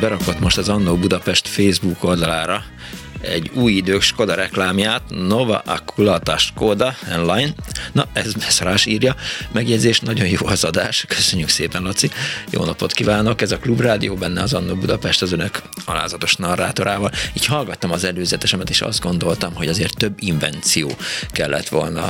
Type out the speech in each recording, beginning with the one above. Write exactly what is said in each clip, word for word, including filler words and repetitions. Berakott most az Anno Budapest Facebook oldalára egy új idők Skoda reklámját, Nova Aculata Skoda online. Na, ez beszarás írja. Megjegyzés, nagyon jó az adás. Köszönjük szépen, Laci. Jó napot kívánok. Ez a Klub Rádió, benne az Anno Budapest az önök alázatos narrátorával. Így hallgattam az előzetesemet, és azt gondoltam, hogy azért több invenció kellett volna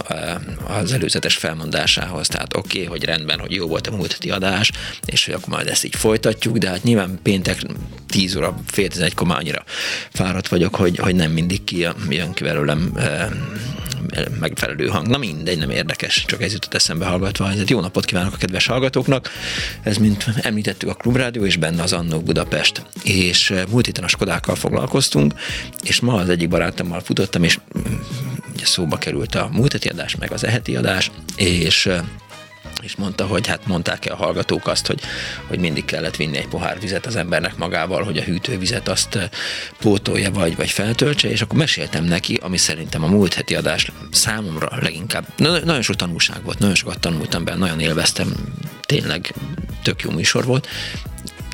az előzetes felmondásához. Tehát oké, okay, hogy rendben, hogy jó volt a múlt heti adás, és hogy akkor majd ezt így folytatjuk, de hát nyilván péntek tíz óra, fél tizenegykor már annyira fáradt vagyok, hogy hogy nem mindig ki jön ki belőlem e, megfelelő hang. Na mindegy, nem érdekes, csak ez jutott eszembe hallgatva. Jó napot kívánok a kedves hallgatóknak! Ez, mint említettük, a Klub Rádió, és benne az Anno Budapest. És múlt héten a Skodákkal foglalkoztunk, és ma az egyik barátommal futottam, és szóba került a múlt heti adás, meg az eheti adás, és és mondta, hogy hát mondták-e a hallgatók azt, hogy, hogy mindig kellett vinni egy pohár vizet az embernek magával, hogy a hűtővizet azt pótolja, vagy, vagy feltöltse, és akkor meséltem neki, ami szerintem a múlt heti adás számomra leginkább. Nagyon sok tanulság volt, nagyon sokat tanultam benne, nagyon élveztem, tényleg tök jó műsor volt.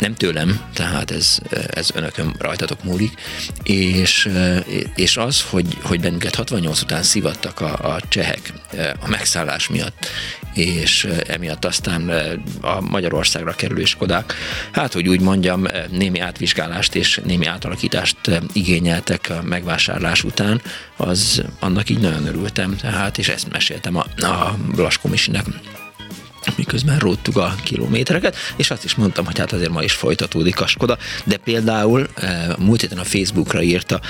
Nem tőlem, tehát ez, ez önökön rajtatok múlik, és, és az, hogy, hogy bennünket hatvannyolc után szivattak a, a csehek a megszállás miatt, és emiatt aztán a Magyarországra kerülő Skodák, hát hogy úgy mondjam, némi átvizsgálást és némi átalakítást igényeltek a megvásárlás után, az annak így nagyon örültem, tehát, és ezt meséltem a, a Blaskó Misinek, miközben róttuk a kilométereket, és azt is mondtam, hogy hát azért ma is folytatódik a Skoda, de például múlt héten a Facebookra írta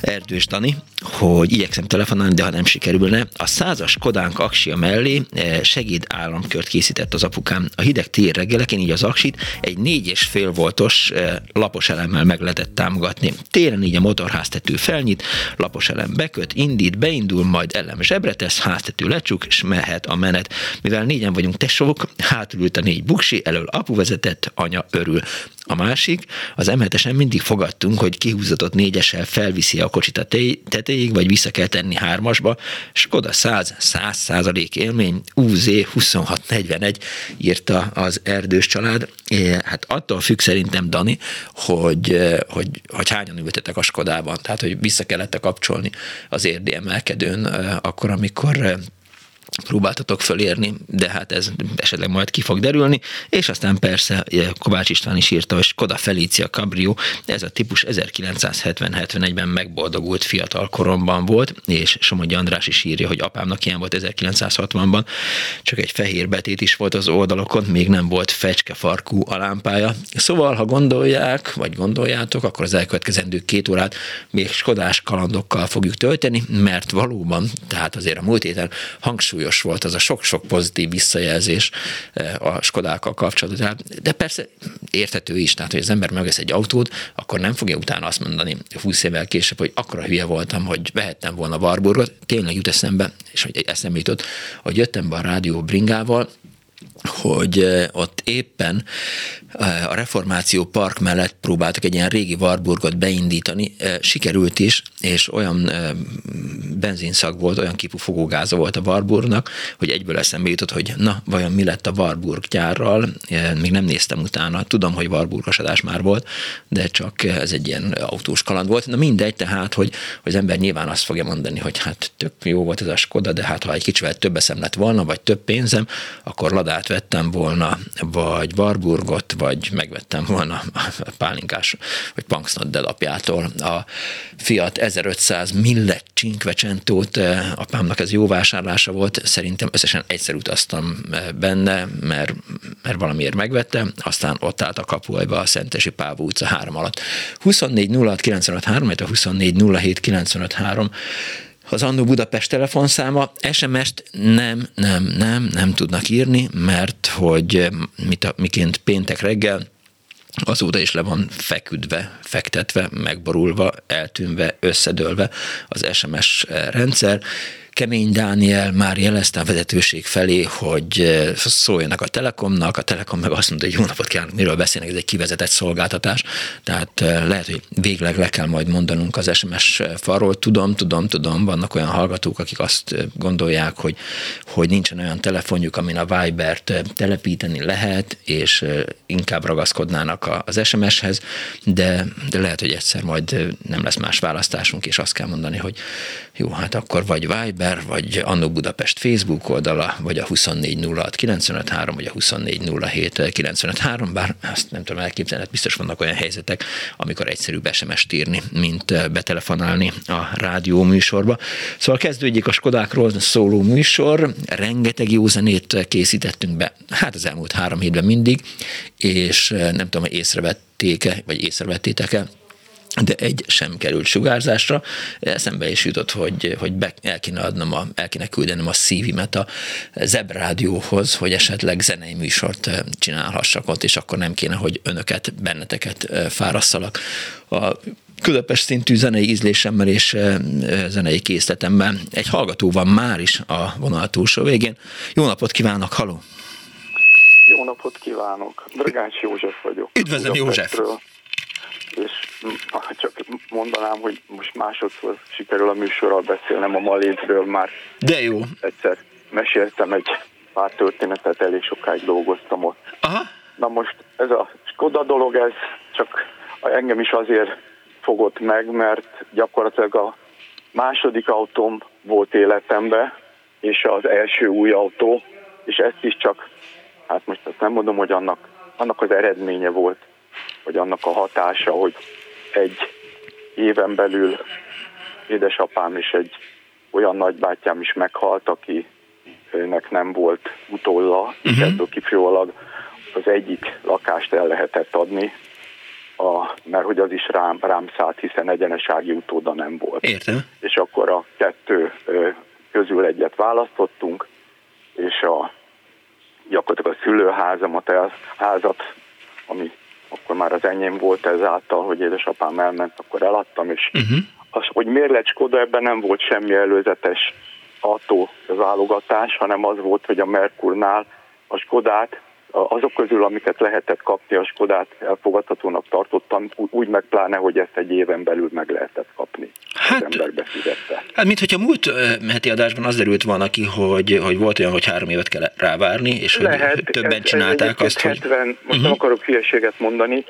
Erdős Dani, hogy igyekszem telefonálni, de ha nem sikerülne, a százas Skodánk aksia mellé segéd államkört készített az apukám. A hideg tér reggeleken így az aksit egy négy és fél voltos lapos elemmel meg lehetett támogatni. Téren így a motorháztető felnyit, lapos elem beköt, indít, beindul, majd elem zsebre tesz, háztető lecsuk, és mehet a menet. Mivel négyen vagyunk tesók, hátul ült a négy buksi, elől apu vezetett, anya örül. A másik, az em hetesen mindig fogadtunk, hogy kihúzatott négyessel felviszi a kocsit a tetejéig, vagy vissza kell tenni hármasba. Skoda száz száz százalék élmény, U Z huszonhat negyvenegy, írta az Erdős család. É, hát attól függ szerintem, Dani, hogy, hogy, hogy hányan ültetek a Skodában, tehát hogy vissza kellett kapcsolni az érdi emelkedőn akkor, amikor próbáltatok fölérni, de hát ez esetleg majd ki fog derülni, és aztán persze Kovács István is írta, hogy Skoda Felícia Cabrio, ez a típus ezerkilencszázhetven-hetvenegyben megboldogult fiatal koromban volt, és Somogyi András is írja, hogy apámnak ilyen volt ezerkilencszázhatvanban, csak egy fehér betét is volt az oldalokon, még nem volt fecskefarkú a lámpája. Szóval, ha gondolják, vagy gondoljátok, akkor az elkövetkezendő két órát még skodás kalandokkal fogjuk tölteni, mert valóban, tehát azért a múlt héten hangsúlyos volt az a sok-sok pozitív visszajelzés a Skodákkal kapcsolatban. De persze érthető is, tehát, hogy az ember megvesz egy autót, akkor nem fogja utána azt mondani húsz évvel később, hogy akkora hülye voltam, hogy vehettem volna Warburgot. Tényleg jut eszembe, és hogy eszembe jutott, hogy jöttem be a rádió bringával, hogy ott éppen a Reformáció Park mellett próbáltak egy ilyen régi Warburgot beindítani, sikerült is, és olyan benzinszag volt, olyan kipufogógáza volt a Warburgnak, hogy egyből eszembe jutott, hogy na, vajon mi lett a Warburg gyárral, még nem néztem utána, tudom, hogy Warburgos adás már volt, de csak ez egy ilyen autós kaland volt. Na mindegy, tehát, hogy, hogy az ember nyilván azt fogja mondani, hogy hát tök jó volt ez a Skoda, de hát ha egy kicsivel több eszem lett volna, vagy több pénzem, akkor Ladát Skódát vettem volna, vagy Warburgot, vagy megvettem volna a pálinkás, vagy Punksnod delapjától a Fiat ezerötszáz Millet Cinquecentót. Apámnak ez jó vásárlása volt, szerintem összesen egyszer utaztam benne, mert, mert valamiért megvettem, aztán ott állt a kapuajba a Szentesi Pávó utca három alatt. huszonnégy nulla hat kilencvenöt három, illetve huszonnégy nulla hét kilencvenöt három az Anno Budapest telefonszáma. es em est nem, nem, nem, nem tudnak írni, mert hogy mit a, miként péntek reggel azóta is le van feküdve, fektetve, megborulva, eltűnve, összedőlve az es em es rendszer. Kemény Dániel már jelezte a vezetőség felé, hogy szóljanak a Telekomnak, a Telekom meg azt mondta, hogy jó napot kívánok, miről beszélnek, ez egy kivezetett szolgáltatás, tehát lehet, hogy végleg le kell majd mondanunk az es em es falról. Tudom, tudom, tudom, vannak olyan hallgatók, akik azt gondolják, hogy, hogy nincsen olyan telefonjuk, amin a Vibert telepíteni lehet, és inkább ragaszkodnának az es em eshez, de, de lehet, hogy egyszer majd nem lesz más választásunk, és azt kell mondani, hogy jó, hát akkor vagy Viber, vagy Anno Budapest Facebook oldala, vagy a huszonnégy nulla hat kilencvenöt három, vagy a huszonnégy nulla hét kilencvenöt három, bár azt nem tudom elképzelni, biztos vannak olyan helyzetek, amikor egyszerűbb es em est írni, mint betelefonálni a rádió műsorba. Szóval kezdődjék a Skodákról szóló műsor, rengeteg jó zenét készítettünk be, hát az elmúlt három hétben mindig, és nem tudom, hogy észrevették-e, vagy észrevettétek-e, de egy sem került sugárzásra. Eszembe is jutott, hogy, hogy be, el, kéne adnom a, el kéne küldenem a szívimet a Zeb Rádióhoz, hogy esetleg zenei műsort csinálhassak ott, és akkor nem kéne, hogy önöket, benneteket fárasszalak a közepes szintű zenei ízlésemmel és zenei készletemmel. Egy hallgató van már is a vonal túlsó végén. Jó napot kívánok, haló! Jó napot kívánok! Dragács József vagyok. Üdvözlöm, József! És csak mondanám, hogy most másodszor sikerül a műsorral beszélnem a Malétről már. De jó. Egyszer meséltem egy pár történetet, elég sokáig dolgoztam ott. Aha. Na most ez a Skoda dolog, ez csak engem is azért fogott meg, mert gyakorlatilag a második autóm volt életemben, és az első új autó, és ezt is csak, hát most azt nem mondom, hogy annak, annak az eredménye volt, hogy annak a hatása, hogy egy éven belül édesapám és egy olyan nagybátyám is meghalt, akinek nem volt utólla, és uh-huh. ebből kifolyólag az egyik lakást el lehetett adni, a, mert hogy az is rám, rám szállt, hiszen egyenesági utóda nem volt. Értem. És akkor a kettő közül egyet választottunk, és a, gyakorlatilag a szülőházamat, a házat, ami akkor már az enyém volt ezáltal, hogy édesapám elment, akkor eladtam, és uh-huh. az, hogy miért lett Skoda, ebben nem volt semmi előzetes autóválogatás, hanem az volt, hogy a Merkurnál a Skodát, azok közül, amiket lehetett kapni, a Skodát elfogadhatónak tartottam, úgy meg pláne, hogy ezt egy éven belül meg lehetett kapni. Hát, az ember befizette. Hát, mint hogyha múlt heti adásban az derült volna ki, hogy, hogy volt olyan, hogy három évet kell rávárni, és lehet, hogy többen ez, csinálták ez azt, hetven, hogy... Most uh-huh. nem akarok hülyeséget mondani,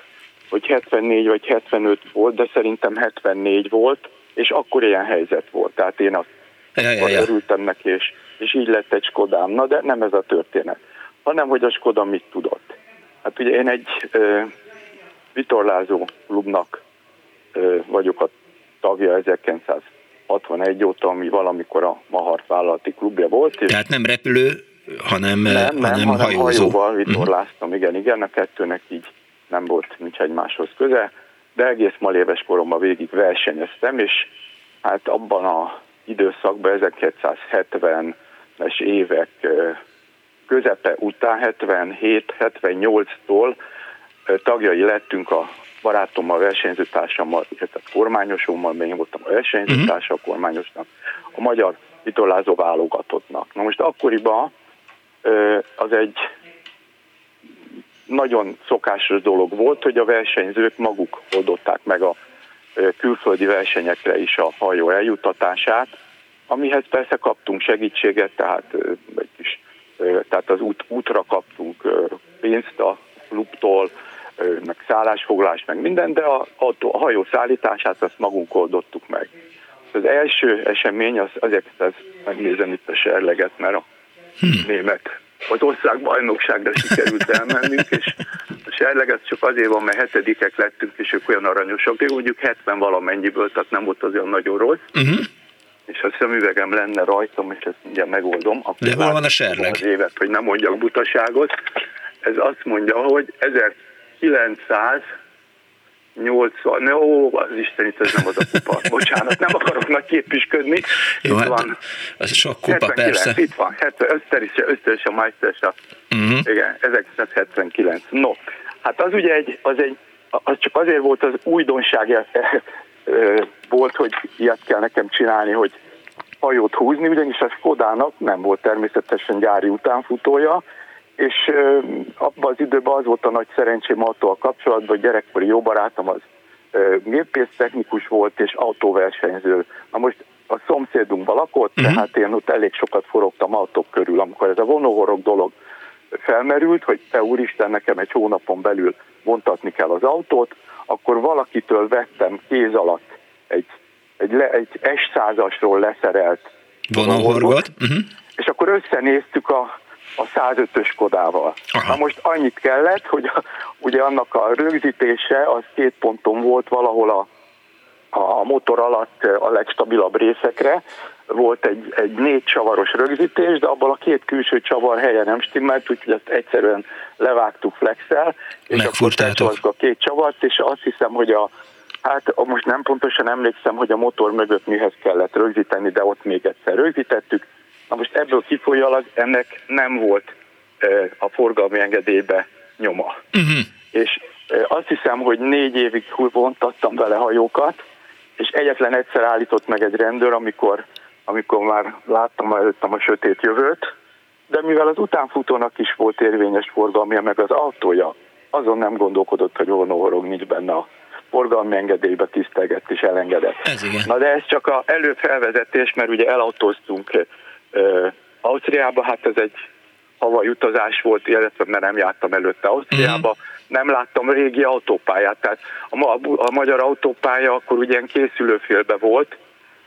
hogy hetvennégy vagy hetvenöt volt, de szerintem hetvennégy volt, és akkor ilyen helyzet volt. Tehát én azt ja, ja, ja. örültem neki, és, és így lett egy Skodám. Na, de nem ez a történet, hanem hogy a Skoda mit tudott. Hát ugye én egy ö, vitorlázó klubnak ö, vagyok a tagja ezerkilencszázhatvanegy óta, ami valamikor a Mahart vállalati klubja volt. És tehát nem repülő, hanem, nem, hanem, hanem hajózó. Hajóval vitorláztam, uh-huh. igen, igen, a kettőnek így nem volt, nincs egymáshoz köze, de egész maléves koromban végig versenyeztem, és hát abban az időszakban ezerkilencszázhetvenes évek ö, közepe után hetvenhét hetvennyolctól tagjai lettünk a barátommal, versenyzőtársammal, illetve kormányosommal, mert én voltam a versenyzőtársa, a kormányosnak, a magyar vitorlázó válogatottnak. Na most akkoriban az egy nagyon szokásos dolog volt, hogy a versenyzők maguk oldották meg a külföldi versenyekre is a hajó eljutatását, amihez persze kaptunk segítséget, tehát egy kis tehát az út, útra kaptunk pénzt a klubtól, meg szállásfoglalást, meg minden, de a, a hajó szállítását azt magunk oldottuk meg. Az első esemény, az, azért ezt megnézem itt a serleget, mert a német az országbajnokságra sikerült elmennünk, és serleg ez csak azért van, mert hetedikek lettünk, és ők olyan aranyosak, még mondjuk hetven valamennyiből, tehát nem volt az olyan nagyon rossz. Uh-huh. És ha szemüvegem lenne rajtam, és ezt mindjárt megoldom, akkor de hol van a serleg? Az évet, hogy nem mondjak butaságot. Ez azt mondja, hogy ezerkilencszáznyolcvan, ne, ó, az Istenit, ez nem az a kupa, bocsánat, nem akarok nagy képvisködni. Jó, itt van. Az sok kupa, hetvenkilenc, persze. Itt van, öszteris a Meisterschaft. Uh-huh. Igen, ezerkilencszázhetvenkilenc. No, hát az ugye egy, az egy, az csak azért volt az újdonság, volt, hogy ilyet kell nekem csinálni, hogy hajót húzni, ugyanis a Skodának nem volt természetesen gyári utánfutója, és abban az időben az volt a nagy szerencsém autóval kapcsolatban, hogy gyerekkori jó barátom az gépésztechnikus volt és autóversenyző. Na most a szomszédunkban lakott, tehát én ott elég sokat forogtam autók körül, amikor ez a vonóhorog dolog felmerült, hogy te úristen, nekem egy hónapon belül vontatni kell az autót, akkor valakitől vettem kéz alatt egy, egy, le, egy es százasról leszerelt vonóhorgot, uh-huh. és akkor összenéztük a a százötös Skodával. Aha. Na most annyit kellett, hogy a, ugye annak a rögzítése az két ponton volt valahol a, a motor alatt a legstabilabb részekre, volt egy, egy négy csavaros rögzítés, de abban a két külső csavar helye nem stimmelt, úgyhogy ezt egyszerűen levágtuk flexel, és megfurtáltuk. Akkor a két csavart, és azt hiszem, hogy a hát most nem pontosan emlékszem, hogy a motor mögött mihez kellett rögzíteni, de ott még egyszer rögzítettük. Na most ebből kifolyólag ennek nem volt a forgalmi engedélybe nyoma. Uh-huh. És azt hiszem, hogy négy évig vontattam vele hajókat, és egyetlen egyszer állított meg egy rendőr, amikor, amikor már láttam előttem a sötét jövőt, de mivel az utánfutónak is volt érvényes forgalmia, meg az autója, azon nem gondolkodott, hogy vonóhorog nincs benne a forgalmi engedélybe, tisztelgett és elengedett. Ez igen. Na de ez csak az előfelvezetés, mert ugye elautóztunk Ausztriában, hát ez egy havaj utazás volt, illetve mert nem jártam előtte Ausztriába, uh-huh. nem láttam régi autópályát, tehát a, ma, a magyar autópálya akkor ugye készülőfélbe volt,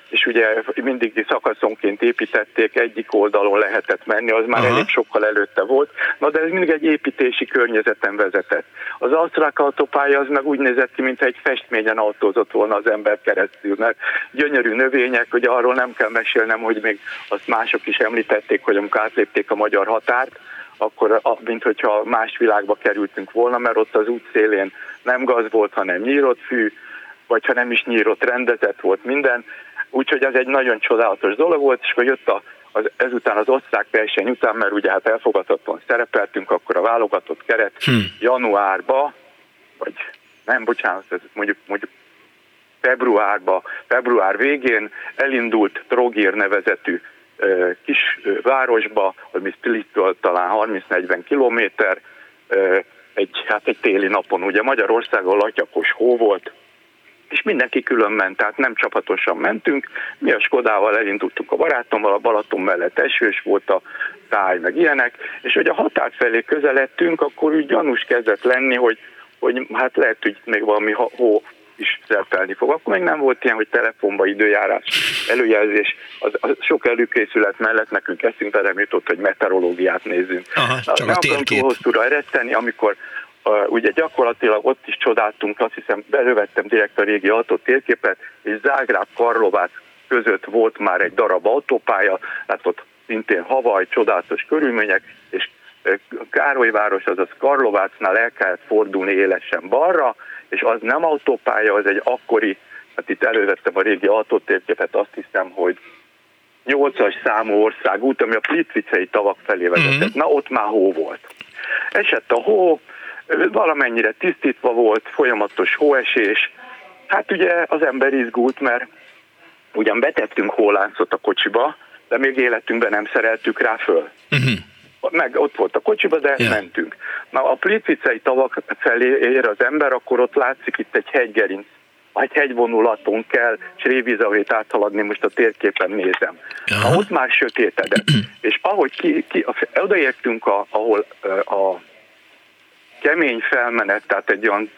és ugye mindig szakaszonként építették, egyik oldalon lehetett menni, az már uh-huh. elég sokkal előtte volt, na de ez mindig egy építési környezeten vezetett. Az ausztrák autópálya az meg úgy nézett ki, mintha egy festményen autózott volna az ember keresztül, mert gyönyörű növények, hogy arról nem kell mesélnem, hogy még azt mások is említették, hogy amikor átlépték a magyar határt, akkor minthogyha más világba kerültünk volna, mert ott az út szélén nem gaz volt, hanem nyírott fű, vagy ha nem is nyírott, rendezett volt minden. Úgyhogy ez egy nagyon csodálatos dolog volt, és hogy jött a, az, ezután az osztrák verseny után, mert ugye hát elfogadhatóan szerepeltünk, akkor a válogatott keret hmm. januárba, vagy nem, bocsánat, ez mondjuk, mondjuk februárba, február végén elindult Trogir nevezetű ö, kis ö, városba, ami Splittől talán harminc-negyven kilométer, ö, egy, hát egy téli napon, ugye Magyarországon latyakos hó volt, és mindenki külön ment, tehát nem csapatosan mentünk, mi a Skodával elindultunk a barátommal, a Balaton mellett esős volt a táj, meg ilyenek, és hogy a határ felé közeledtünk, akkor úgy gyanús kezdett lenni, hogy, hogy hát lehet, hogy még valami hó is szerepelni fog. Akkor még nem volt ilyen, hogy telefonba időjárás, előjelzés, az, az sok előkészület mellett nekünk eszünkbe nem jutott, hogy meteorológiát nézzünk. Aha, csak nem akarom túl hosszúra ereszteni, amikor Uh, ugye gyakorlatilag ott is csodáltunk, azt hiszem belővettem direkt a régi autótérképet, és Zágráb-Karlovác között volt már egy darab autópálya, hát ott szintén havaj, csodálatos körülmények, és Károlyváros, azaz Karlovácnál el kellett fordulni élesen balra, és az nem autópálya, az egy akkori, hát itt elővettem a régi autótérképet, azt hiszem, hogy nyolcas számú országút, ami a Plitvicei tavak felé vezetett. Na, ott már hó volt. Esett a hó, valamennyire tisztítva volt, folyamatos hóesés. Hát ugye az ember izgult, mert ugyan betettünk hóláncot a kocsiba, de még életünkben nem szereltük rá föl. Uh-huh. Meg ott volt a kocsiba, de yeah. mentünk. Na, a Plitvicei tavak felé ér az ember, akkor ott látszik itt egy hegygerinc, egy hegyvonulaton kell Srévizavét áthaladni, most a térképen nézem. Uh-huh. Na, ott már sötétedett. Uh-huh. És ahogy ki, ki, odaértünk, a, ahol a kemény felmenet, tehát egy olyan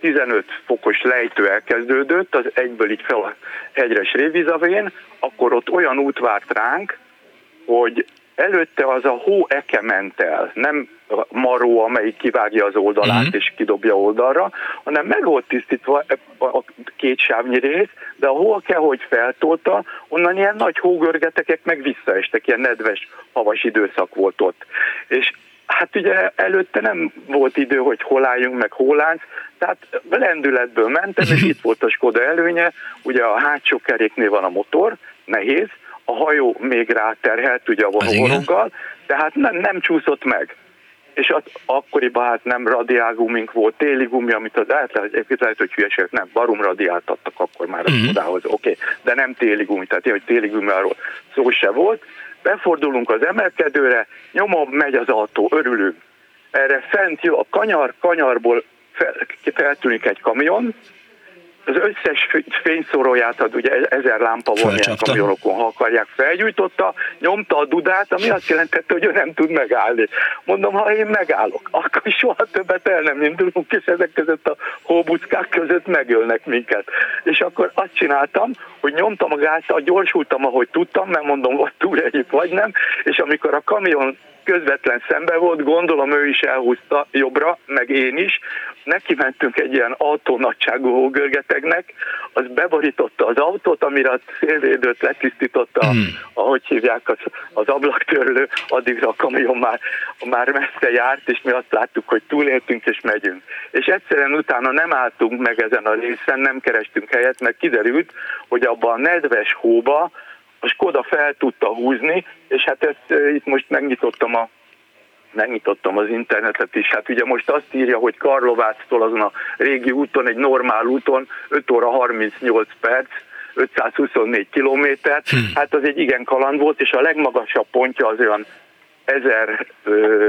tizenöt fokos lejtő elkezdődött, az egyből így fel a hegyre Srévizavén, akkor ott olyan út várt ránk, hogy előtte az a hó eke ment el, nem maró, amelyik kivágja az oldalát uh-huh. és kidobja oldalra, hanem meg volt tisztítva a két sávnyi rész, de a hó eke, hogy feltolta, onnan ilyen nagy hógörgetekek meg visszaestek, ilyen nedves, havas időszak volt ott. És hát ugye előtte nem volt idő, hogy hol álljunk, meg hol állsz, tehát lendületből mentem, és itt volt a Skoda előnye, ugye a hátsó keréknél van a motor, nehéz, a hajó még ráterhelt ugye a vonóval, tehát nem, nem csúszott meg. És az akkoriban hát nem radiálgumink volt, téli gumi, amit az lehet, hogy hülyesek, nem, barom radiált adtak akkor már a Skodához, oké, okay. De nem téli gumi, tehát ilyen, hogy téli gumi, arról szó se volt. Befordulunk az emelkedőre, nyomom, megy az autó, örülünk. Erre fent jó, a kanyar, kanyarból fel, feltűnik egy kamion, az összes fényszóróját ad, ugye ezer lámpa van ilyen kamionokon, ha akarják, felgyújtotta, nyomta a dudát, ami azt jelentette, hogy ő nem tud megállni. Mondom, ha én megállok, akkor soha többet el nem indulunk, és ezek között a hóbuckák között megölnek minket. És akkor azt csináltam, hogy nyomtam a gázt, gyorsultam, ahogy tudtam, mert mondom, vagy túléljük, vagy nem, és amikor a kamion közvetlen szembe volt, gondolom ő is elhúzta jobbra, meg én is. Neki mentünk egy ilyen autónagyságú hógörgetegnek, az beborította az autót, amire a szélvédőt letisztította, hmm. ahogy hívják, az, az ablaktörlő, addigra a kamion már, már messze járt, és mi azt láttuk, hogy túléltünk és megyünk. És egyszerűen utána nem álltunk meg ezen a részen, nem kerestünk helyet, mert kiderült, hogy abban a nedves hóba a Skoda fel tudta húzni, és hát ezt itt most megnyitottam, a, megnyitottam az internetet is. Hát ugye most azt írja, hogy Karlováctól azon a régi úton, egy normál úton öt óra harmincnyolc perc, ötszázhuszonnégy kilométer. Hmm. Hát az egy igen kaland volt, és a legmagasabb pontja az olyan ezer ö,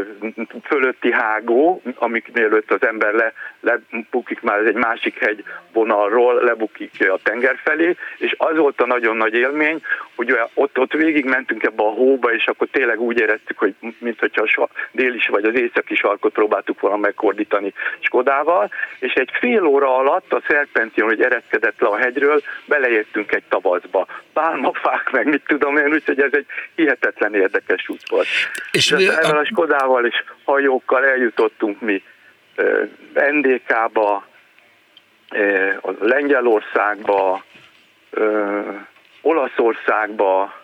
fölötti hágó, amiknél öt az ember le, lebukik, már ez egy másik hegy vonalról lebukik a tenger felé, és az volt a nagyon nagy élmény, hogy ott, ott végig mentünk ebbe a hóba, és akkor tényleg úgy éreztük, hogy mintha a déli vagy az északi sarkot próbáltuk volna megfordítani Skodával, és egy fél óra alatt a szerpention, hogy ereszkedett le a hegyről, beleértünk egy tavaszba. Pálmafák meg, mit tudom én, úgyhogy ez egy hihetetlen érdekes út volt. És ezzel a Skodával és hajókkal eljutottunk mi en dé ká-ba, Lengyelországba, Olaszországba,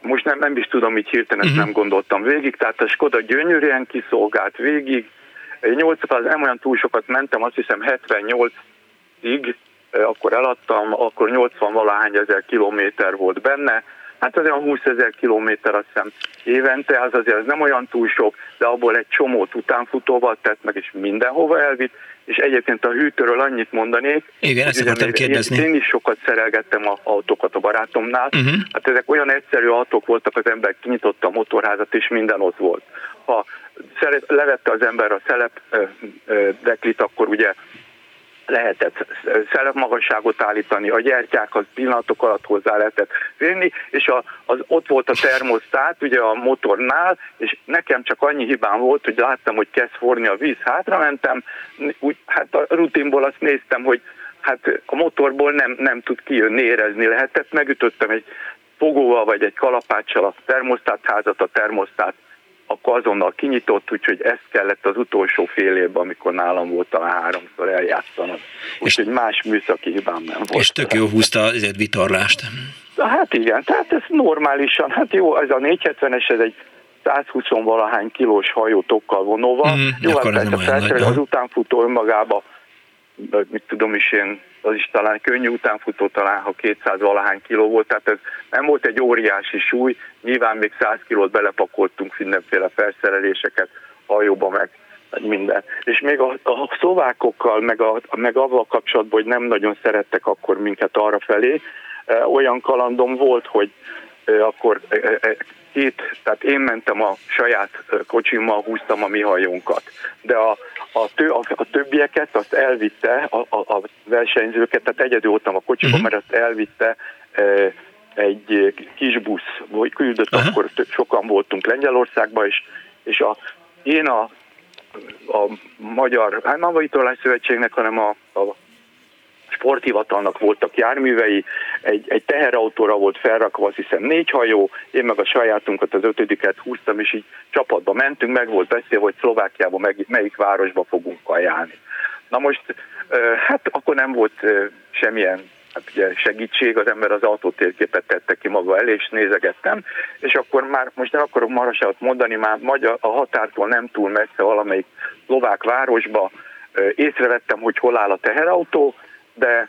most nem, nem is tudom, így hirtelen uh-huh. nem gondoltam végig, tehát a Skoda gyönyörűen kiszolgált végig, nyolcvan, nem olyan túl sokat mentem, azt hiszem hetvennyolcig, akkor eladtam, akkor nyolcvan valahány ezer kilométer volt benne. Hát az olyan húszezer kilométer, azt hiszem, évente, az azért az nem olyan túl sok, de abból egy csomót utánfutóval tett meg, és mindenhova elvitt, és egyébként a hűtőről annyit mondanék. Igen, ezt akartam kérdezni. Én, én is sokat szerelgettem az autókat a barátomnál, uh-huh. hát ezek olyan egyszerű autók voltak, az ember kinyitotta a motorházat, és minden ott volt. Ha levette az ember a szelep deklit, akkor ugye lehetett szelepmagasságot állítani, a gyertyákat pillanatok alatt hozzá lehetett vinni, és a, az, ott volt a termosztát ugye a motornál, és nekem csak annyi hibám volt, hogy láttam, hogy kezd forrni a víz, hátra mentem, úgy, hát a rutinból azt néztem, hogy hát a motorból nem, nem tud kijönni, érezni lehetett, megütöttem egy fogóval vagy egy kalapáccsal a termosztátházat, a termosztát akkor azonnal kinyitott, úgyhogy ezt kellett az utolsó fél évben, amikor nálam volt talán háromszor eljátszanak. Úgyhogy más műszaki hibám nem volt. És tök jól húzta ezért vitorlást. Hát igen, tehát ez normálisan, hát jó, ez a négyszázhetvenes, ez egy százhúsz valahány kilós hajó tokkal vonóval. Mm, jó, hát ez a felszerelés, az utánfutó önmagában, mit tudom is én, az is talán könnyű utánfutó, talán ha kétszáz valahány kiló volt, tehát ez nem volt egy óriási súly, nyilván még száz kilót belepakoltunk, mindenféle felszereléseket, hajóba meg minden. És még a, a szlovákokkal, meg, a, meg avval kapcsolatban, hogy nem nagyon szerettek akkor minket arrafelé, olyan kalandom volt, hogy akkor két, tehát én mentem a saját kocsimmal, húztam a mi hajónkat, de a, a, tő, a, a többieket azt elvitte, a, a, a versenyzőket, tehát egyedül voltam a kocsiban, mert azt elvitte e, egy kis busz, vagy küldött, aha. akkor több, sokan voltunk Lengyelországba, és, és a, én a, a Magyar, hát nem a Vitorlás Szövetségnek, hanem a, a sporthivatalnak voltak járművei, egy, egy teherautóra volt felrakva, azt hiszem négy hajó, én meg a sajátunkat, az ötödiket húztam, és így csapatba mentünk, meg volt beszélve, hogy Szlovákiában meg, melyik városba fogunk kajálni. Na most, hát akkor nem volt semmilyen hát ugye segítség, az ember az autótérképet tette ki maga elé, és nézegettem, és akkor már, most nem akarok maraságot mondani, már magyar, a határtól nem túl messze valamelyik szlovák városba észrevettem, hogy hol áll a teherautó, de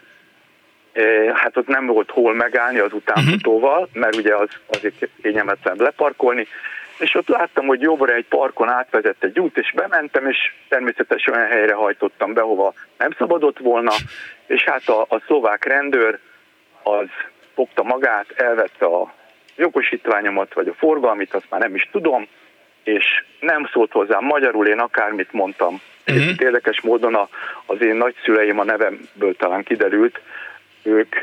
hát ott nem volt hol megállni az utánfutóval, mert ugye az, azért kényelmetlen leparkolni, és ott láttam, hogy jobbra egy parkon átvezett egy út, és bementem, és természetesen olyan helyre hajtottam be, hova nem szabadott volna, és hát a, a szlovák rendőr az fogta magát, elvette a jogosítványomat, vagy a forgalmit, azt már nem is tudom, és nem szólt hozzám magyarul, én akármit mondtam. Uh-huh. És érdekes módon a, az én nagyszüleim, a nevemből talán kiderült, ők,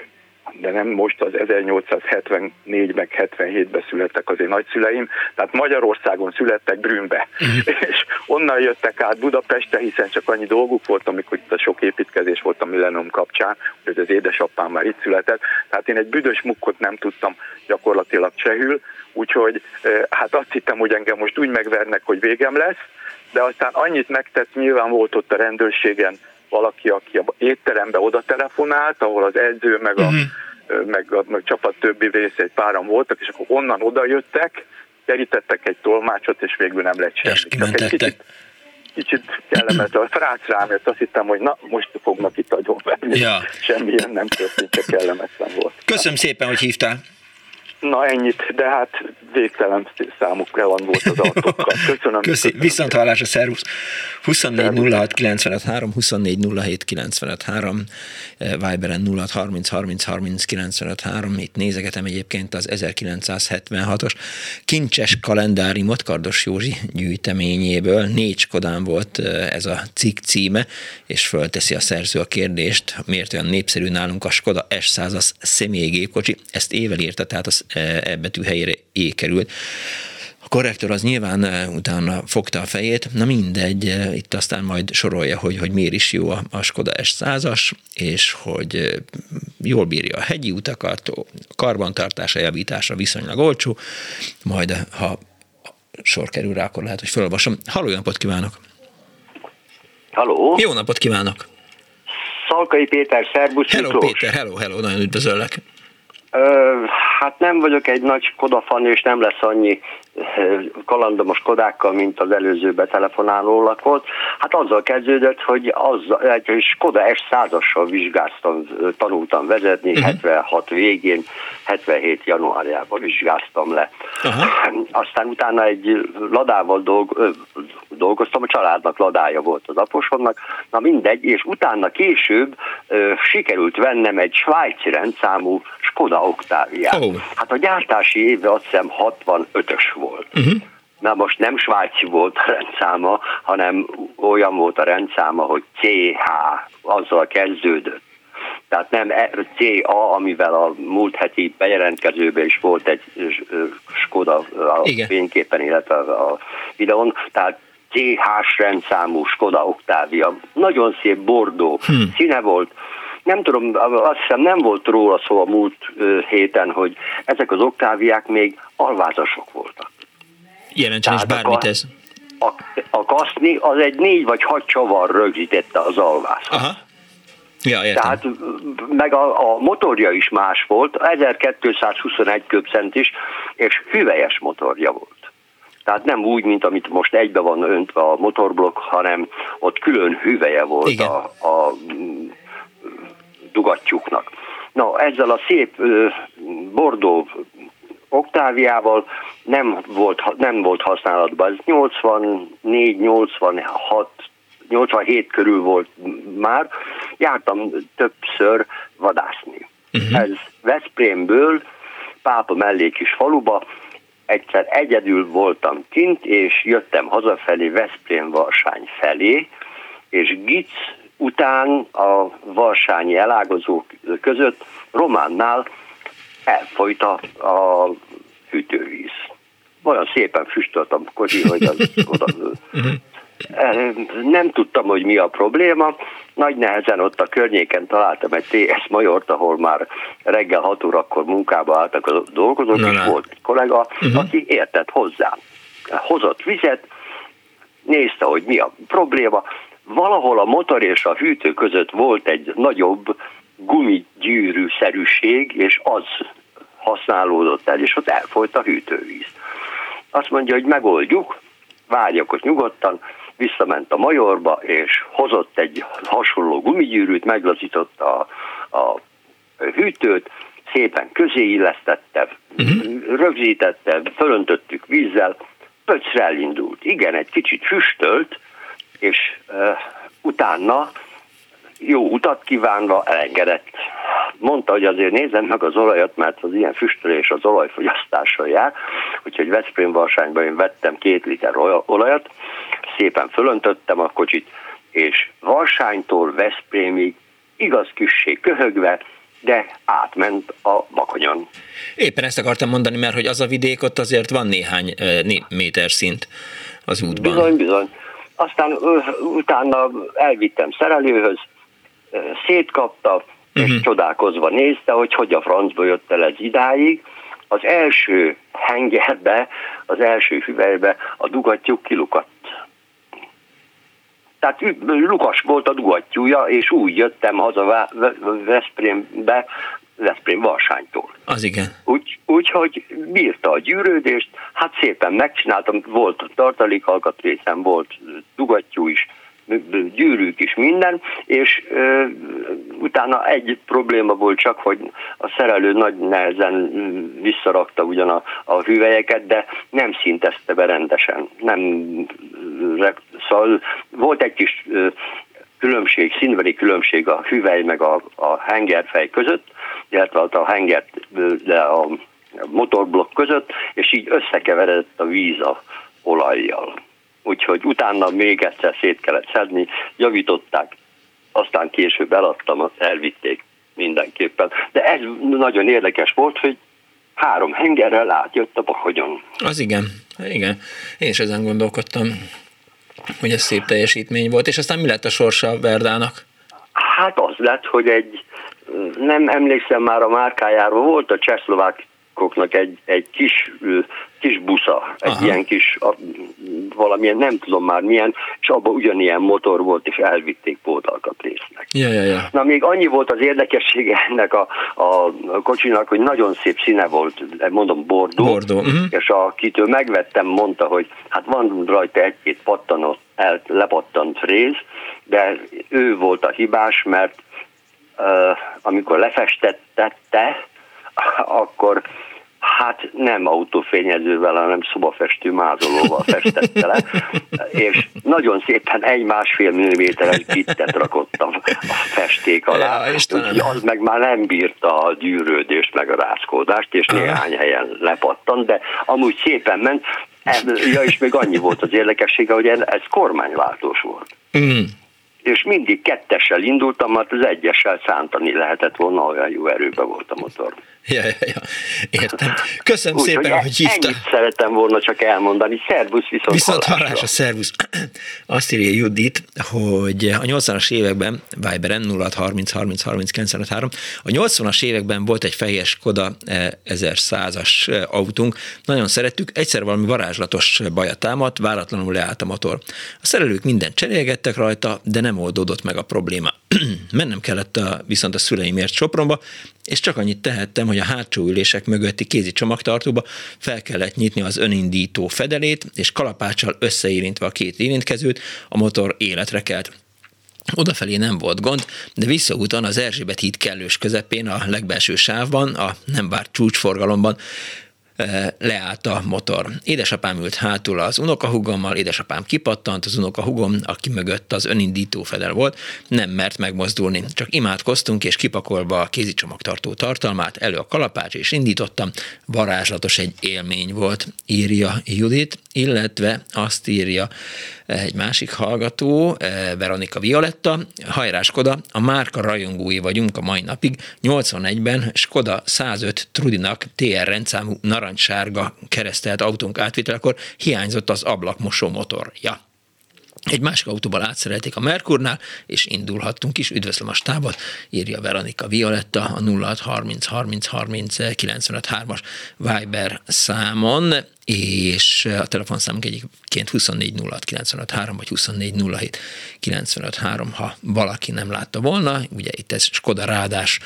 de nem most, az ezernyolcszázhetvennégy meg hetvenhétben születtek az én nagyszüleim, tehát Magyarországon születtek, Brünnbe, uh-huh. és onnan jöttek át Budapestre, hiszen csak annyi dolguk volt, amikor itt a sok építkezés volt a millennium kapcsán, hogy az édesapám már itt született, tehát én egy büdös mukkot nem tudtam gyakorlatilag csehül, úgyhogy hát azt hittem, hogy engem most úgy megvernek, hogy végem lesz, de aztán annyit megtett, nyilván volt ott a rendőrségen valaki, aki a étterembe oda telefonált, ahol az edző, meg a, uh-huh. meg a, meg a csapat többi része egy páran voltak, és akkor onnan oda jöttek, terítettek egy tolmácsot, és végül nem lett semmi. Egy kicsit, kicsit kellemetlen. A frác rám jött, azt hittem, hogy na, most fognak itt agyon venni. Ja. Semmilyen nem történt, csak kellemetlen volt. Köszönöm szépen, hogy hívtál. Na ennyit, de hát végtelen számukra van volt az autókkal. Köszönöm. Köszi, viszont hallás a szervusz. huszonnégy nulla hat kilencvenöt három, huszonnégy nulla hét kilencvenöt három, Viberen nulla hat harminc harminc harminc kilencvenöt három, itt nézegetem egyébként az ezerkilencszázhetvenhatos kincses kalendáriumot Kardos Józsi gyűjteményéből. Négy Skodán volt ez a cikk címe, és fölteszi a szerző a kérdést, miért olyan népszerű nálunk a Skoda es százas személygépkocsi, ezt évvel írta, tehát az E betű helyére é került. A korrektor az nyilván utána fogta a fejét, na mindegy, itt aztán majd sorolja, hogy, hogy miért is jó a, a Skoda es százas, és hogy jól bírja a hegyi utakat, karbantartása, javítása viszonylag olcsó, majd ha sor kerül rá, akkor lehet, hogy felolvasom. Halló, jó napot kívánok! Halló! Jó napot kívánok! Szalkai Péter, szervusz! Hello Miklós. Péter, hello, hello, nagyon üdvözöllek! Hát nem vagyok egy nagy Skoda fan, és nem lesz annyi kalandom a Skodákkal, mint az előző betelefonálónak volt. Hát azzal kezdődött, hogy azzal, egy Skoda es százassal vizsgáztam, tanultam vezetni, uh-huh. hetvenhat végén, hetvenhét januárjában vizsgáztam le. Uh-huh. Aztán utána egy Ladával dolg, dolgoztam, a családnak Ladája volt az aposomnak, na mindegy, és utána később ö, sikerült vennem egy svájci rendszámú Skoda Octaviát. Oh. Hát a gyártási éve azt hiszem hatvanötös volt. Uh-huh. Na most nem svájci volt a rendszáma, hanem olyan volt a rendszáma, hogy cé há, azzal kezdődött. Tehát nem cé á, amivel a múlt heti bejelentkezőben is volt egy Skoda a fényképen, illetve a videón, tehát cé hás rendszámú Skoda Octavia. Nagyon szép bordó hmm. színe volt. Nem tudom, azt hiszem nem volt róla szó a múlt héten, hogy ezek az Octaviák még alvázasok voltak. Jelentsen is bármit a, ez. A, a kaszni az egy négy vagy hat csavar rögzítette az alvázat. Aha. Ja, értem. Tehát meg a, a motorja is más volt, ezerkétszázhuszonegy köbcentis, és hüvelyes motorja volt. Tehát nem úgy, mint amit most egybe van öntve a motorblokk, hanem ott külön hüvelye volt. Igen. a... a dugattyúknak. Na, ezzel a szép ö, bordó Octaviával nem volt, nem volt használatban. Ez nyolcvannégy nyolcvanhat nyolcvanhét körül volt már. Jártam többször vadászni. Uh-huh. Ez Veszprémből, Pápa mellé kis faluba. Egyszer egyedül voltam kint, és jöttem hazafelé Veszprém Varsány felé, és Gic után a varsányi elágazók között Románnál elfolyt a, a hűtővíz. Olyan szépen füstölt a kocsi, hogy az oda Nem tudtam, hogy mi a probléma. Nagy nehezen ott a környéken találtam egy té es majort, ahol már reggel hat órakor munkába álltak a dolgozók, na, és na. volt egy kollega, uh-huh. aki értett hozzám. Hozott vizet, nézte, hogy mi a probléma. Valahol a motor és a hűtő között volt egy nagyobb gumigyűrűszerűség, és az használódott el, és ott elfolyt a hűtővíz. Azt mondja, hogy megoldjuk, várjak nyugodtan, visszament a majorba, és hozott egy hasonló gumigyűrűt, meglazította a, a hűtőt, szépen közéillesztette, uh-huh. rögzítette, fölöntöttük vízzel, pöcre elindult. Igen, egy kicsit füstölt, és uh, utána jó utat kívánva elengedett. Mondta, hogy azért nézem meg az olajat, mert az ilyen füstölés az olajfogyasztással jár, úgyhogy Veszprém Varsányban én vettem két liter olajat, szépen fölöntöttem a kocsit, és Varsánytól Veszprémig igaz kissé köhögve, de átment a Bakonyon. Éppen ezt akartam mondani, mert hogy az a vidék, ott azért van néhány né, méter szint az útban. Bizony, bizony. Aztán utána elvittem szerelőhöz, szétkapta, és uh-huh. csodálkozva nézte, hogy hogy a francba jött el ez idáig. Az első hengerbe, az első hüvelybe a dugattyú kilukadt. Tehát lukas volt a dugattyúja, és úgy jöttem haza Veszprémbe, Veszprém-Varsánytól. Az igen. Úgy, úgyhogy bírta a gyűrődést, hát szépen megcsináltam, volt tartalékalkatrészem, volt dugattyú is, gyűrűk is, minden, és ö, utána egy probléma volt csak, hogy a szerelő nagy nehezen visszarakta ugyan a, a hüvelyeket, de nem szintezte be rendesen. Nem, szóval volt egy kis ö, különbség, színveli különbség a hüvely meg a, a hengerfej között, illetve a hengert, de a motorblokk között, és így összekeveredett a víz a olajjal. Úgyhogy utána még egyszer szét kellett szedni, javították, aztán később eladtam, elvitték mindenképpen. De ez nagyon érdekes volt, hogy három hengerrel átjött a Bakonyon. Az igen, igen. Én is ezen gondolkodtam, hogy ez szép teljesítmény volt. És aztán mi lett a sorsa Verdának? Hát az lett, hogy egy, nem emlékszem már a márkájáról, volt a csehszlovákoknak egy, egy kis, kis busza, egy aha. ilyen kis, a, valamilyen, nem tudom már milyen, és abban ugyanilyen motor volt, és elvitték pótalkatrésznek. Ja, ja, ja. Na még annyi volt az érdekessége ennek a, a kocsinak, hogy nagyon szép színe volt, mondom bordó, bordó. Uh-huh. És akitől megvettem, mondta, hogy hát van rajta egy-két pattanó, el, lepattant rész, de ő volt a hibás, mert Uh, amikor lefestette, akkor hát nem autófényezővel, hanem szobafestő mázolóval festette le, és nagyon szépen egy másfél milliméteres bittet rakottam a festék alá, úgyhogy az meg már nem bírta a gyűrődést, meg a rázkódást, és néhány helyen lepattant, de amúgy szépen ment. Ja, és még annyi volt az érdekessége, hogy ez kormányváltós volt. Mm. És mindig kettessel indultam, mert az egyessel szántani lehetett volna, olyan jó erőben volt a motor. Ja, ja, ja. Értem. Köszönöm úgy, szépen, hogy, hogy hívtál. Ennyit szerettem volna csak elmondani. Szervusz, viszont, viszont hallásra. hallásra. Szervusz. Azt írja Judit, hogy a nyolcvanas években, Viberen nulla hat harminc harminc harminc kilenc három, a nyolcvanas években volt egy fehér Skoda ezerszázas autunk. Nagyon szerettük, egyszer valami varázslatos baja támadt, váratlanul leállt a motor. A szerelők mindent cserélgettek rajta, de nem oldódott meg a probléma. Mennem kellett a, viszont a szüleimért Sopronba, és csak annyit tehettem, hogy a hátsó ülések mögötti kézi csomagtartóba fel kellett nyitni az önindító fedelét, és kalapáccsal összeérintve a két érintkezőt a motor életre kelt. Odafelé nem volt gond, de visszaúton az Erzsébet híd kellős közepén, a legbelső sávban, a nem várt csúcsforgalomban leállt a motor. Édesapám ült hátul az unokahúgommal, édesapám kipattant, az unokahúgom, aki mögött az önindító fedel volt, nem mert megmozdulni. Csak imádkoztunk, és kipakolva a kézicsomagtartó tartalmát, elő a kalapács, és indítottam. Varázslatos egy élmény volt, írja Judit, illetve azt írja egy másik hallgató, Veronika Violetta, hajrá Skoda, a márka rajongói vagyunk a mai napig, nyolcvanegyben Skoda százöt Trudinak té er rendszámú narancsárga keresztelt autónk átvitelekor hiányzott az ablakmosó motorja. Egy másik autóban átszerelték a Merkurnál, és indulhattunk is. Üdvözlöm a stábot, írja Veronika Violetta a nulla hat harminc harminc harminc kilencvenöt hármas Viber számon, és a telefonszámunk egyébként huszonnégy nulla hat kilencvenöt három, vagy huszonnégy nulla hét kilencvenöt három, ha valaki nem látta volna. Ugye itt ez Skoda Rádás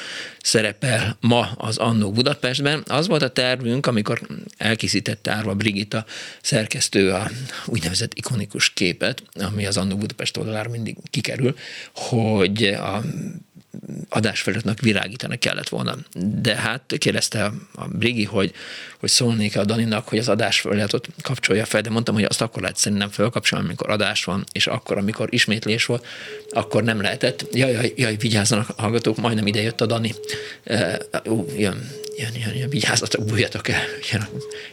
szerepel ma az Anno Budapestben. Az volt a tervünk, amikor elkészítette Árva Brigitta szerkesztő a úgynevezett ikonikus képet, ami az Anno Budapest oldalára mindig kikerül, hogy a adásfeladatnak virágítani kellett volna. De hát kérdezte a Brigi, hogy, hogy szólnék-e a Daninak, hogy az adásfeladatot kapcsolja fel, de mondtam, hogy azt akkor lehet szerintem felkapcsolni, amikor adás van, és akkor, amikor ismétlés volt, akkor nem lehetett. Jaj, jaj, jaj, vigyázzanak a hallgatók, majdnem ide jött a Dani. Ú, jön, jön, jön, jön, vigyázzatok, bújjatok el, jön,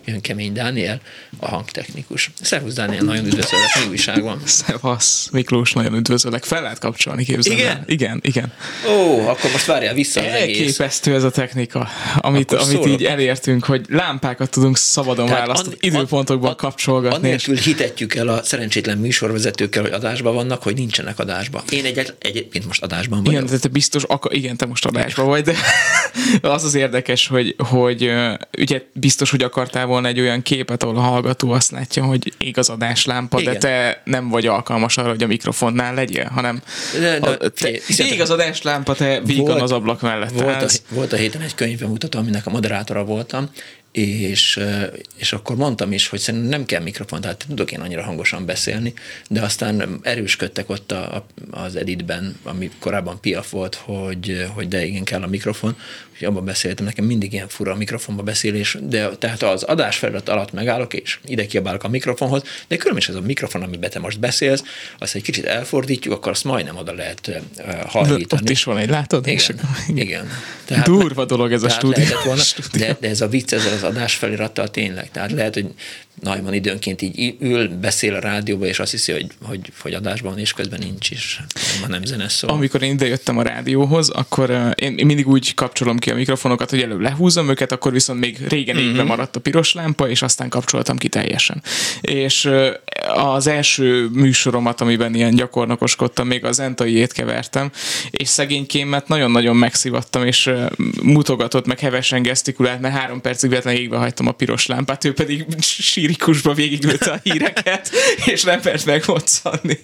jön Kemény Dániel, a hangtechnikus. Szervusz, Dániel, nagyon üdvözöllek, mi újság van? Szevasz, Miklós, nagyon üdvözöllek. Fel lehet kapcsolni, képzelem. Igen? Igen, igen. Ó, akkor most várjál vissza az egész. Elképesztő ez a technika, amit, amit így elértünk, hogy lámpákat tudunk szabadon választani, időpontokban an, kapcsolgatni. Annélkül és... hitetjük el a szerencsétlen műsorvezetőkkel, hogy adásban vannak, hogy nincsenek adásban. Én egyet, egyébként most adásban vagyok. Igen, te biztos, ak- igen, te most adásban vagy, de az az érdekes, hogy, hogy ugye biztos, hogy akartál volna egy olyan képet, ahol a hallgató azt látja, hogy igaz adáslámpa, de te nem vagy alkalmas arra, hogy a mikrofonnál legyél, hanem de, de, a, te, igaz adáslámpa, te vígan az ablak mellett. Volt a, volt a héten egy könyvbemutató, aminek a moderátora voltam, és, és akkor mondtam is, hogy szerintem nem kell mikrofon, tehát tudok én annyira hangosan beszélni, de aztán erősködtek ott a, a, az editben, ami korábban Piaf volt, hogy, hogy de igen, kell a mikrofon, és abban beszéltem, nekem mindig ilyen fura a mikrofonba beszélés, de tehát az adás feladat alatt megállok, és ide kiabálok a mikrofonhoz, de különben is az a mikrofon, amiben te most beszélsz, azt egy kicsit elfordítjuk, akkor azt majdnem oda lehet hallítani. Ott is van egy, látod? Igen. igen. Tehát, durva dolog ez a stúdió. Volna, de, de ez a vicc, ezzel az adásfelirattal tényleg. Tehát lehet, hogy Najman időnként így ül, beszél a rádióba, és azt hiszi, hogy, hogy, hogy adásban van, és közben nincs is. Már nem zene szól. Amikor én idejöttem a rádióhoz, akkor én mindig úgy kapcsolom ki a mikrofonokat, hogy előbb lehúzom őket, akkor viszont még régen égve maradt a piros lámpa, és aztán kapcsoltam ki teljesen. És az első műsoromat, amiben ilyen gyakornokoskodtam, még az entaiét kevertem, és szegénykémet nagyon-nagyon megszivattam, és mutogatott, meg hevesen gesztikulált, mert három percig véletlenül égve hagytam a piros lámpát, ő pedig sírikusba végigülte a híreket, és nem mert megmoczanni.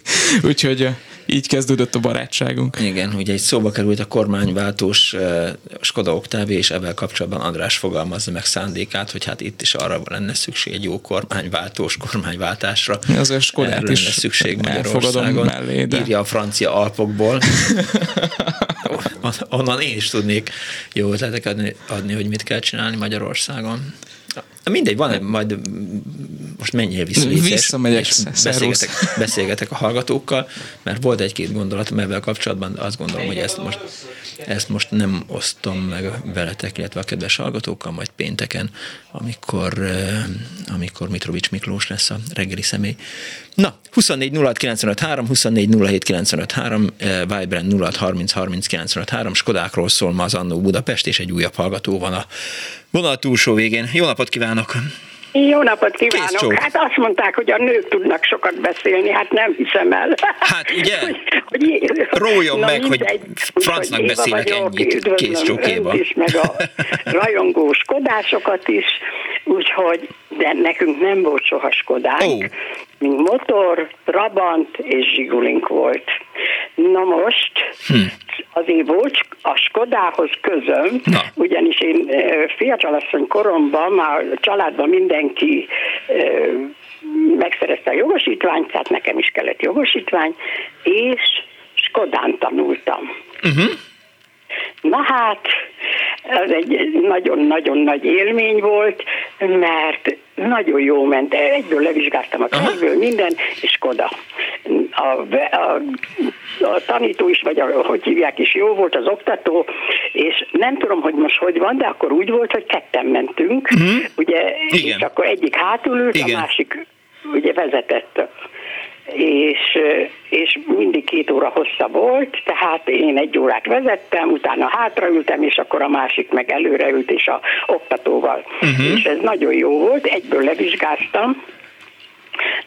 Úgyhogy így kezdődött a barátságunk. Igen, ugye egy szóba került a kormányváltós uh, Skoda Octavia, és ebben kapcsolatban András fogalmazza meg szándékát, hogy hát itt is arra lenne szükség egy jó kormányváltós kormányváltásra. Az a Skodát is szükség Magyarországon. Mellé, de... Írja a francia Alpokból. Onnan én is tudnék jó ötletek adni, adni, hogy mit kell csinálni Magyarországon. Mindegy, van, majd most menjél vissza, visszamegyek, és beszélgetek, beszélgetek a hallgatókkal, mert volt egy-két gondolat, mert kapcsolatban azt gondolom, hogy ezt most, ezt most nem osztom meg veletek, illetve a kedves hallgatókkal, majd pénteken, amikor, amikor Mitrovics Miklós lesz a reggeli személy. Na, huszonnégy nulla hat kilencvenöt három, huszonnégy nulla hét kilencvenöt három, Vibrant nulla hat harminc harminc kilencvenöt három, Skodákról szól ma az Anno Budapest, és egy újabb hallgató van a vonal túlsó végén. Jó napot kívánok! Jó napot kívánok! Hát azt mondták, hogy a nők tudnak sokat beszélni, hát nem hiszem el. Hát ugye, rójon meg, mindegy, hogy francnak hogy beszélnek ennyit, készcsókéba. Is, meg a rajongó skodásokat is, úgyhogy, de nekünk nem volt soha Skodánk. Oh. Mint motor, Trabant és Zsigulink volt. Na most, hm. azért volt a Skodához közöm, Na. ugyanis én fiatalasszony koromban, már a családban mindenki megszerezte a jogosítványt, tehát nekem is kellett jogosítvány, és Skodán tanultam. Uh-huh. Na hát, ez egy nagyon-nagyon nagy élmény volt, mert nagyon jó ment. Egyből levizsgáztam a könyvből minden, és Skoda. A, a, a tanító is, vagy a, hogy hívják is, jó volt az oktató, és nem tudom, hogy most hogy van, de akkor úgy volt, hogy ketten mentünk, mm-hmm. ugye, Igen. és akkor egyik hátul ült, Igen. a másik ugye vezetett. És, és mindig két óra hossza volt, tehát én egy órát vezettem, utána hátraültem, és akkor a másik meg előreült, és a oktatóval. Uh-huh. És ez nagyon jó volt, egyből levizsgáztam,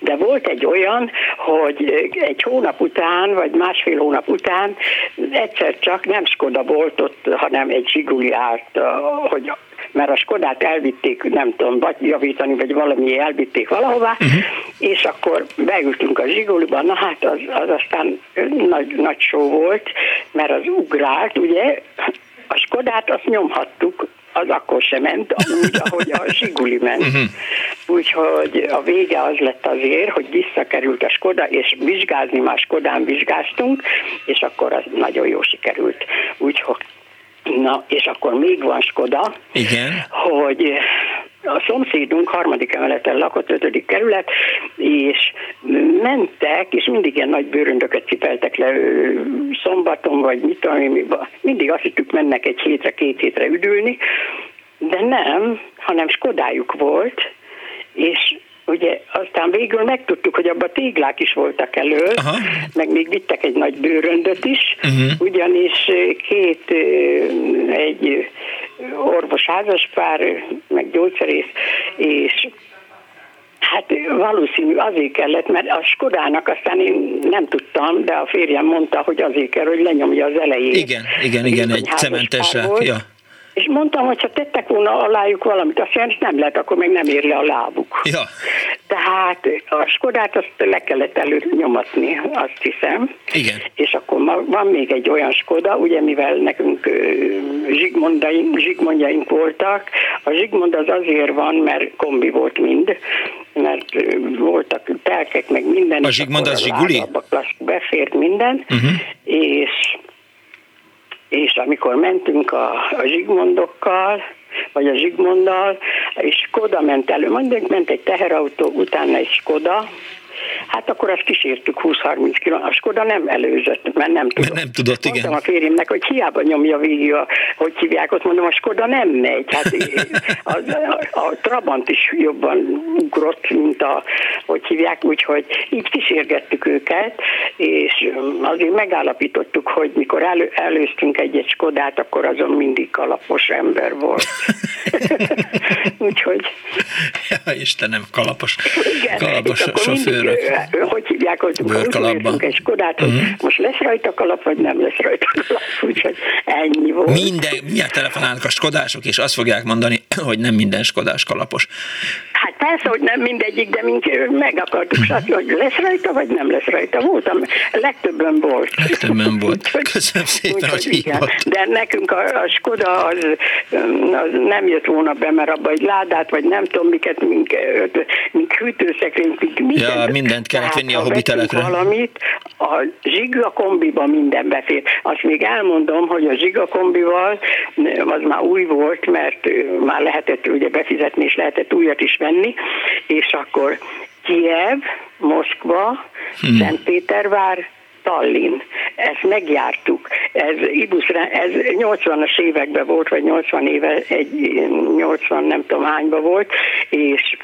de volt egy olyan, hogy egy hónap után, vagy másfél hónap után egyszer csak nem Skoda volt ott, hanem egy Zsiguli állt, hogy mert a Skodát elvitték, nem tudom, vagy javítani, vagy valami elvitték valahová, uh-huh. és akkor beültünk a Zsiguliba, na hát az, az aztán nagy, nagy só volt, mert az ugrált, ugye, a Skodát azt nyomhattuk, az akkor sem ment, úgy, ahogy a Zsiguli ment. Uh-huh. Úgyhogy a vége az lett azért, hogy visszakerült a Skoda, és vizsgázni már Skodán vizsgáztunk, és akkor az nagyon jó sikerült. Úgyhogy na, és akkor még van Skoda, igen. hogy a szomszédunk harmadik emeleten lakott, ötödik kerület, és mentek, és mindig ilyen nagy bőröndöket cipeltek le szombaton, vagy mit tudom, mindig azt hittük, mennek egy hétre, két hétre üdülni, de nem, hanem Skodájuk volt, és ugye aztán végül megtudtuk, hogy abban téglák is voltak elől, aha. meg még vittek egy nagy bőröndöt is, uh-huh. ugyanis két, egy orvos házaspár, meg gyógyszerész, és hát valószínű azért kellett, mert a Skodának aztán én nem tudtam, de a férjem mondta, hogy azért kell, hogy lenyomja az elejét. Igen, igen, igen, egy cementesre, ja. És mondtam, hogy ha tettek volna alájuk valamit, azt jelenti, nem lehet, akkor meg nem ér le a lábuk. Ja. Tehát a Skodát azt le kellett előnyomatni, azt hiszem. Igen. És akkor van még egy olyan Skoda, ugye mivel nekünk zsigmondaink, zsigmondjaink voltak, a zsigmond az azért van, mert kombi volt mind, mert voltak telkek, meg minden. A zsigmond az Zsiguli? Befért minden, uh-huh. és... és amikor mentünk a, a zsigmondokkal, vagy a zsigmonddal, és Skoda ment elő, mondjuk ment egy teherautó, utána egy Skoda, hát akkor azt kísértük húsz-harminc kilométert, a Skoda nem előzött, mert nem tudott. Mert nem tudott, igen. Mondtam a férjemnek, hogy hiába nyomja végig, a, hogy hívják, ott mondom, a Skoda nem megy. Hát a, a, a Trabant is jobban ugrott, mint a, hogy hívják, úgyhogy így kísérgettük őket, és azért megállapítottuk, hogy mikor elő, előztünk egy-egy Skodát, akkor azon mindig kalapos ember volt. úgyhogy... Ja, Istenem, kalapos. Igen, kalapos sofőr. Hogy hívják, hogy bőrkalapban egy Skodát, hogy uh-huh. most lesz rajta kalap, vagy nem lesz rajta kalap, úgyhogy ennyi volt. Minden, miért telefonálnak a Skodások, és azt fogják mondani, hogy nem minden Skodás kalapos. Hát persze, hogy nem mindegyik, de mink meg akartuk, uh-huh. hogy lesz rajta, vagy nem lesz rajta. Voltam, legtöbben volt. Legtöbben volt. Köszönöm szépen, hogy hívott. De nekünk a, a Skoda az, az nem jött volna be, mert abba egy Ládát, vagy nem tudom miket, mink, mink hűtőszekrényt, mink mindent. Ja, mindent kellett vinni a hobbitelekre. Valamit, a zsigakombiban minden befér. Azt még elmondom, hogy a zsigakombival az már új volt, mert már lehetett ugye befizetni, és lehetett újat is venni, és akkor Kiev, Moszkva, hmm. Szentpétervár, Tallinn. Ezt megjártuk. Ez, ez nyolcvanas években volt, vagy nyolcvan éve, egy, nyolcvan nem tudom hányban volt, és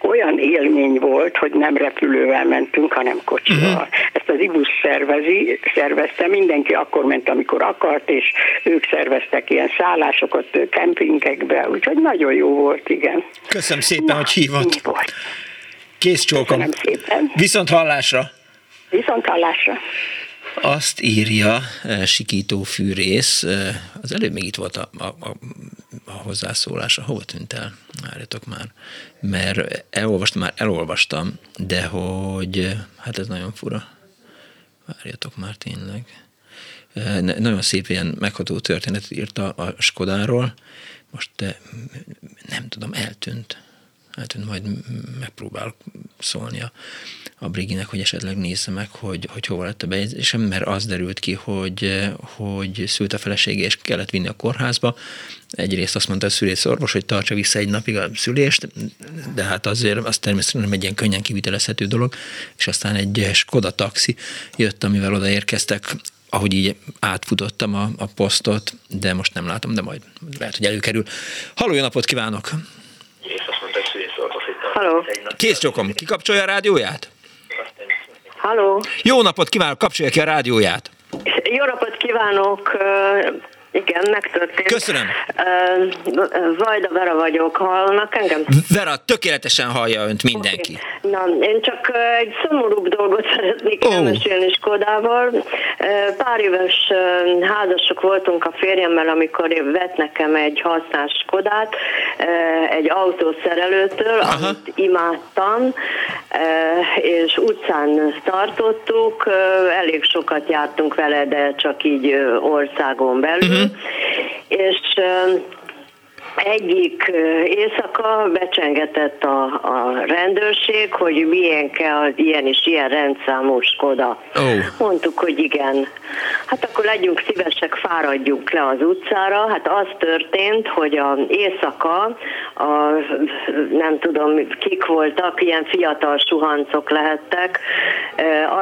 olyan élmény volt, hogy nem repülővel mentünk, hanem kocsival. Uh-huh. Ezt az Ibusz szervezi, szervezte, mindenki akkor ment, amikor akart, és ők szerveztek ilyen szállásokat kempingekbe, úgyhogy nagyon jó volt, igen. Köszönöm szépen, na, hogy hívott. Kész csókom. Viszont hallásra. Viszont hallásra. Azt írja Sikító Fűrész, az előbb még itt volt a, a, a, a hozzászólása, hova tűnt el? Várjatok már, mert elolvastam, már elolvastam, de hogy, hát ez nagyon fura. Várjatok már tényleg. Nagyon szép ilyen megható történetet írta a Skodáról, most nem tudom, eltűnt. Hát majd megpróbálok szólni a, a Briginek, hogy esetleg nézze meg, hogy, hogy hova lett a bejegyzésem, mert az derült ki, hogy, hogy szült a felesége, és kellett vinni a kórházba. Egyrészt azt mondta a szülészorvos, hogy tartsa vissza egy napig a szülést, de hát azért az természetesen nem egy ilyen könnyen kivitelezhető dolog, és aztán egy Skoda taxi jött, amivel odaérkeztek, ahogy így átfutottam a, a posztot, de most nem látom, de majd lehet, hogy előkerül. Halló, jó napot kívánok! Halló. Kész csokom, kikapcsolja a rádióját? Halló. Jó napot kívánok, kapcsolja ki a rádióját. Jó napot kívánok, Igen, megtörtént. Köszönöm. Vajda Vera vagyok, hallnak engem? Vera, tökéletesen hallja önt mindenki. Okay. Na, én csak egy szomorúbb dolgot szeretnék oh. elmesélni Skodával. Pár éves házasok voltunk a férjemmel, amikor vett nekem egy használt Skodát, egy autószerelőtől, Aha. amit imádtam, és utcán tartottuk, elég sokat jártunk vele, de csak így országon belül, uh-huh. és egyik éjszaka becsengetett a, a rendőrség, hogy milyen kell ilyen és ilyen rendszámú Skoda. Oh. Mondtuk, hogy igen. Hát akkor legyünk szívesek, fáradjunk le az utcára. Hát az történt, hogy az éjszaka, a, nem tudom kik voltak, ilyen fiatal suhancok lehettek,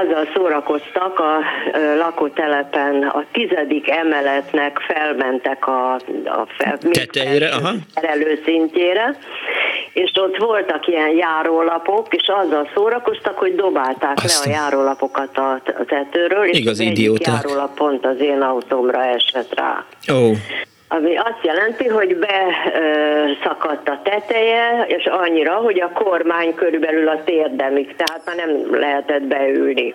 azzal szórakoztak a lakótelepen, a tizedik emeletnek felmentek a, a fel, tetejére, aha. előszintjére, és ott voltak ilyen járólapok, és azzal szórakoztak, hogy dobálták Aztán. le a járólapokat a tetőről, és Igaz, az egyik járólap pont az én autómra esett rá. Oh. Ami azt jelenti, hogy beszakadt a teteje, és annyira, hogy a kormány körülbelül a térdemig, tehát már nem lehetett beülni.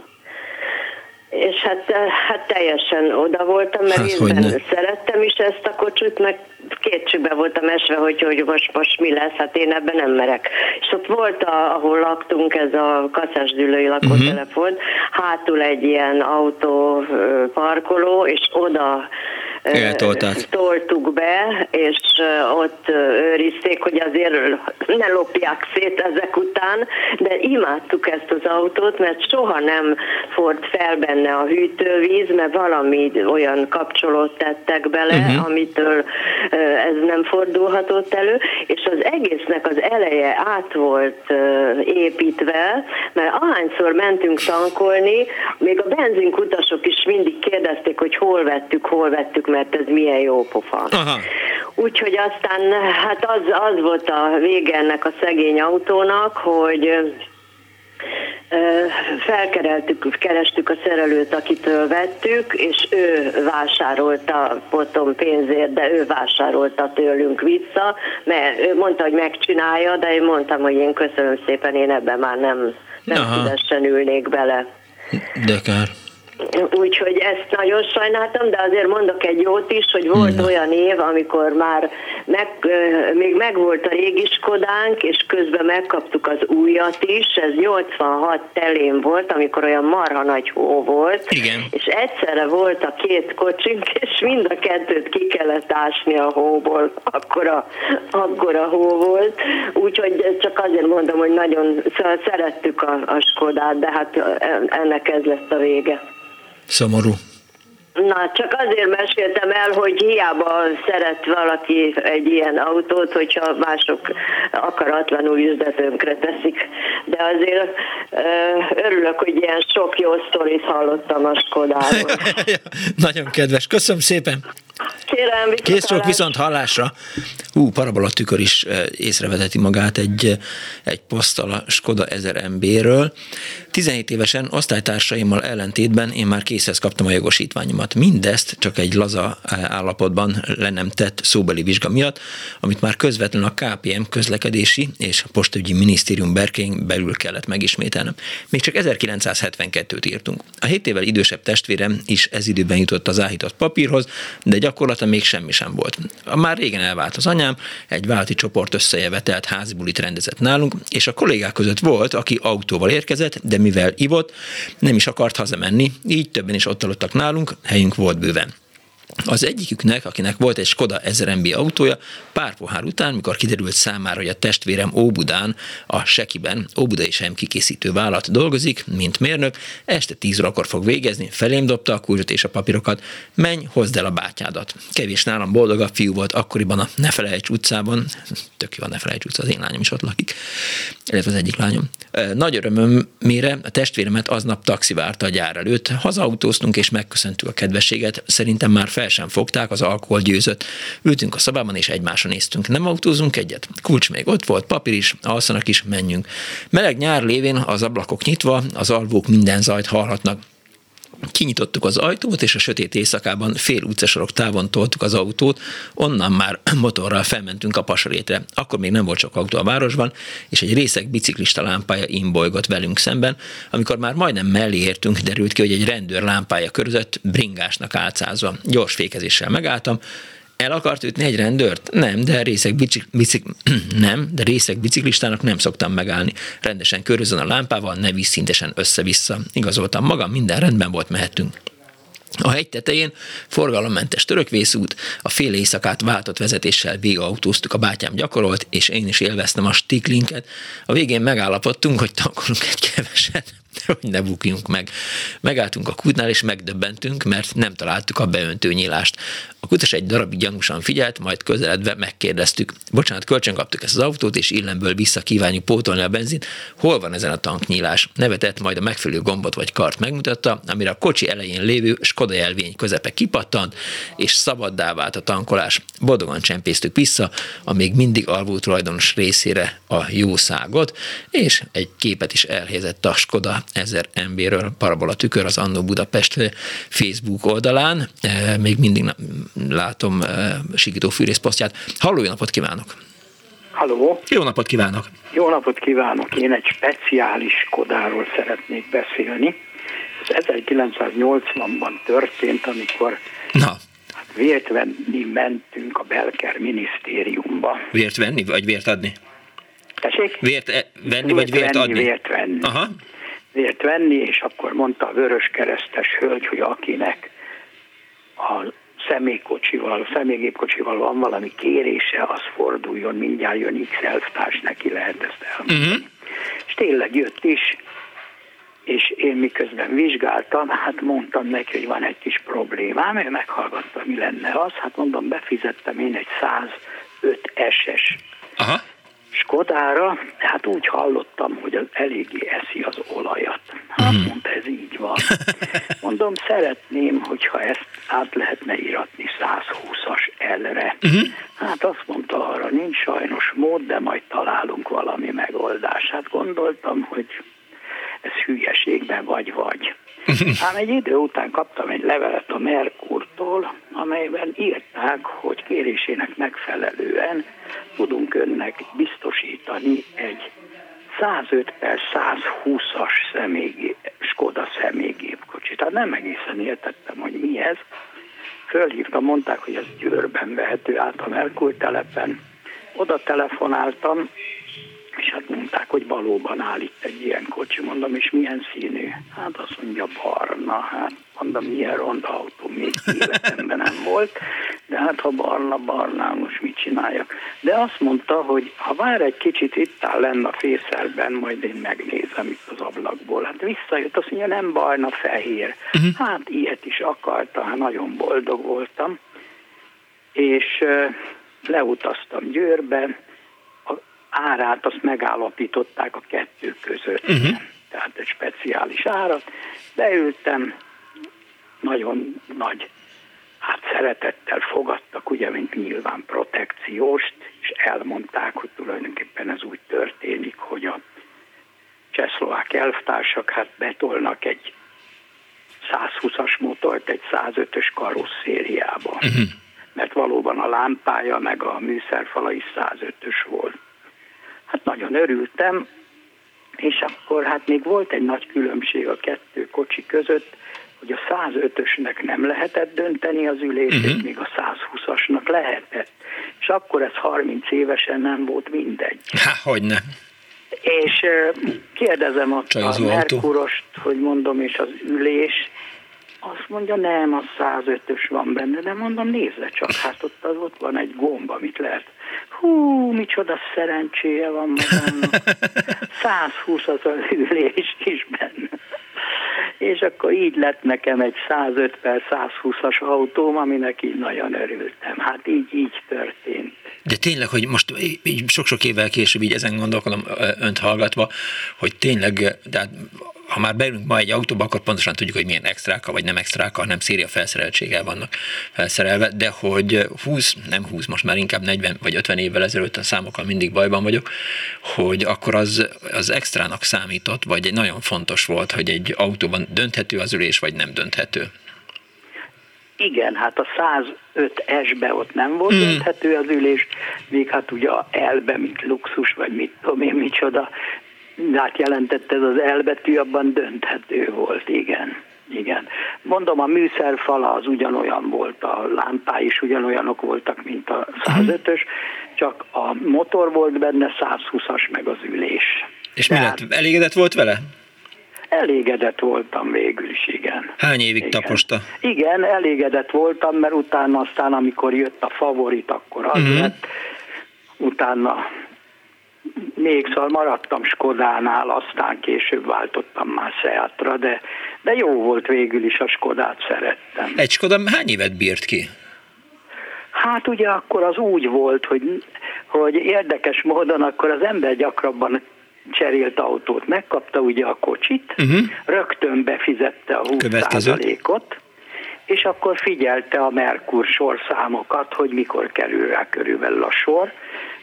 És hát, hát teljesen oda voltam, mert hát, én szerettem is ezt a kocsit, meg kétségbe voltam esve, hogy, hogy most, most mi lesz, hát én ebben nem merek. És ott volt, a, ahol laktunk, ez a kaszásdülői lakótelep volt, uh-huh. hátul egy ilyen autó parkoló, és oda Igen, toltuk be, és ott őrizték, hogy azért ne lopják szét ezek után, de imádtuk ezt az autót, mert soha nem ford fel benne a hűtővíz, mert valami olyan kapcsolót tettek bele, uh-huh. amitől ez nem fordulhatott elő, és az egésznek az eleje át volt építve, mert ahányszor mentünk tankolni, még a benzinkutasok is mindig kérdezték, hogy hol vettük, hol vettük, mert ez milyen jó pofa. Aha. Úgyhogy aztán hát az, az volt a vége ennek a szegény autónak, hogy felkereltük, kerestük a szerelőt, akitől vettük, és ő vásárolta potom pénzért, de ő vásárolta tőlünk vissza, mert ő mondta, hogy megcsinálja, de én mondtam, hogy én köszönöm szépen, én ebben már nem, nem szívesen ülnék bele. De kár. Úgyhogy ezt nagyon sajnáltam, de azért mondok egy jót is, hogy volt hmm. olyan év, amikor már meg, még megvolt a régi Skodánk, és közben megkaptuk az újat is, ez nyolcvanhat telén volt, amikor olyan marha nagy hó volt, Igen. és egyszerre volt a két kocsink, és mind a kettőt ki kellett ásni a hóból, akkora, akkora hó volt, úgyhogy csak azért mondom, hogy nagyon szóval szerettük a, a Skodát, de hát ennek ez lesz a vége. Szomorú. Na, csak azért meséltem el, hogy hiába szeret valaki egy ilyen autót, hogyha mások akaratlanul üzletünkre teszik. De azért örülök, hogy ilyen sok jó sztorit hallottam a Skodáról. Nagyon kedves. Köszönöm szépen. Kérem, viszont Kész hallás. viszont hallásra. Hú, parabola tükör is észreveteti magát egy, egy poszttal a Skoda ezer em bé-ről. tizenhét évesen osztálytársaimmal ellentétben én már készhez kaptam a jogosítványomat. Mindezt csak egy laza állapotban le nem tett szóbeli vizsga miatt, amit már közvetlenül a ká pé em közlekedési és postaügyi minisztérium berkein belül kellett megismételnem. Még csak ezerkilencszázhetvenkettőt írtunk. A hét évvel idősebb testvérem is ez időben jutott az áhított papírhoz, de gyakorlata még semmi sem volt. Már régen elvált az anyám, egy vállalati csoport összejövetelt házi bulit rendezett nálunk, és a kollégák között volt, aki autóval érkezett, de mivel ivott, nem is akart hazamenni, így többen is ott aludtak nálunk, helyünk volt bőven. Az egyiküknek, akinek volt egy Skoda ezer em bé autója, pár pohár után, mikor kiderült számára, hogy a testvérem Óbudán, a Sekiben, óbudai sejmkikészítő vállalat dolgozik, mint mérnök, este tíz órakor fog végezni, felém dobta a kulcsot és a papírokat, menj, hozd el a bátyádat. Kevés nálam boldogabb fiú volt akkoriban a Ne felejts utcában, tök jó a Ne felejts utca, az én lányom is ott lakik, illetve az egyik lányom. Nagy örömömére a testvéremet aznap taxi várta a gyár előtt, hazautóztunk és megköszöntük a kedvességet, szerintem már fel sem fogták, az alkohol győzött. Ültünk a szobában, és egymásra néztünk. Nem autózunk egyet? Kulcs még ott volt, papír is, alszanak is, menjünk. Meleg nyár lévén az ablakok nyitva, az alvók minden zajt hallhatnak. kinyitottuk az ajtót, és a sötét éjszakában fél utcasorok távon toltuk az autót, onnan már motorral felmentünk a Pasarétre. Akkor még nem volt sok autó a városban, és egy részeg biciklista lámpája imbolygott velünk szemben. Amikor már majdnem mellé értünk, derült ki, hogy egy rendőr lámpája körülött, bringásnak álcázva. Gyors fékezéssel megálltam. El akart ütni egy rendőrt? Nem, de részeg, bicik, bicik, nem, de részeg biciklistának nem szoktam megállni. Rendesen körözön a lámpával, ne vízszintesen össze-vissza. Igazoltam magam, minden rendben volt, mehetünk. A hegy tetején forgalommentes törökvészút, a fél éjszakát váltott vezetéssel végigautóztuk, a bátyám gyakorolt, és én is élveztem a stiklinket. A végén megállapodtunk, hogy tankolunk egy keveset, hogy ne bukjunk meg. Megálltunk a kútnál, és megdöbbentünk, mert nem találtuk a beöntő nyílást. A kutas egy darabig gyanúsan figyelt, majd közeledve megkérdeztük. Bocsánat, kölcsön kaptuk ezt az autót, és illemből vissza kívánjuk pótolni a benzint. Hol van ezen a tanknyílás? Nevetett, majd a megfelelő gombot vagy kart megmutatta, amire a kocsi elején lévő Skoda jelvény közepe kipattant, és szabaddá vált a tankolás. Boldogan csempésztük vissza a még mindig alvó tulajdonos részére a jószágot, és egy képet is elhelyezett a Skoda ezer em bé-ről parabola tükör az Anno Budapest Facebook oldalán. Még mindig látom Sikító Fűrész posztját. Halló, jó napot kívánok! Halló! Jó napot kívánok! Jó napot kívánok! Én egy speciális Skodáról szeretnék beszélni. Ez ezerkilencszáznyolcvanban történt, amikor Na. vért venni mentünk a Belker minisztériumba. Vért venni, vagy vért adni? Tessék? Vért e- venni, vért vagy vért venni, adni? Vért venni. Aha. Vért venni, és akkor mondta a vöröskeresztes hölgy, hogy akinek a személykocsival, a személygépkocsival van valami kérése, az forduljon, mindjárt jön X elvtárs, neki lehet ezt elmondani. Uh-huh. És tényleg jött is, és én miközben vizsgáltam, hát mondtam neki, hogy van egy kis problémám, én meghallgattam, mi lenne az, hát mondom, befizettem én egy százöt es-es. Aha. Skodára, hát úgy hallottam, hogy az eléggé eszi az olajat. Hát mm. mondta, ez így van. Mondom, szeretném, hogyha ezt át lehetne íratni százhúszas el-re. Mm-hmm. Hát azt mondta, arra nincs sajnos mód, de majd találunk valami megoldását. Gondoltam, hogy ez hülyeségben vagy-vagy. Ám egy idő után kaptam egy levelet a Merkurtól, amelyben írták, hogy kérésének megfelelően tudunk önnek biztosítani egy százöt per százhúszas személygé, Skoda személygépkocsit. Tehát nem egészen értettem, hogy mi ez. Fölhívtam, mondták, hogy ez Győrben vehető át a Merkur telepen. Oda telefonáltam, és hát mondták, hogy valóban áll itt egy ilyen kocsi, mondom, és milyen színű? Hát azt mondja, barna, hát mondom, milyen ronda autó még életemben nem volt, de hát ha barna, barnám, most mit csináljak? De azt mondta, hogy ha vár egy kicsit, itt áll lenn a fészerben, majd én megnézem itt az ablakból. Hát visszajött, azt mondja, nem barna, fehér. Hát ilyet is akarta, hát nagyon boldog voltam, és leutaztam Győrbe, árát azt megállapították a kettő között, uh-huh. tehát egy speciális árat. Beültem, nagyon nagy, hát szeretettel fogadtak, ugye, mint nyilván protekcióst, és elmondták, hogy tulajdonképpen ez úgy történik, hogy a csehszlovák elvtársak hát betolnak egy százhúszas motort egy százötös karosszériába, uh-huh. mert valóban a lámpája meg a műszerfala is százötös volt. Hát nagyon örültem, és akkor hát még volt egy nagy különbség a kettő kocsi között, hogy a százötösnek nem lehetett dönteni az ülését, uh-huh. még a százhúszasnak lehetett. És akkor ez harminc évesen nem volt mindegy. Há, hogyne. És kérdezem a, a Merkurost, hogy mondom, és az ülés, azt mondja, nem, a százötös van benne, de mondom, nézze csak, hát ott, az, ott van egy gomb, amit lehet. Hú, micsoda szerencséje van magának. százhúsz az az ülés is benne. És akkor így lett nekem egy százöt per százhúszas autóm, aminek így nagyon örültem. Hát így, így történt. De tényleg, hogy most így sok-sok évvel később így ezen gondolkodom önt hallgatva, hogy tényleg, de ha már belünk ma egy autóba, akkor pontosan tudjuk, hogy milyen extrákkal, vagy nem extrákkal, hanem széria felszereltséggel vannak felszerelve, de hogy húsz, nem húsz, most már inkább negyven vagy ötven évvel ezelőtt, a számokkal mindig bajban vagyok, hogy akkor az, az extrának számított, vagy nagyon fontos volt, hogy egy autóban dönthető az ülés, vagy nem dönthető. Igen, hát a száz öt S-be ott nem volt dönthető az ülés, még hát ugye a L-be, mint luxus, vagy mit tudom én, micsoda, hát jelentett ez az L betű, abban dönthető volt, igen. Igen. Mondom, a műszerfala az ugyanolyan volt, a lámpái is ugyanolyanok voltak, mint a száz ötös, csak a motor volt benne, száz húszas meg az ülés. És Tehát... mi lett? Elégedett volt vele? Elégedett voltam végül is, igen. Hány évig igen. taposta? Igen, elégedett voltam, mert utána aztán, amikor jött a favorit, akkor az uh-huh. lett. Utána még szóval maradtam Skodánál, aztán később váltottam már Seatra, de, de jó volt végül is, a Skodát szerettem. Egy Skoda hány évet bírt ki? Hát ugye akkor az úgy volt, hogy, hogy érdekes módon akkor az ember gyakrabban cserélt autót, megkapta ugye a kocsit, uh-huh. rögtön befizette a húsz százalékot, és akkor figyelte a Merkur sorszámokat, hogy mikor kerül rá körülbelül a sor.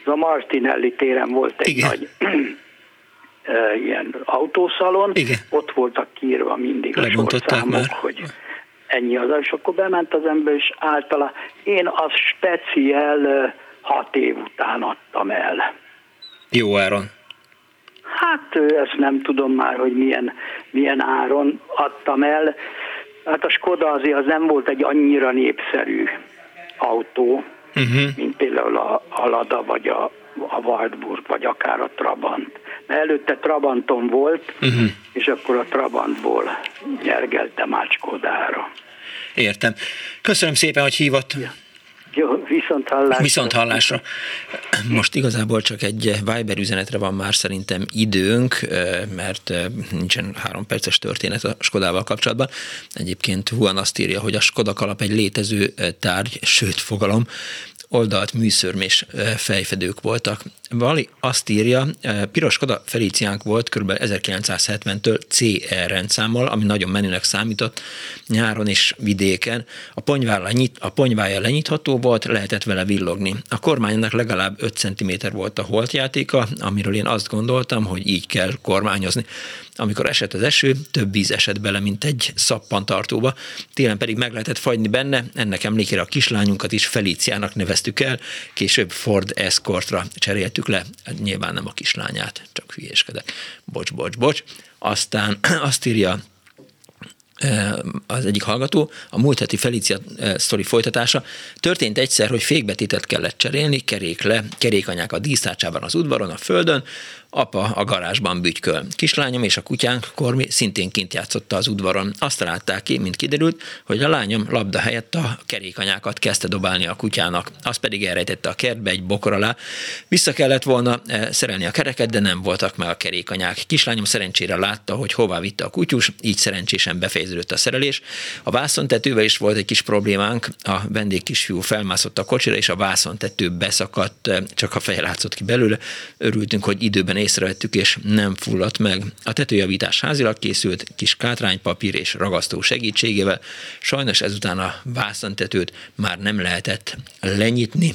A Martinelli téren volt egy Igen. nagy uh, ilyen autószalon, Igen. ott voltak kiírva mindig a sorszámok, hogy ennyi az, és akkor bement az ember, és általa én az speciál uh, hat év után adtam el. Jó áron. Hát ezt nem tudom már, hogy milyen, milyen áron adtam el. Hát a Skoda azért az nem volt egy annyira népszerű autó, uh-huh. mint például a, a Lada, vagy a, a Wartburg, vagy akár a Trabant. Mert előtte Trabanton volt, uh-huh. és akkor a Trabantból nyergeltem át Skodára. Értem. Köszönöm szépen, hogy hívott. Ja. Jó, viszont hallásra. Viszont hallásra. Most igazából csak egy Viber üzenetre van már szerintem időnk, mert nincsen három perces történet a Skodával kapcsolatban. Egyébként Juan azt írja, hogy a Skoda kalap egy létező tárgy, sőt fogalom, oldalt műszörm és fejfedők voltak. Vali azt írja, piros Skoda Felíciánk volt kb. ezerkilencszázhetventől cé er rendszámmal, ami nagyon menőnek számított nyáron és vidéken. A ponyvája, nyit, a ponyvája lenyitható volt, lehetett vele villogni. A kormánynak legalább öt centiméter volt a holtjátéka, amiről én azt gondoltam, hogy így kell kormányozni. Amikor esett az eső, több víz esett bele, mint egy szappantartóba, télen pedig meg lehetett fagyni benne, ennek emlékére a kislányunkat is Felíciának neveztük el, később Ford Escortra cseréltük le, nyilván nem a kislányát, csak hülyéskedek. Bocs, bocs, bocs. Aztán azt írja az egyik hallgató, a múlt heti Felícia sztori folytatása. Történt egyszer, hogy fékbetétet kellett cserélni, kerék le, kerékanyák a dísztárcsában az udvaron, a földön, apa a garázsban bütyköl. Kislányom és a kutyánk, Kormi, szintén kint játszotta az udvaron. Azt találták ki, mint kiderült, hogy a lányom labda helyett a kerékanyákat kezdte dobálni a kutyának. Azt pedig elrejtette a kertbe egy bokor alá. Vissza kellett volna szerelni a kereket, de nem voltak meg a kerékanyák. Kislányom szerencsére látta, hogy hová vitte a kutyus, így szerencsésen befejeződött a szerelés. A vászontetővel is volt egy kis problémánk. A vendég kisfiú felmászott a kocsira, és a vászontető beszakadt, csak a feje látszott ki belőle. Örültünk, hogy időben észrevettük, és nem fulladt meg. A tetőjavítás házilag készült, kis kátránypapír és ragasztó segítségével. Sajnos ezután a vászontetőt már nem lehetett lenyitni.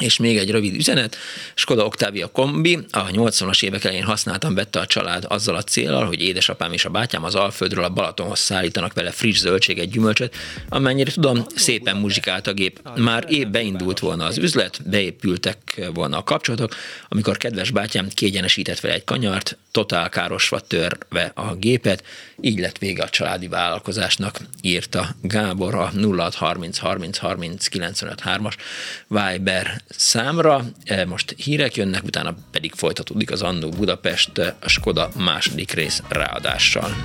És még egy rövid üzenet. Skoda Octavia kombi. A nyolcvanas évek elején használtam, vette a család azzal a céllal, hogy édesapám és a bátyám az Alföldről a Balatonhoz szállítanak vele friss zöldséget, gyümölcsöt. Amennyire tudom, szépen muzsikált a gép. Már épp beindult volna az üzlet, beépültek volna a kapcsolatok, amikor kedves bátyám kiegyenesített vele egy kanyart, totál károsra törve a gépet. Így lett vége a családi vállalkozásnak, írta Gábor a nulla hat harminc harminc harminc kilencvenöt hármas Viber számra. Most hírek jönnek, utána pedig folytatódik az Anno Budapest, a Skoda második rész ráadással.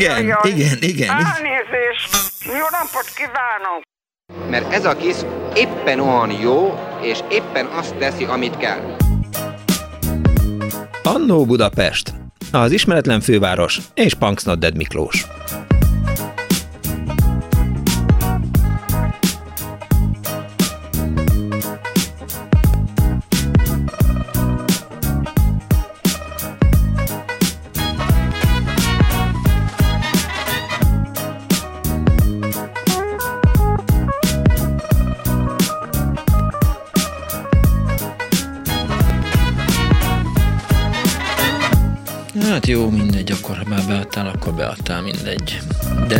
Igen, jaj, igen, igen. Elnézést, jó napot kívánok! Mert ez a kis éppen olyan jó, és éppen azt teszi, amit kell. Anno Budapest, az ismeretlen főváros és Punksnodded Miklós. Hát jó, mindegy, akkor ha már beadtál, akkor beadtál, mindegy. De...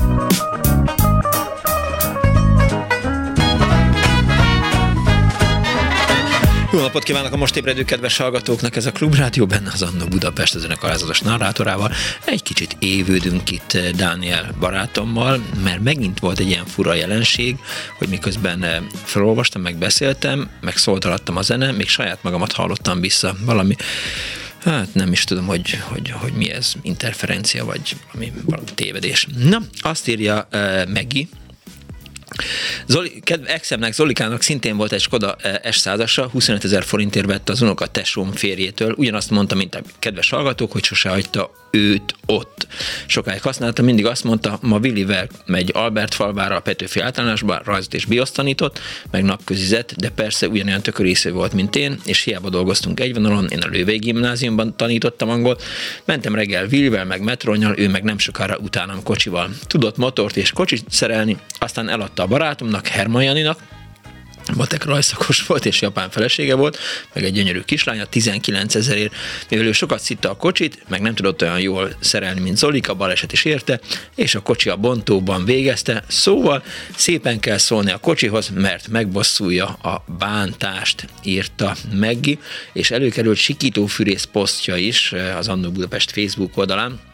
Jó napot kívánok a most ébredő kedves hallgatóknak, ez a Klub Rádió, benne az Anno Budapest, az önök alázatos narrátorával. Egy kicsit évődünk itt Dániel barátommal, mert megint volt egy ilyen fura jelenség, hogy miközben felolvastam, megbeszéltem, meg szólt alattam a zene, még saját magamat hallottam vissza, valami... Hát nem is tudom, hogy, hogy, hogy mi ez, interferencia, vagy ami, valami tévedés. Na, azt írja uh, Megi. Zoli, kedve exemnek, Zolikának szintén volt egy Skoda es százasa, huszonötezer forintért vette az unoka tesóm férjétől. Ugyanazt mondta, mint a kedves hallgatók, hogy sose hagyta őt ott. Sokáig használta, mindig azt mondta, ma Willivel megy Albert falvára, a Petőfi általánosba, rajzot és bioszt tanított, meg napközizet, de persze ugyanolyan tökörésző volt, mint én, és hiába dolgoztunk egy vonalon, én a Lővei gimnáziumban tanítottam angolt, mentem reggel Willivel, meg metronnyal, ő meg nem sokára utánam kocsival. Tudott motort és kocsit szerelni, aztán eladta a barátomnak, Herman Janinak, matek rajszakos volt, és japán felesége volt, meg egy gyönyörű kislánya, tizenkilencezerért, mivel ő sokat szitta a kocsit, meg nem tudott olyan jól szerelni, mint Zolika, baleset is érte, és a kocsi a bontóban végezte, szóval szépen kell szólni a kocsihoz, mert megbosszulja a bántást, írta Meggi, és előkerült sikítófűrész posztja is az Anno Budapest Facebook oldalán,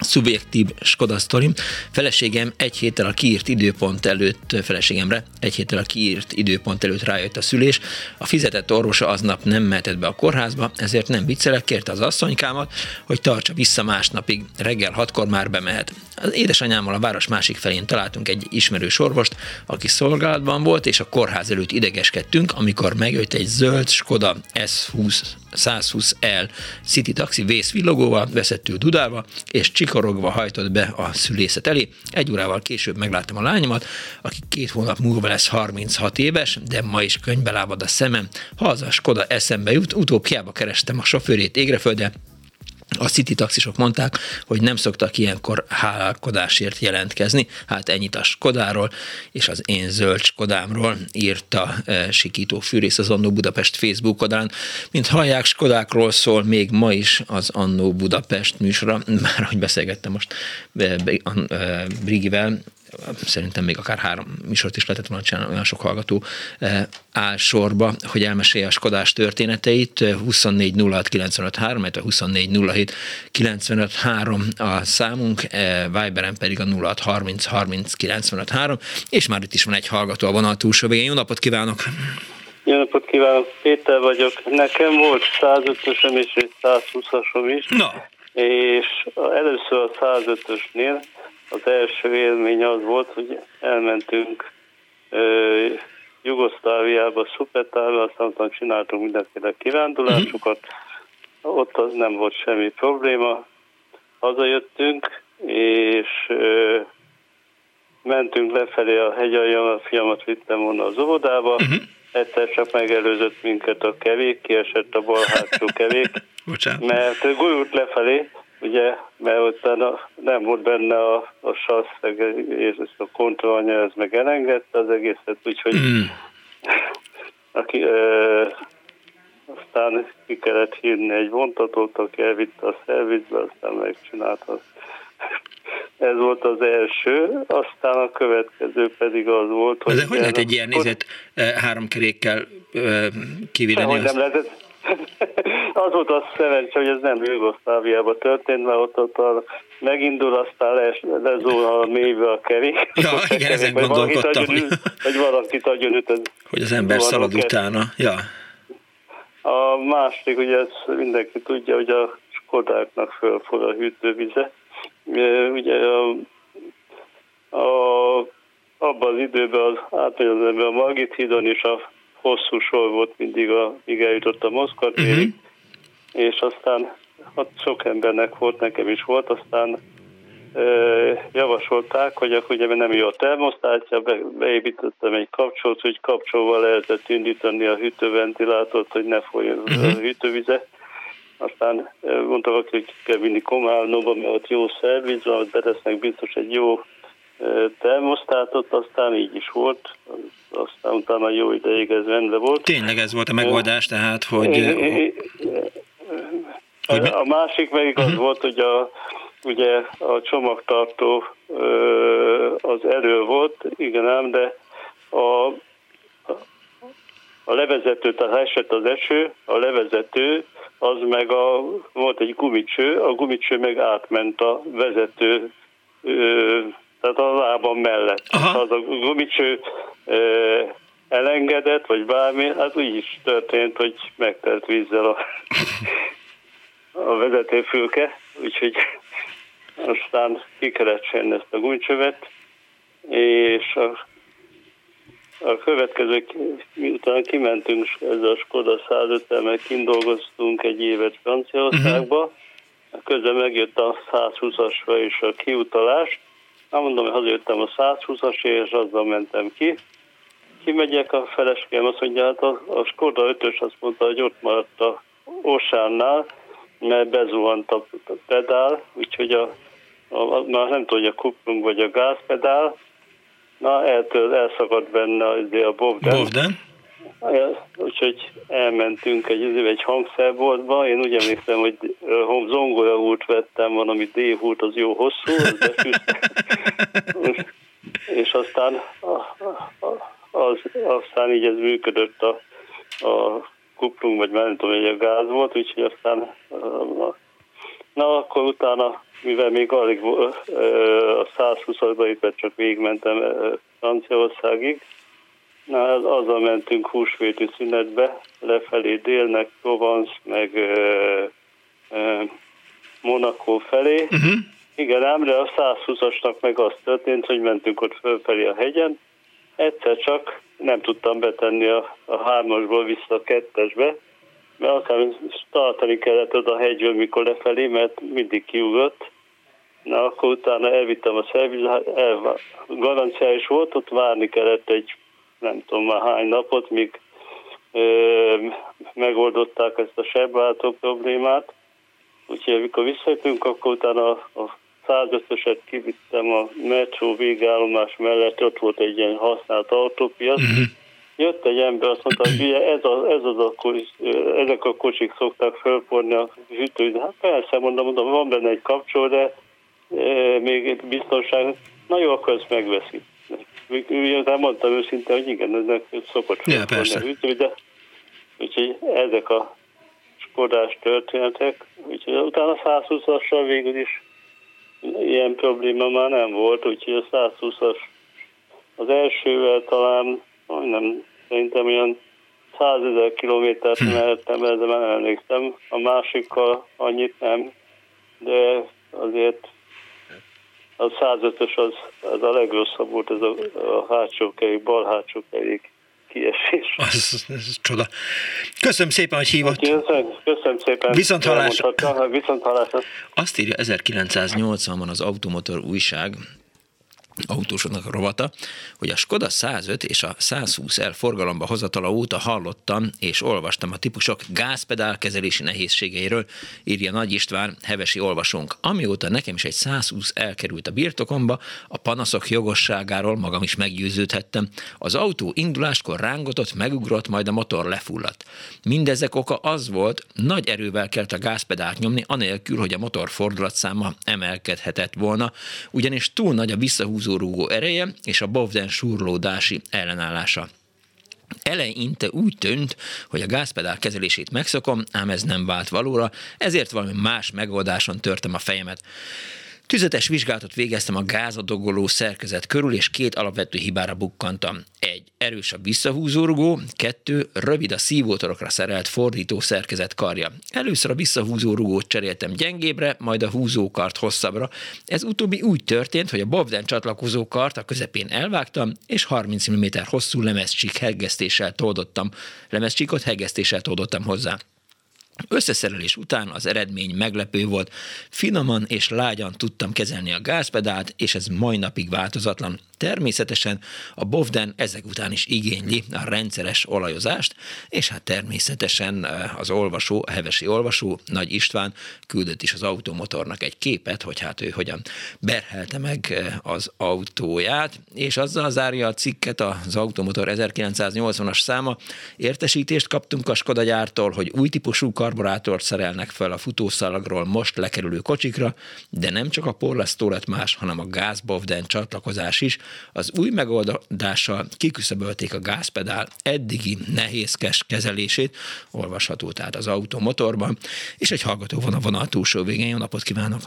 szubjektív Skoda sztorim. Feleségem egy héttel a kiírt időpont előtt, feleségemre egy héttel a kiírt időpont előtt rájött a szülés. A fizetett orvosa aznap nem mehetett be a kórházba, ezért nem viccelek, kérte az asszonykámat, hogy tartsa vissza másnapig, reggel hatkor már bemehet. Az édesanyámmal a város másik felén találtunk egy ismerős orvost, aki szolgálatban volt, és a kórház előtt idegeskedtünk, amikor megjött egy zöld Skoda S húsz, százhúsz L City Taxi vészvillogóval, veszettül dudálva, és csikorogva hajtott be a szülészet elé. Egy órával később megláttam a lányomat, aki két hónap múlva lesz harminchat éves, de ma is könnybe lábad a szemem. Ha az a Skoda eszembe jut, utóbb hiába kerestem a sofőrét Égreföldre. A city taxisok mondták, hogy nem szoktak ilyenkor hálálkodásért jelentkezni. Hát ennyit a Skodáról és az én zöld Skodámról, írta e, Sikító Fűrész az Anno Budapest Facebook oldalán. Mint hallják, Skodákról szól még ma is az Anno Budapest műsora. Már ahogy beszélgettem most e, e, e, Brigivel, szerintem még akár három műsort is lehetett volna csinálni, olyan sok hallgató áll sorba, hogy elmesélje a Skodás történeteit. huszonnégy nulla hat kilencvenöt három, illetve huszonnégy nulla hét kilencvenöt három a számunk, Viberen pedig a nulla hat harminc harminc kilencvenöt három, és már itt is van egy hallgató a vonal túlsó végén. Jó napot kívánok! Jó napot kívánok! Péter vagyok. Nekem volt százötösöm és százhúszasom is. Na. És először a százötösnél az első élmény az volt, hogy elmentünk ö, Jugoszláviába, Szupetárba, aztán csináltunk mindenféle kirándulásokat, ott az nem volt semmi probléma. Hazajöttünk, és ö, mentünk lefelé a hegyalján, a fiamat vittem volna az óvodába, uh-huh. Egyszer csak megelőzött minket a kevék, kiesett a bal hátsó kevék, mert gurult lefelé, ugye, mert utána nem volt benne a, a sasz, és ezt a kontrollanyja, ez meg elengedte az egészet, úgyhogy mm. aki, ö, aztán ki kellett hívni egy vontatót, aki elvitte a szervizbe, aztán megcsinálta. Ez volt az első, aztán a következő pedig az volt, hogy... De hogy lehet egy ilyen nézet három kerékkel kivideni? Az volt a szerencse, hogy ez nem Jugoszláviában történt, mert ott, ott a, megindul, aztán le, lezúl a mélybe a kerék. Ja, igen, ezen gondolkodtam. Hogy valakit agyon üt. Hogy az ember szalad utána. Ja. A másik, ugye ezt mindenki tudja, hogy a Skodáknak fölfog a hűtővize, ugye a, a, abban az időben az átmegy a Margit hídon is a hosszú sor volt mindig, amíg eljutott a Moszkva térig, uh-huh. és aztán ott sok embernek volt, nekem is volt, aztán e, javasolták, hogy akkor ugye nem jó a termosztátja, be, beépítettem egy kapcsolót, hogy kapcsolóval lehetett indítani a hűtőventilátort, hogy ne folyjon uh-huh. a hűtővize. Aztán e, mondtam, hogy ki kell vinni Komárnóba, mert ott jó szerviz van, ott betesznek biztos egy jó termosztátot, aztán így is volt, aztán utána jó ideig ez rendben volt. Tényleg ez volt a megoldás, tehát, hogy... É, hogy a másik meg az uh-huh. volt, hogy a, ugye a csomagtartó az elő volt, igen ám, de a, a levezető, tehát esett az eső, a levezető, az meg a, volt egy gumicső, a gumicső meg átment a vezető tehát a lábam mellett. Aha. Az a gumicső eh, elengedett, vagy bármi, hát úgy is történt, hogy megtelt vízzel a, a vezetőfülke, úgyhogy aztán ki kellett csinálni ezt a gumicsövet, és a, a következő, miután kimentünk ezzel a Skoda százöttel, mert kint dolgoztunk egy évet Franciaországba, közben megjött a százhúszasra is a kiutalás. Na mondom, hogy hazajöttem a százhúszasért, és azzal mentem ki. Kimegyek, a feleségem azt mondja, hát a, a Skoda ötös azt mondta, hogy ott maradt a Osánnál, mert bezuhant a pedál, úgyhogy a, a, már nem tudom, hogy a kuplung vagy a gázpedál. Na, eltől elszakadt benne a bobden. Bobden? Úgyhogy elmentünk egy, egy hangszerboltba, én úgy emlékszem, hogy zongorahúrt vettem, van, ami D-húrt, az jó hosszú, az és, és aztán, az, aztán így ez működött a, a kuplung, vagy már nem tudom, hogy a gáz volt, úgyhogy aztán na, akkor utána, mivel még alig a százhúszasba éppen csak végigmentem Franciaországig, na, azzal mentünk húsvéti szünetbe, lefelé délnek, Provence, meg ö, ö, Monaco felé. Uh-huh. Igen, ám, de a százhúszasnak meg az történt, hogy mentünk ott fölfelé a hegyen. Egyszer csak nem tudtam betenni a, a hármasból vissza a kettesbe, mert akár tartani kellett oda a hegyről, mikor lefelé, mert mindig kiugrott. Na, akkor utána elvittem a szervizet, garanciá is volt, ott várni kellett egy nem tudom már hány napot, míg ö, megoldották ezt a sebváltó problémát. Úgyhogy amikor visszajöttünk, akkor utána a, a százötöset kivittem a metró végállomás mellett, ott volt egy ilyen használt autópiac. Mm-hmm. Jött egy ember, azt mondta, hogy ez a, ez az a kocsi, ezek a kocsik szokták fölporni a hűtőt. Hát persze, mondom, mondom, van benne egy kapcsoló, de e, még biztonság. Na jó, akkor ezt megveszik. Miután mondtam őszintén, hogy igen, ennek szokott felfogni a hűtő, de úgyhogy ezek a skodás történetek, úgyhogy utána a százhúszasra végül is ilyen probléma már nem volt, úgyhogy a százhúszas az elsővel talán, nem, szerintem olyan százezer kilométert mehettem, de már nem emlékszem, a másikkal annyit nem, de azért... A százötös az, az a legrosszabb volt, ez a, a hátsó kerék, bal hátsó kerék kiesés. Az, ez csoda. Köszönöm szépen, hogy hívott. Köszönöm, köszönöm szépen. Viszont hallásra. Viszont hallásra. Azt írja ezerkilencszáznyolcvanban az Automotor újság, autósoknak a rovata, hogy a Skoda százöt és a százhúsz L forgalomba hozatala óta hallottam és olvastam a típusok gázpedál kezelési nehézségeiről, írja Nagy István, hevesi olvasónk. Amióta nekem is egy százhúsz L került a birtokomba, a panaszok jogosságáról magam is meggyőződhettem. Az autó induláskor rángatott, megugrott, majd a motor lefulladt. Mindezek oka az volt, nagy erővel kellett a gázpedált nyomni, anélkül, hogy a motor fordulatszáma emelkedhetett volna, ugyanis túl nagy a visszahúzó rúgó ereje és a bovden súrlódási ellenállása. Eleinte úgy tűnt, hogy a gázpedál kezelését megszokom, ám ez nem vált valóra, ezért valami más megoldáson törtem a fejemet. Tüzetes vizsgálatot végeztem a gázadagoló szerkezet körül, és két alapvető hibára bukkantam. Egy, erős a visszahúzórugó, kettő, rövid a szívótorokra szerelt fordító szerkezet karja. Először a visszahúzórugót cseréltem gyengébre, majd a húzókart hosszabbra. Ez utóbbi úgy történt, hogy a bobden csatlakozó kart a közepén elvágtam, és harminc milliméter hosszú lemezcsík hegesztéssel toldottam. Lemezcsíkot hegesztéssel toldottam hozzá. Összeszerelés után az eredmény meglepő volt. Finoman és lágyan tudtam kezelni a gázpedált, és ez mai napig változatlan. Természetesen a bovden ezek után is igényli a rendszeres olajozást, és hát természetesen az olvasó, a hevesi olvasó, Nagy István küldött is az Automotornak egy képet, hogy hát ő hogyan berhelte meg az autóját, és azzal zárja a cikket az Automotor ezerkilencszáznyolcvanas száma. Értesítést kaptunk a Skoda gyártól, hogy új típusú karburátort szerelnek fel a futószalagról most lekerülő kocsikra, de nem csak a porlasztó lett más, hanem a gázbovden csatlakozás is. Az új megoldással kiküszöbölték a gázpedál eddigi nehézkes kezelését, olvasható tehát az Automotorban, és egy hallgató van a vonal túlsó végén. Jó napot kívánok!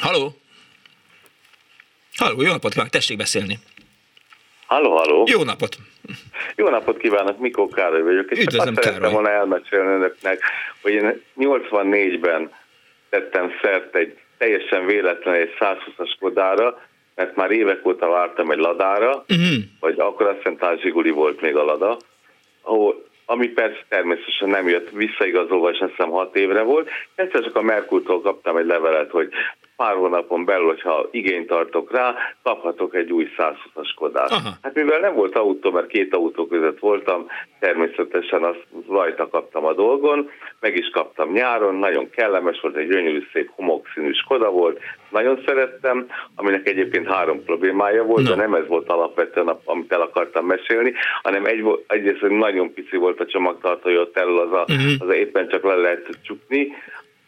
Halló! Halló, jó napot kívánok! Tessék beszélni! Halló, halló! Jó napot! Jó napot kívánok! Mikó Károly vagyok, és üdvözlöm, azt szerettem volna elmesélni önöknek, hogy én nyolcvannégyben tettem szert egy teljesen véletlenül egy százhúszas Skodára, mert már évek óta vártam egy Ladára, uh-huh. vagy akkor azt hiszem talán Zsiguli volt még a Lada, ahol, ami persze természetesen nem jött visszaigazolva, és azt hiszem hat évre volt. Egyszer csak a Merkurtól kaptam egy levelet, hogy pár hónapon belül, hogyha igényt tartok rá, kaphatok egy új százhúszas Skodát. Aha. Hát mivel nem volt autó, mert két autó között voltam, természetesen azt rajta kaptam a dolgon, meg is kaptam nyáron, nagyon kellemes volt, egy gyönyörű szép homokszínű Skoda volt, nagyon szerettem, aminek egyébként három problémája volt, no. de nem ez volt alapvetően, amit el akartam mesélni, hanem egy, egyrészt nagyon pici volt a csomagtartója, ott elől az, a, uh-huh. az a éppen csak le lehet csukni.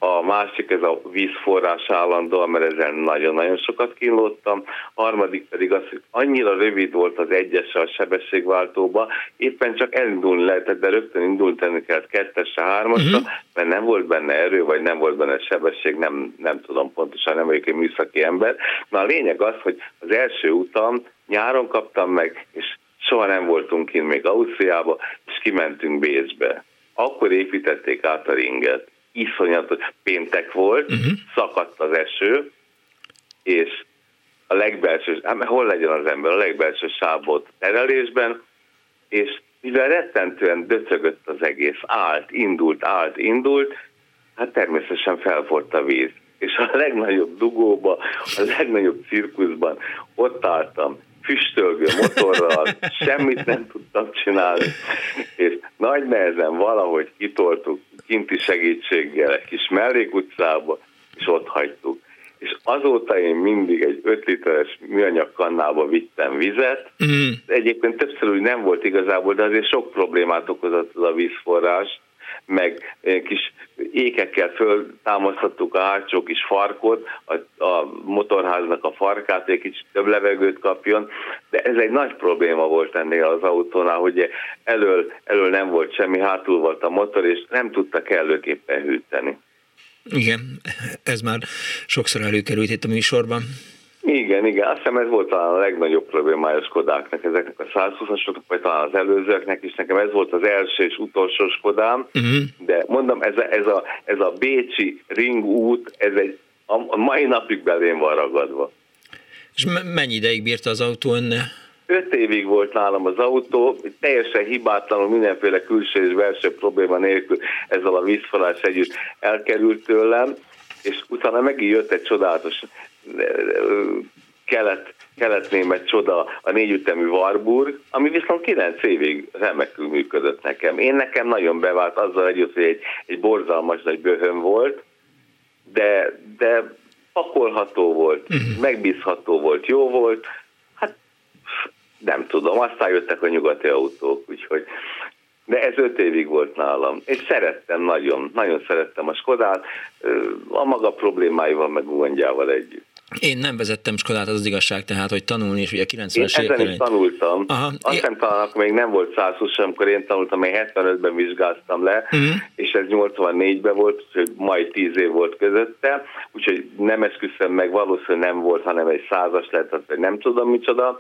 A másik, ez a vízforrás állandóan, mert ezzel nagyon-nagyon sokat kínlódtam. A harmadik pedig az, hogy annyira rövid volt az egyesse a sebességváltóba, éppen csak elindulni lehetett, de rögtön indulni kellett kettesre, hármasra, uh-huh. mert nem volt benne erő, vagy nem volt benne sebesség, nem, nem tudom pontosan, nem vagyok egy műszaki ember. Na a lényeg az, hogy az első utam nyáron kaptam meg, és soha nem voltunk kint még Ausztriába, és kimentünk Bécsbe. Akkor építették át a ringet. Iszonyatos, péntek volt, uh-huh. szakadt az eső, és a legbelső, hát hol legyen az ember, a legbelső sávból terelésben, és mivel rettentően döcögött az egész, állt, indult, állt, indult, hát természetesen felforrt a víz. És a legnagyobb dugóban, a legnagyobb cirkuszban ott álltam, füstölgő motorral, semmit nem tudtam csinálni, és nagy nehezen valahogy kitoltuk kinti segítséggel egy kis mellékutcába, és ott hagytuk. És azóta én mindig egy öt literes műanyag kannába vittem vizet, mm. egyébként többször úgy nem volt igazából, de azért sok problémát okozott az a vízforrás, meg kis ékekkel föltámasztottuk a hátsó kis farkot, a, a motorháznak a farkát, egy kicsit több levegőt kapjon, de ez egy nagy probléma volt ennél az autónál, hogy elől, elől nem volt semmi, hátul volt a motor, és nem tudta kellőképpen hűteni. Igen, ez már sokszor előkerült itt a műsorban. Igen, igen, azt hiszem ez volt talán a legnagyobb problémája Skodáknak, ezeknek a százhúszasoknak, vagy talán az előzőknek is, nekem ez volt az első és utolsó Skodám, uh-huh. de mondom, ez a, ez, a, ez a bécsi ringút, ez egy a mai napig belém van ragadva. És mennyi ideig bírta az autó önne? Öt évig volt nálam az autó, teljesen hibátlanul mindenféle külső és belső probléma nélkül ezzel a vízforrás együtt elkerült tőlem, és utána megint jött egy csodálatos kelet, kelet-német csoda, a négyütemű Warburg, ami viszont kilenc évig remekül működött nekem. Én nekem nagyon bevált azzal együtt, hogy egy, egy borzalmas nagy böhöm volt, de, de pakolható volt, megbízható volt, jó volt, hát nem tudom, aztán jöttek a nyugati autók, úgyhogy... De ez öt évig volt nálam, és szerettem nagyon, nagyon szerettem a Skodát, a maga problémáival meg gondjával együtt. Én nem vezettem Skodát, az az igazság, tehát, hogy tanulni, és ugye kilencvenes években... Én ezen években is tanultam. Aha. Azt én... nem találnak, még nem volt százhúsz, amikor én tanultam, én hetvenötben vizsgáztam le, uh-huh. és ez nyolcvannégyben volt, hogy majd tíz év volt közötte, úgyhogy nem esküszöm meg, valószínűleg nem volt, hanem egy százas lett, vagy nem tudom micsoda,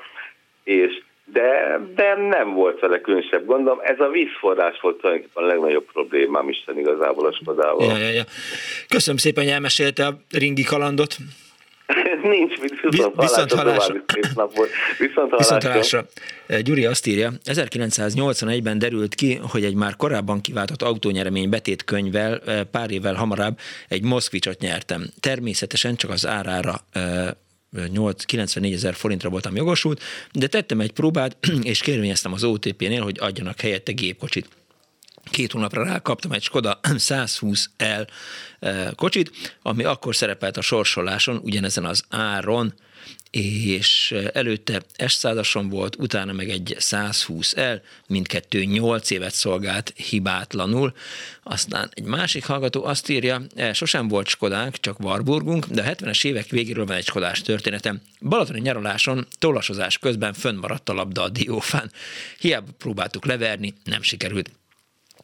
és de, de nem volt vele különösebb gondom. Ez a vízforrás volt tulajdonképpen a legnagyobb problémám Isten igazából a Skodával. Ja, ja, ja. Köszönöm szépen, hogy elmesélte a ringi kalandot. Nincs, viszont hallásra. Viszont hallásra. Gyuri azt írja, ezerkilencszáznyolcvanegyben derült ki, hogy egy már korábban kiváltott autónyeremény betétkönyvvel pár évvel hamarabb egy Moszkvicsot nyertem. Természetesen csak az árára kilencvennégyezer forintra voltam jogosult, de tettem egy próbát, és kérvényeztem az o té pé-nél, hogy adjanak helyette gépkocsit. Két hónapra rá kaptam egy Skoda százhúsz L kocsit, ami akkor szerepelt a sorsoláson, ugyanezen az áron, és előtte S százason volt, utána meg egy százhúsz L, mindkettő nyolc évet szolgált hibátlanul. Aztán egy másik hallgató azt írja, sosem volt Skodánk, csak Warburgunk, de a hetvenes évek végéről van egy Skodás történetem. Balatoni nyaraláson, tollasozás közben fönnmaradt a labda a diófán. Hiába próbáltuk leverni, nem sikerült.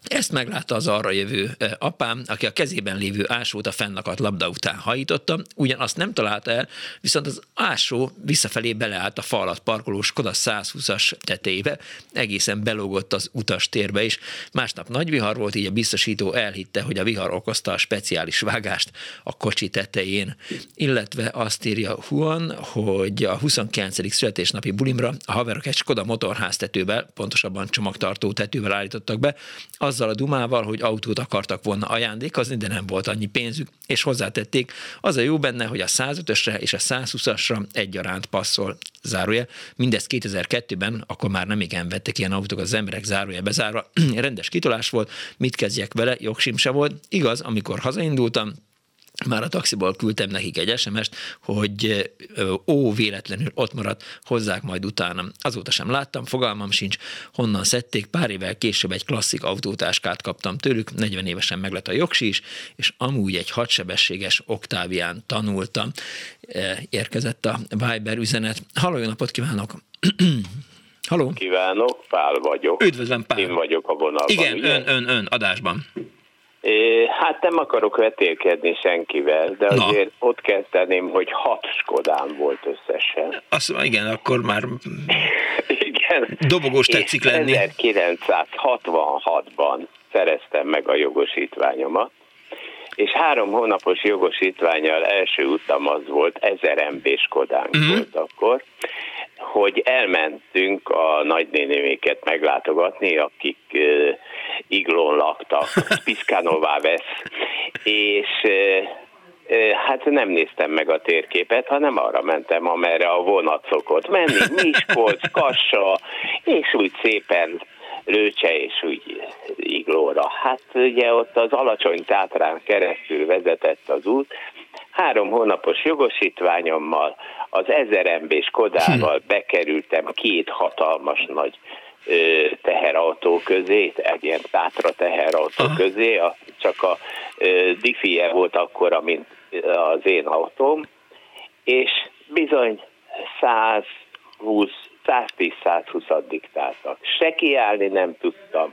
Ezt meglátta az arra jövő apám, aki a kezében lévő ásót a fennakadt labda után hajította, ugyanazt nem találta el, viszont az ásó visszafelé beleállt a fa alatt parkoló Skoda százhúszas tetejébe, egészen belógott az utas térbe is. Másnap nagy vihar volt, így a biztosító elhitte, hogy a vihar okozta a speciális vágást a kocsi tetején. Illetve azt írja Juan, hogy a huszonkilencedik születésnapi bulimra a haverok egy Skoda motorháztetővel, pontosabban csomagtartó tetővel állítottak be, az azzal a dumával, hogy autót akartak volna ajándékozni, de nem volt annyi pénzük, és hozzátették, az a jó benne, hogy a százötösre és a százhúszasra egyaránt passzol, zárója. Mindezt kétezer-kettőben, akkor már nem igen vettek ilyen autók az emberek, zárója bezárva, rendes kitolás volt, mit kezdjek vele, jogsim se volt. Igaz, amikor hazaindultam, már a taxiból küldtem nekik egy es em est, hogy ó, véletlenül ott maradt, hozzák majd utánam. Azóta sem láttam, fogalmam sincs, honnan szedték. Pár évvel később egy klasszik autótáskát kaptam tőlük, negyven évesen meglett a jogsi is, és amúgy egy hatsebességes Octavián tanultam. Érkezett a Viber üzenet. Halló, jó napot kívánok! Halló! Kívánok, Pál vagyok. Üdvözlöm, Pál! Én vagyok a vonalban. Igen, ugye? ön, ön, ön, adásban. Hát nem akarok vetélkedni senkivel, de azért Na. ott kezdeném, hogy hat Skodám volt összesen. Azt igen, akkor már igen. Dobogós tetszik lenni. ezerkilencszázhatvanhatban szereztem meg a jogosítványomat, és három hónapos jogosítvánnyal első utam az volt, ezer em bé Skodánk mm-hmm. volt akkor, hogy elmentünk a nagynénéméket meglátogatni, akik uh, Iglón laktak, Piscanová vesz, és uh, uh, hát nem néztem meg a térképet, hanem arra mentem, amerre a vonat szokott menni, Miskolc, Kassa, és úgy szépen Lőcse és úgy Iglóra. Hát ugye ott az alacsony Tátrán keresztül vezetett az út, három hónapos jogosítványommal, az ezer em bé Skodával bekerültem két hatalmas nagy ö, teherautó közé, egy ilyen Tátra teherautó Aha. közé, a, csak a ö, Diffie volt akkora, mint az én autóm, és bizony százhúsz, száztíz-százhúszat diktáltak. Se kiállni nem tudtam,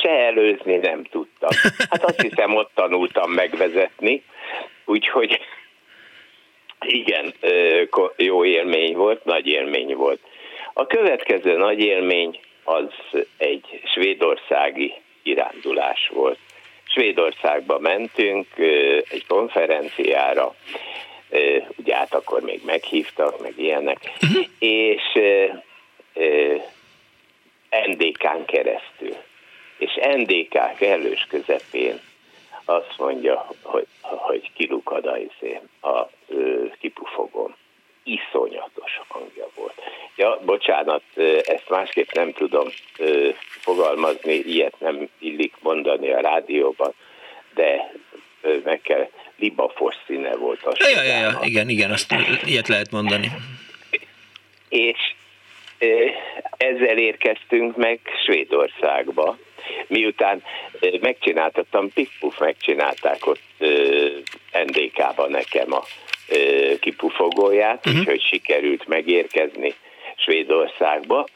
se előzni nem tudtam. Hát azt hiszem, ott tanultam megvezetni, úgyhogy igen, jó élmény volt, nagy élmény volt. A következő nagy élmény az egy svédországi kirándulás volt. Svédországba mentünk egy konferenciára, ugye hát akkor még meghívtak, meg ilyenek, uh-huh. és en dé kán keresztül. És en dé ká kellős közepén azt mondja, hogy, hogy kilukad a, a kipufogom. Iszonyatos hangja volt. Ja, bocsánat, ezt másképp nem tudom fogalmazni, ilyet nem illik mondani a rádióban, de meg kell, libafos színe volt a ja, ja, ja, igen, igen, azt ilyet lehet mondani. És ezzel érkeztünk meg Svédországba, miután megcsináltattam, Piff-Puff megcsinálták ott en dé ká-ba nekem a kipufogóját, uh-huh. úgyhogy sikerült megérkezni Svédországba,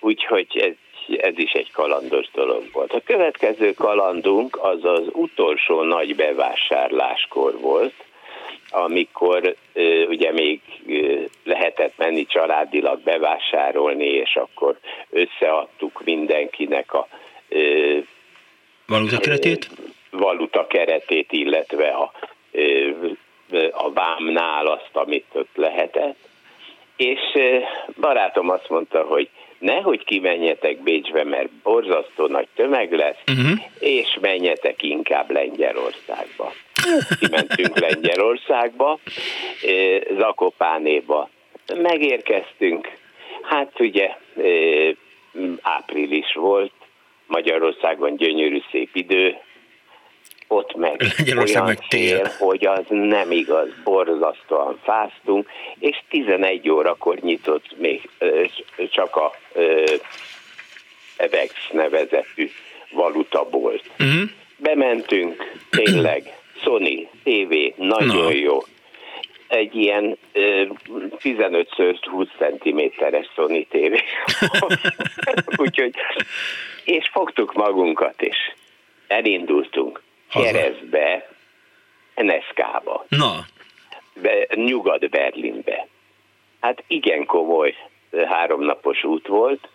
úgyhogy ez, ez is egy kalandos dolog volt. A következő kalandunk az az utolsó nagy bevásárláskor volt, amikor ugye még lehetett menni családilag bevásárolni, és akkor összeadtuk mindenkinek a valuta keretét, valuta keretét illetve a, a vámnál azt, amit ott lehetett. És barátom azt mondta, hogy nehogy kimenjetek Bécsbe, mert borzasztó nagy tömeg lesz, uh-huh. és menjetek inkább Lengyelországba. Kimentünk Lengyelországba, Zakopánéba. Megérkeztünk, hát ugye április volt, Magyarországon gyönyörű szép idő, ott meg olyan szél, hogy az nem igaz, borzasztóan fáztunk, és tizenegy órakor nyitott még csak a Evex nevezetű valutabolt. Uh-huh. Bementünk, tényleg, Sony, té vé, nagyon no. jó. Egy ilyen tizenöt-húsz centiméteres Sony té vé. Úgyhogy, és fogtuk magunkat, és elindultunk Keresztbe, en es zé ká-ba, Na. Be, Nyugat-Berlinbe. Hát igen komoly háromnapos út volt.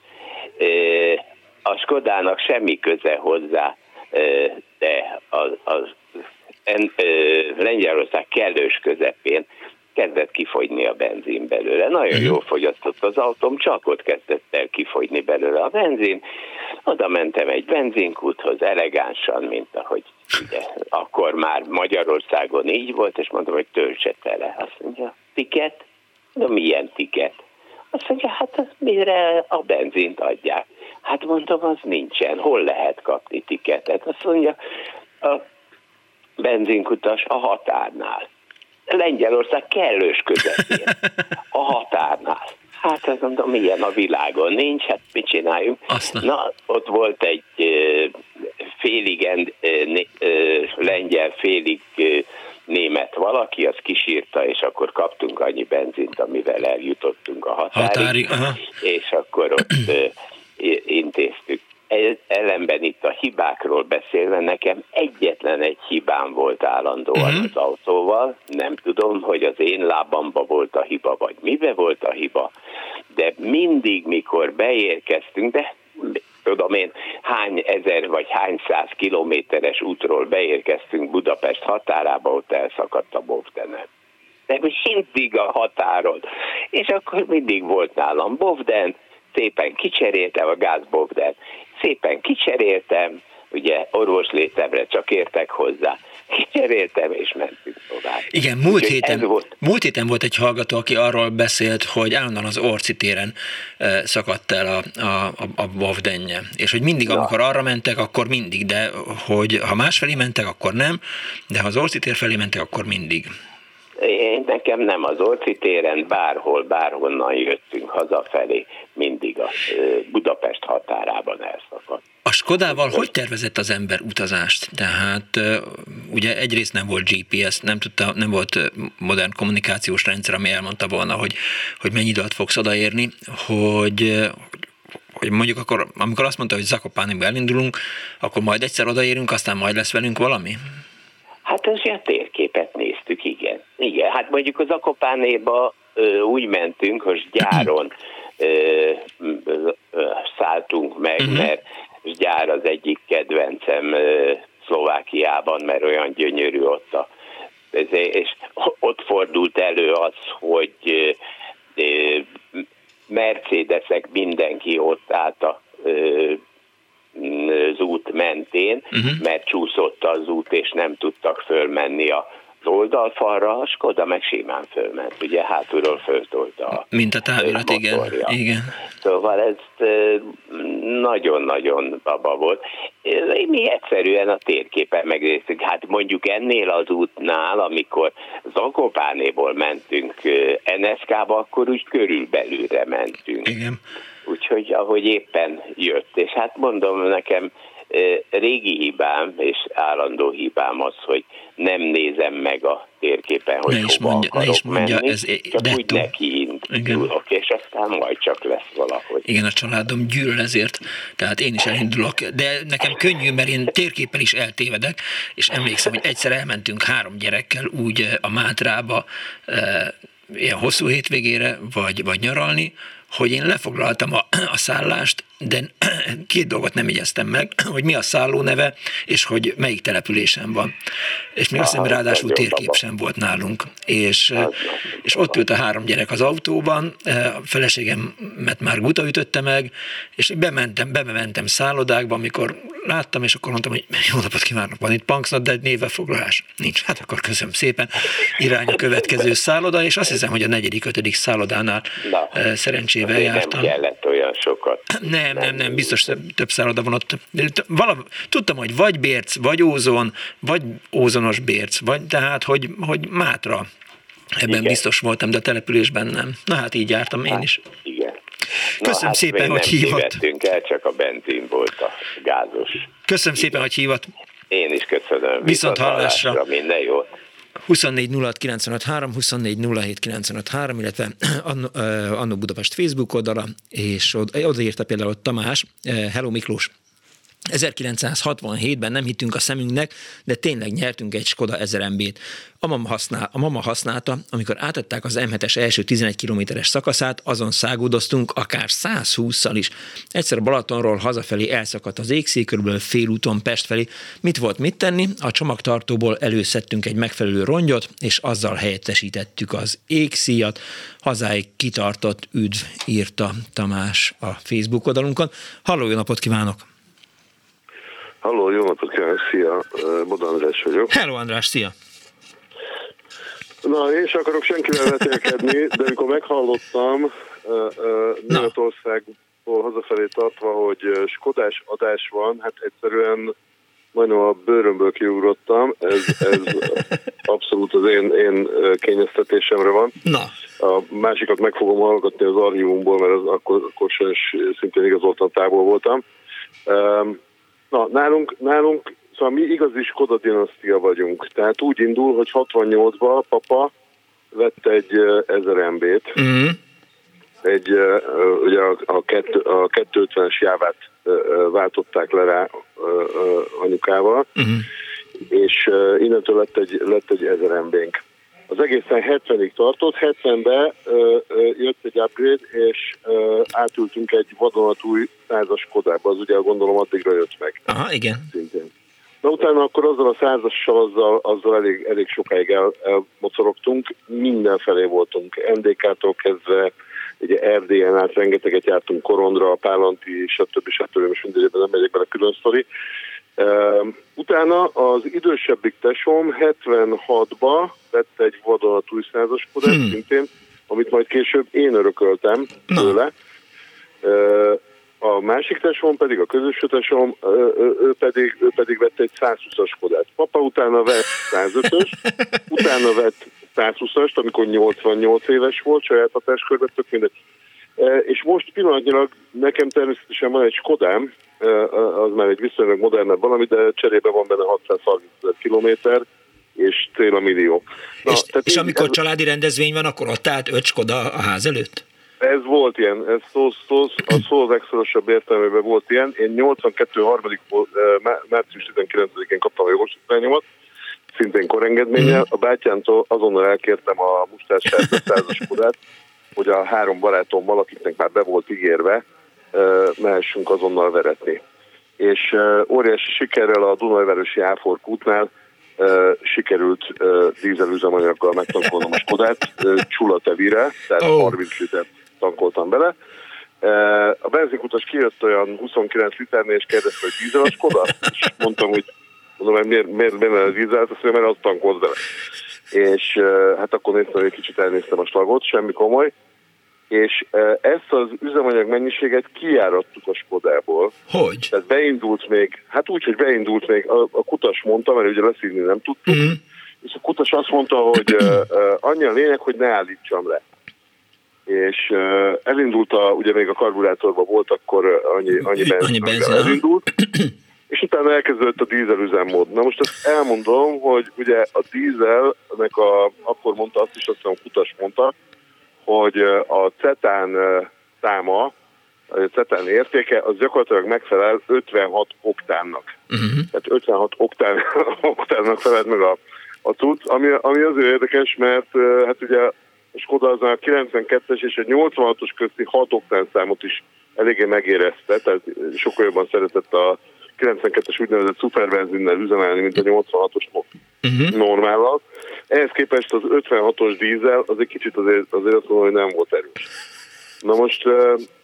A Skodának semmi köze hozzá, de a, a Lengyelország kellős közepén kezdett kifogyni a benzin belőle. Nagyon jól fogyasztott az autóm, csak ott kezdett el kifogyni belőle a benzin. Oda mentem egy benzinkúthoz elegánsan, mint ahogy ugye, akkor már Magyarországon így volt, és mondom, hogy töltse tele. Azt mondja, tiket? De milyen tiket? Azt mondja, hát az mire a benzint adják? Hát mondom, az nincsen. Hol lehet kapni tiketet? Azt mondja, a benzinkutas a határnál. Lengyelország kellős közepén, a határnál. Hát azt mondom, milyen a világon nincs, hát mit csináljunk? Aztán. Na, ott volt egy félig lengyel, félig német valaki, az kisírta, és akkor kaptunk annyi benzint, amivel eljutottunk a határig, határig, és akkor ott intéztük. Ellenben itt a hibákról beszélve, nekem egyetlen egy hibám volt állandóan uh-huh. az autóval, nem tudom, hogy az én lábamba volt a hiba, vagy mibe volt a hiba, de mindig, mikor beérkeztünk, de tudom én, hány ezer vagy hány száz kilométeres útról beérkeztünk Budapest határába, ott elszakadt a bovdenem. De mindig a határon. És akkor mindig volt nálam bovden, szépen kicseréltem a gázbovdent, szépen kicseréltem, ugye orvoslétemre csak értek hozzá, kicseréltem és mentünk tovább. Igen, múlt, úgy, héten, volt. múlt héten volt egy hallgató, aki arról beszélt, hogy állandóan az Orci téren e, szakadt el a, a, a bovdenje, és hogy mindig, Na. amikor arra mentek, akkor mindig, de hogy ha másfelé mentek, akkor nem, de ha az Orci tér felé mentek, akkor mindig. Én nekem nem az Orci téren, bárhol, bárhonnan jöttünk hazafelé, mindig a Budapest határában elszakadt. A Skodával hogy tervezett az ember utazást? Tehát ugye egyrészt nem volt gé pé es, nem tudta, nem volt modern kommunikációs rendszer, ami elmondta volna, hogy, hogy mennyi időt fogsz odaérni, hogy... hogy mondjuk akkor, amikor azt mondta, hogy Zakopánéba elindulunk, akkor majd egyszer odaérünk, aztán majd lesz velünk valami? Hát azért a térképet néztük, igen. Igen, hát mondjuk az Zakopánéba ö, úgy mentünk, hogy gyáron ö, ö, ö, szálltunk meg, uh-huh. mert gyár az egyik kedvencem ö, Szlovákiában, mert olyan gyönyörű ott a, és ott fordult elő az, hogy ö, ö, Mercedesek mindenki ott állt a ö, az út mentén, uh-huh. mert csúszott az út, és nem tudtak fölmenni az oldalfalra, a Skoda meg simán fölment, ugye hátulról föltolta a Mint a távirat, igen. igen. Szóval ez nagyon-nagyon baba volt. Mi egyszerűen a térképen megnéztük, hát mondjuk ennél az útnál, amikor Zakopánéból mentünk en es zé ká-ba, akkor úgy körülbelülre mentünk. Igen. Úgyhogy ahogy éppen jött, és hát mondom, nekem régi hibám és állandó hibám az, hogy nem nézem meg a térképen, hogy ne hova mondja, akarok mondja, menni, ez csak betű. Úgy nekiindulok, és aztán majd csak lesz valahogy. Igen, a családom gyűlöl ezért, tehát én is elindulok, de nekem könnyű, mert én térképpel is eltévedek, és emlékszem, hogy egyszer elmentünk három gyerekkel úgy a Mátrába, ilyen hosszú hétvégére, vagy, vagy nyaralni, hogy én lefoglaltam a, a szállást, de két dolgot nem jegyeztem meg, hogy mi a szálló neve, és hogy melyik településen van. És még azt hiszem, ráadásul térkép sem volt nálunk. És, és ott ült a három gyerek az autóban, a feleségemet már guta ütötte meg, és bementem, bementem szállodákba, amikor láttam, és akkor mondtam, hogy jó napot kívánok, van itt Punksnod, de névvel foglalás nincs. Hát akkor köszönöm szépen, irány a következő szálloda, és azt hiszem, hogy a negyedik, ötödik szállodánál na, szerencsével jártam. Nem kellett olyan sokat. Nem, nem, nem, nem, biztos több szálloda van ott. Valab, tudtam, hogy vagy Bérc, vagy Ózon, vagy Ózonos Bérc, vagy tehát, hogy, hogy Mátra. Ebben igen. Biztos voltam, de a településben nem. Na hát így jártam én is. Igen. Na, köszönöm hát szépen, hogy hívott. Nem tévedtünk el, csak a benzin volt a gázos. Köszönöm szépen, hogy hívott. Én is köszönöm. Viszont hallásra. hallásra. Minden jót. huszonnégy nulla hat kilencvenöt három, huszonnégy nulla hét kilencvenöt három, illetve Anno Budapest Facebook oldala, és odaírta például Tamás, hello Miklós, ezerkilencszázhatvanhétben nem hittünk a szemünknek, de tényleg nyertünk egy Skoda ezer em bé-t. A mama, használ, a mama használta, amikor átadták az em hetes első tizenegy kilométeres szakaszát, azon szágódoztunk akár százhússzal is. Egyszer Balatonról hazafelé elszakadt az égszél, körülbelül félúton Pest felé. Mit volt mit tenni? A csomagtartóból előszedtünk egy megfelelő rongyot, és azzal helyettesítettük az égszíjat. Hazáig kitartott, üdv, írta Tamás a Facebook oldalunkon. Halló, jó napot kívánok! Halló, jó napot kívánok, szia, Boda András vagyok. Hello András, szia! Na, én sem akarok senkivel vetélkedni, de amikor meghallottam uh, uh, Németországból hazafelé tartva, hogy skodás adás van, hát egyszerűen majdnem a bőrömből kiugrottam, ez, ez abszolút az én, én kényeztetésemre van. Na. A másikat meg fogom hallgatni az archívumból, mert az akkor, akkor sem szintén igazoltan távol voltam. Um, Na, nálunk, nálunk, szóval mi igazi Skoda dinasztia vagyunk. Tehát úgy indul, hogy hatvannyolcban papa vett egy ezer em bé-t. Mm. Egy, ugye a, a, kettő, a kétszázötvenes jávát váltották le rá anyukával, mm. és innentől lett egy, lett egy ezer em bé-nk. Az egészen hetvenig tartott, hetvenben jött egy upgrade, és ö, átültünk egy vadonatúj százas Skodába, az ugye gondolom addigra jött meg. Aha, igen. Szintén. Na utána akkor azzal a százassal, azzal, azzal elég, elég sokáig el, elmocorogtunk, mindenfelé voltunk, en dé ká-tól kezdve, ugye Erdélyen át rengeteget jártunk Korondra, Pálanti, stb. Stb. Most mindegyben nem megyek bele külön sztori. Uh, utána az idősebbik tesóm hetvenhatban vett egy vadonatúj százas Skodát, hmm. szintén, amit majd később én örököltem tőle. Uh, a másik tesóm pedig, a közös tesóm, uh, ő, pedig, ő pedig vett egy százhúszas Skodát. Papa utána vett százötös, utána vett százhúszast, amikor nyolcvannyolc éves volt, saját hatáskörben, tök mindegy. Uh, és most pillanatnyilag nekem természetesen van egy Skodám, az már egy viszonylag modernebb valami, de cserébe van benne hatszázharmincezer kilométer, és cél a millió. Na, és és amikor ez... családi rendezvény van, akkor ott állt öt Skoda a ház előtt? Ez volt ilyen, ez szó, szó, a szó legszorosabb értelmében volt ilyen. Én nyolcvankettő harmadik március tizenkilencedikén kaptam a jogosítványomat, szintén korengedménnyel. A bátyámtól azonnal elkértem a mustárságot, százas Skodát, hogy a három barátommal, akiknek már be volt ígérve, mehessünk azonnal veretni. És óriási sikerrel a Dunajvárosi Áfor kútnál sikerült dízelüzemanyaggal megtankolnom a Skodát, csulatevire, tehát oh. harminc litert tankoltam bele. A benzinkutas kijött olyan huszonkilenc liternél, és kérdezte, hogy dízel a Skoda? És mondtam, hogy mondom, hogy miért, miért benne a dízelt? Azt mondja, mert azt tankolt bele. És hát akkor néztem, hogy kicsit elnéztem a slagot, semmi komoly. És ezt az üzemanyag mennyiséget kijárattuk a Skodából. Hogy? Tehát beindult még, hát úgy, hogy beindult még, a, a kutas mondta, mert ugye leszívni nem tudtuk, mm. és a kutas azt mondta, hogy uh, uh, annyi a lényeg, hogy ne állítsam le. És uh, elindult, a, ugye még a karburátorban volt, akkor annyi, annyi benzin, elindult, és utána elkezdődött a dízel üzemmód. Na most ezt elmondom, hogy ugye a dízelnek a, akkor mondta azt is, azt hiszem Kutas mondta, hogy a cetán száma, a cetán értéke, az gyakorlatilag megfelel ötvenhat oktánnak. Uh-huh. Tehát ötvenhat oktán, oktánnak felelt meg a, a cucc, ami, ami azért érdekes, mert hát ugye a Skoda azon a kilencvenkettes és a nyolcvanhatos közti hat oktán számot is eléggé megérezte, tehát sokkal jobban szeretett a kilencvenkettes úgynevezett szuperbenzinnel üzemelni, mint a nyolcvanhatos uh-huh. normállal. Ehhez képest az ötvenhatos dízel az egy kicsit azért, azért azt mondom, hogy nem volt erős. Na most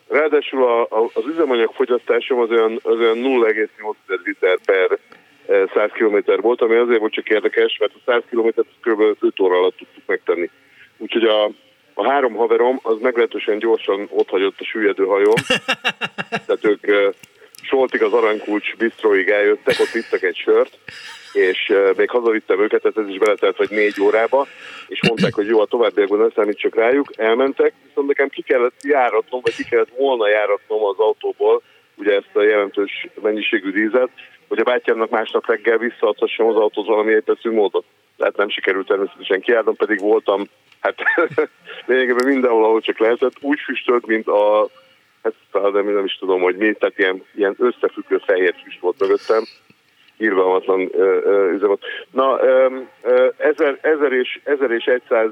ráadásul a, a, az üzemanyag fogyasztásom az olyan, az olyan nulla egész nyolc liter per száz kilométer volt, ami azért volt csak érdekes, mert a száz kilométert kb. öt óra alatt tudtuk megtenni. Úgyhogy a, a három haverom az meglehetősen gyorsan otthagyott a süllyedő hajón, tehát ők Soltig az Aranykulcs bisztróig eljöttek, ott vittek egy sört, és még hazavittem őket, tehát ez is beletelt, vagy négy órába, és mondták, hogy jó, a továbbiakban ne számítsak rájuk, elmentek, viszont nekem ki kellett járatnom, vagy ki kellett volna járatnom az autóból, ugye ezt a jelentős mennyiségű dízet, hogy a bátyámnak másnap reggel visszaadhassam az autót valami épeszű módon. Tehát nem sikerült természetesen kiárnom, pedig voltam, hát lényegében mindenhol, ahol csak lehetett, úgy füstölt, mint a... Hát talán nem is tudom, hogy mi, tehát ilyen, ilyen összefüggő fehér füst volt mögöttem, irgalmatlan üzem. Na, ezer, ezer, és, ezer és egyszáz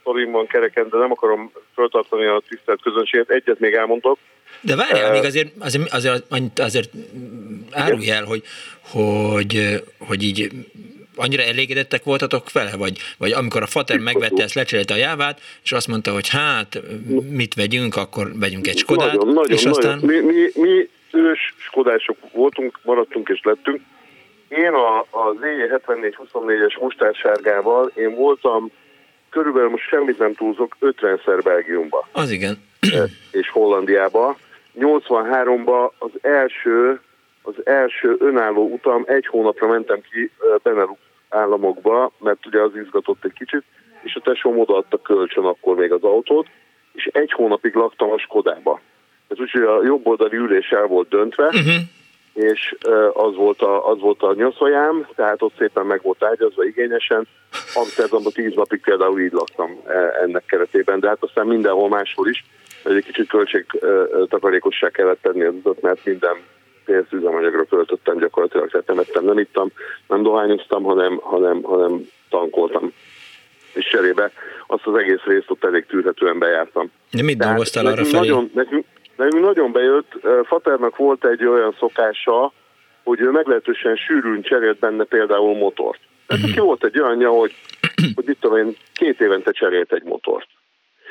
sztorimban kereken, de nem akarom föltartani a tisztelt közönséget, egyet még elmondok. De várjál, uh, még azért, azért, azért, azért árulj el, hogy, hogy, hogy így... annyira elégedettek voltatok vele, vagy, vagy amikor a fater megvette, ezt lecserélte a Jávát, és azt mondta, hogy hát, mit vegyünk, akkor vegyünk egy Skodát. Nagyon, nagyon, és aztán... nagyon. Mi, mi, mi ős Skodások voltunk, maradtunk és lettünk. Én a, a zé hetvennégy huszonnégyes mustársárgával, én voltam, körülbelül most semmit nem túlzok, ötvenszer Belgiumba. Az igen. És Hollandiába. nyolcvanháromba az első az első önálló utam, egy hónapra mentem ki Benelux államokba, mert ugye az izgatott egy kicsit, és a tesóm odaadta kölcsön akkor még az autót, és egy hónapig laktam a Skodába. Ez úgyhogy a jobboldali ülés el volt döntve, uh-huh. és az volt a, az volt a nyoszajám, tehát ott szépen meg volt ágyazva igényesen. Amsterdamban tíz napig például így laktam ennek keretében, de hát aztán mindenhol máshol is, egy kicsit költségtakarékossá kellett tenni az utat, mert minden pénzt üzemanyagra költöttem gyakorlatilag, tehát nem ettem, nem ittam, nem dohányoztam, hanem, hanem, hanem tankoltam. És cserébe azt az egész részt ott elég tűrhetően bejártam. De mit dolgoztál arra felé? Nagyon, nekünk, nekünk nagyon bejött, Faternak volt egy olyan szokása, hogy ő meglehetősen sűrűn cserélt benne például motort. Tehát uh-huh. ki volt egy olyanja, hogy, hogy itt tudom én, két évente cserélt egy motort.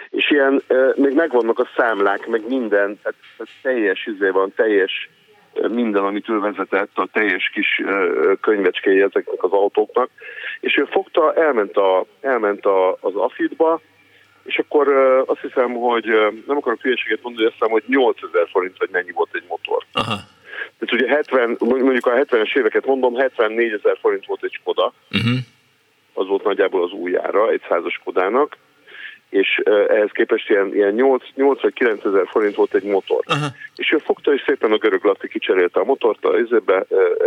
És ilyen, még megvannak a számlák, meg minden, tehát, tehát teljes izé van, teljes minden, amit ő vezetett, a teljes kis könyvecskéje ezeknek az autóknak, és ő fogta, elment, a, elment a, az á ef i dé-ba, és akkor azt hiszem, hogy nem akarok hülyeséget mondani, azt hiszem, hogy nyolcezer forint, vagy mennyi volt egy motor. Aha. Tehát ugye hetven, mondjuk a hetvenes éveket mondom, hetvennégyezer forint volt egy Skoda, uh-huh. az volt nagyjából az újjára, egy százas Skodának, és ehhez képest ilyen, ilyen nyolc vagy kilencezer forint volt egy motor. Aha. És ő fogta, és szépen a görög Laci kicserélte a motort, a izébe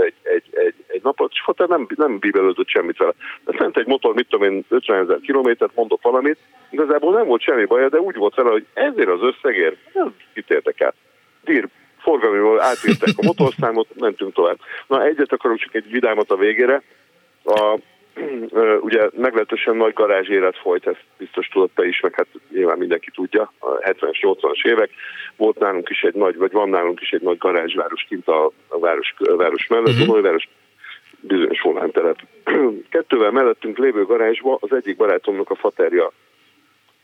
egy, egy, egy, egy napot, és hát nem, nem bíbelődött semmit vele. De ment egy motor, mit tudom én, ötvenezer kilométert, mondott valamit, igazából nem volt semmi baja, de úgy volt vele, hogy ezért az összegért nem kitértek át. Dír, forgalmival átírták a motorszámot, mentünk tovább. Na egyet akarok, csak egy vidámat a végére. A ugye meglehetősen nagy garázs élet folyt, ezt biztos tudod te is, meg hát nyilván mindenki tudja, a hetvenes, nyolcvanas évek. Volt nálunk is egy nagy, vagy van nálunk is egy nagy garázsváros kint a, a város, a város mellett, mm-hmm. a nagyváros bizonyos volántelep. Kettővel mellettünk lévő garázsba az egyik barátomnak a faterja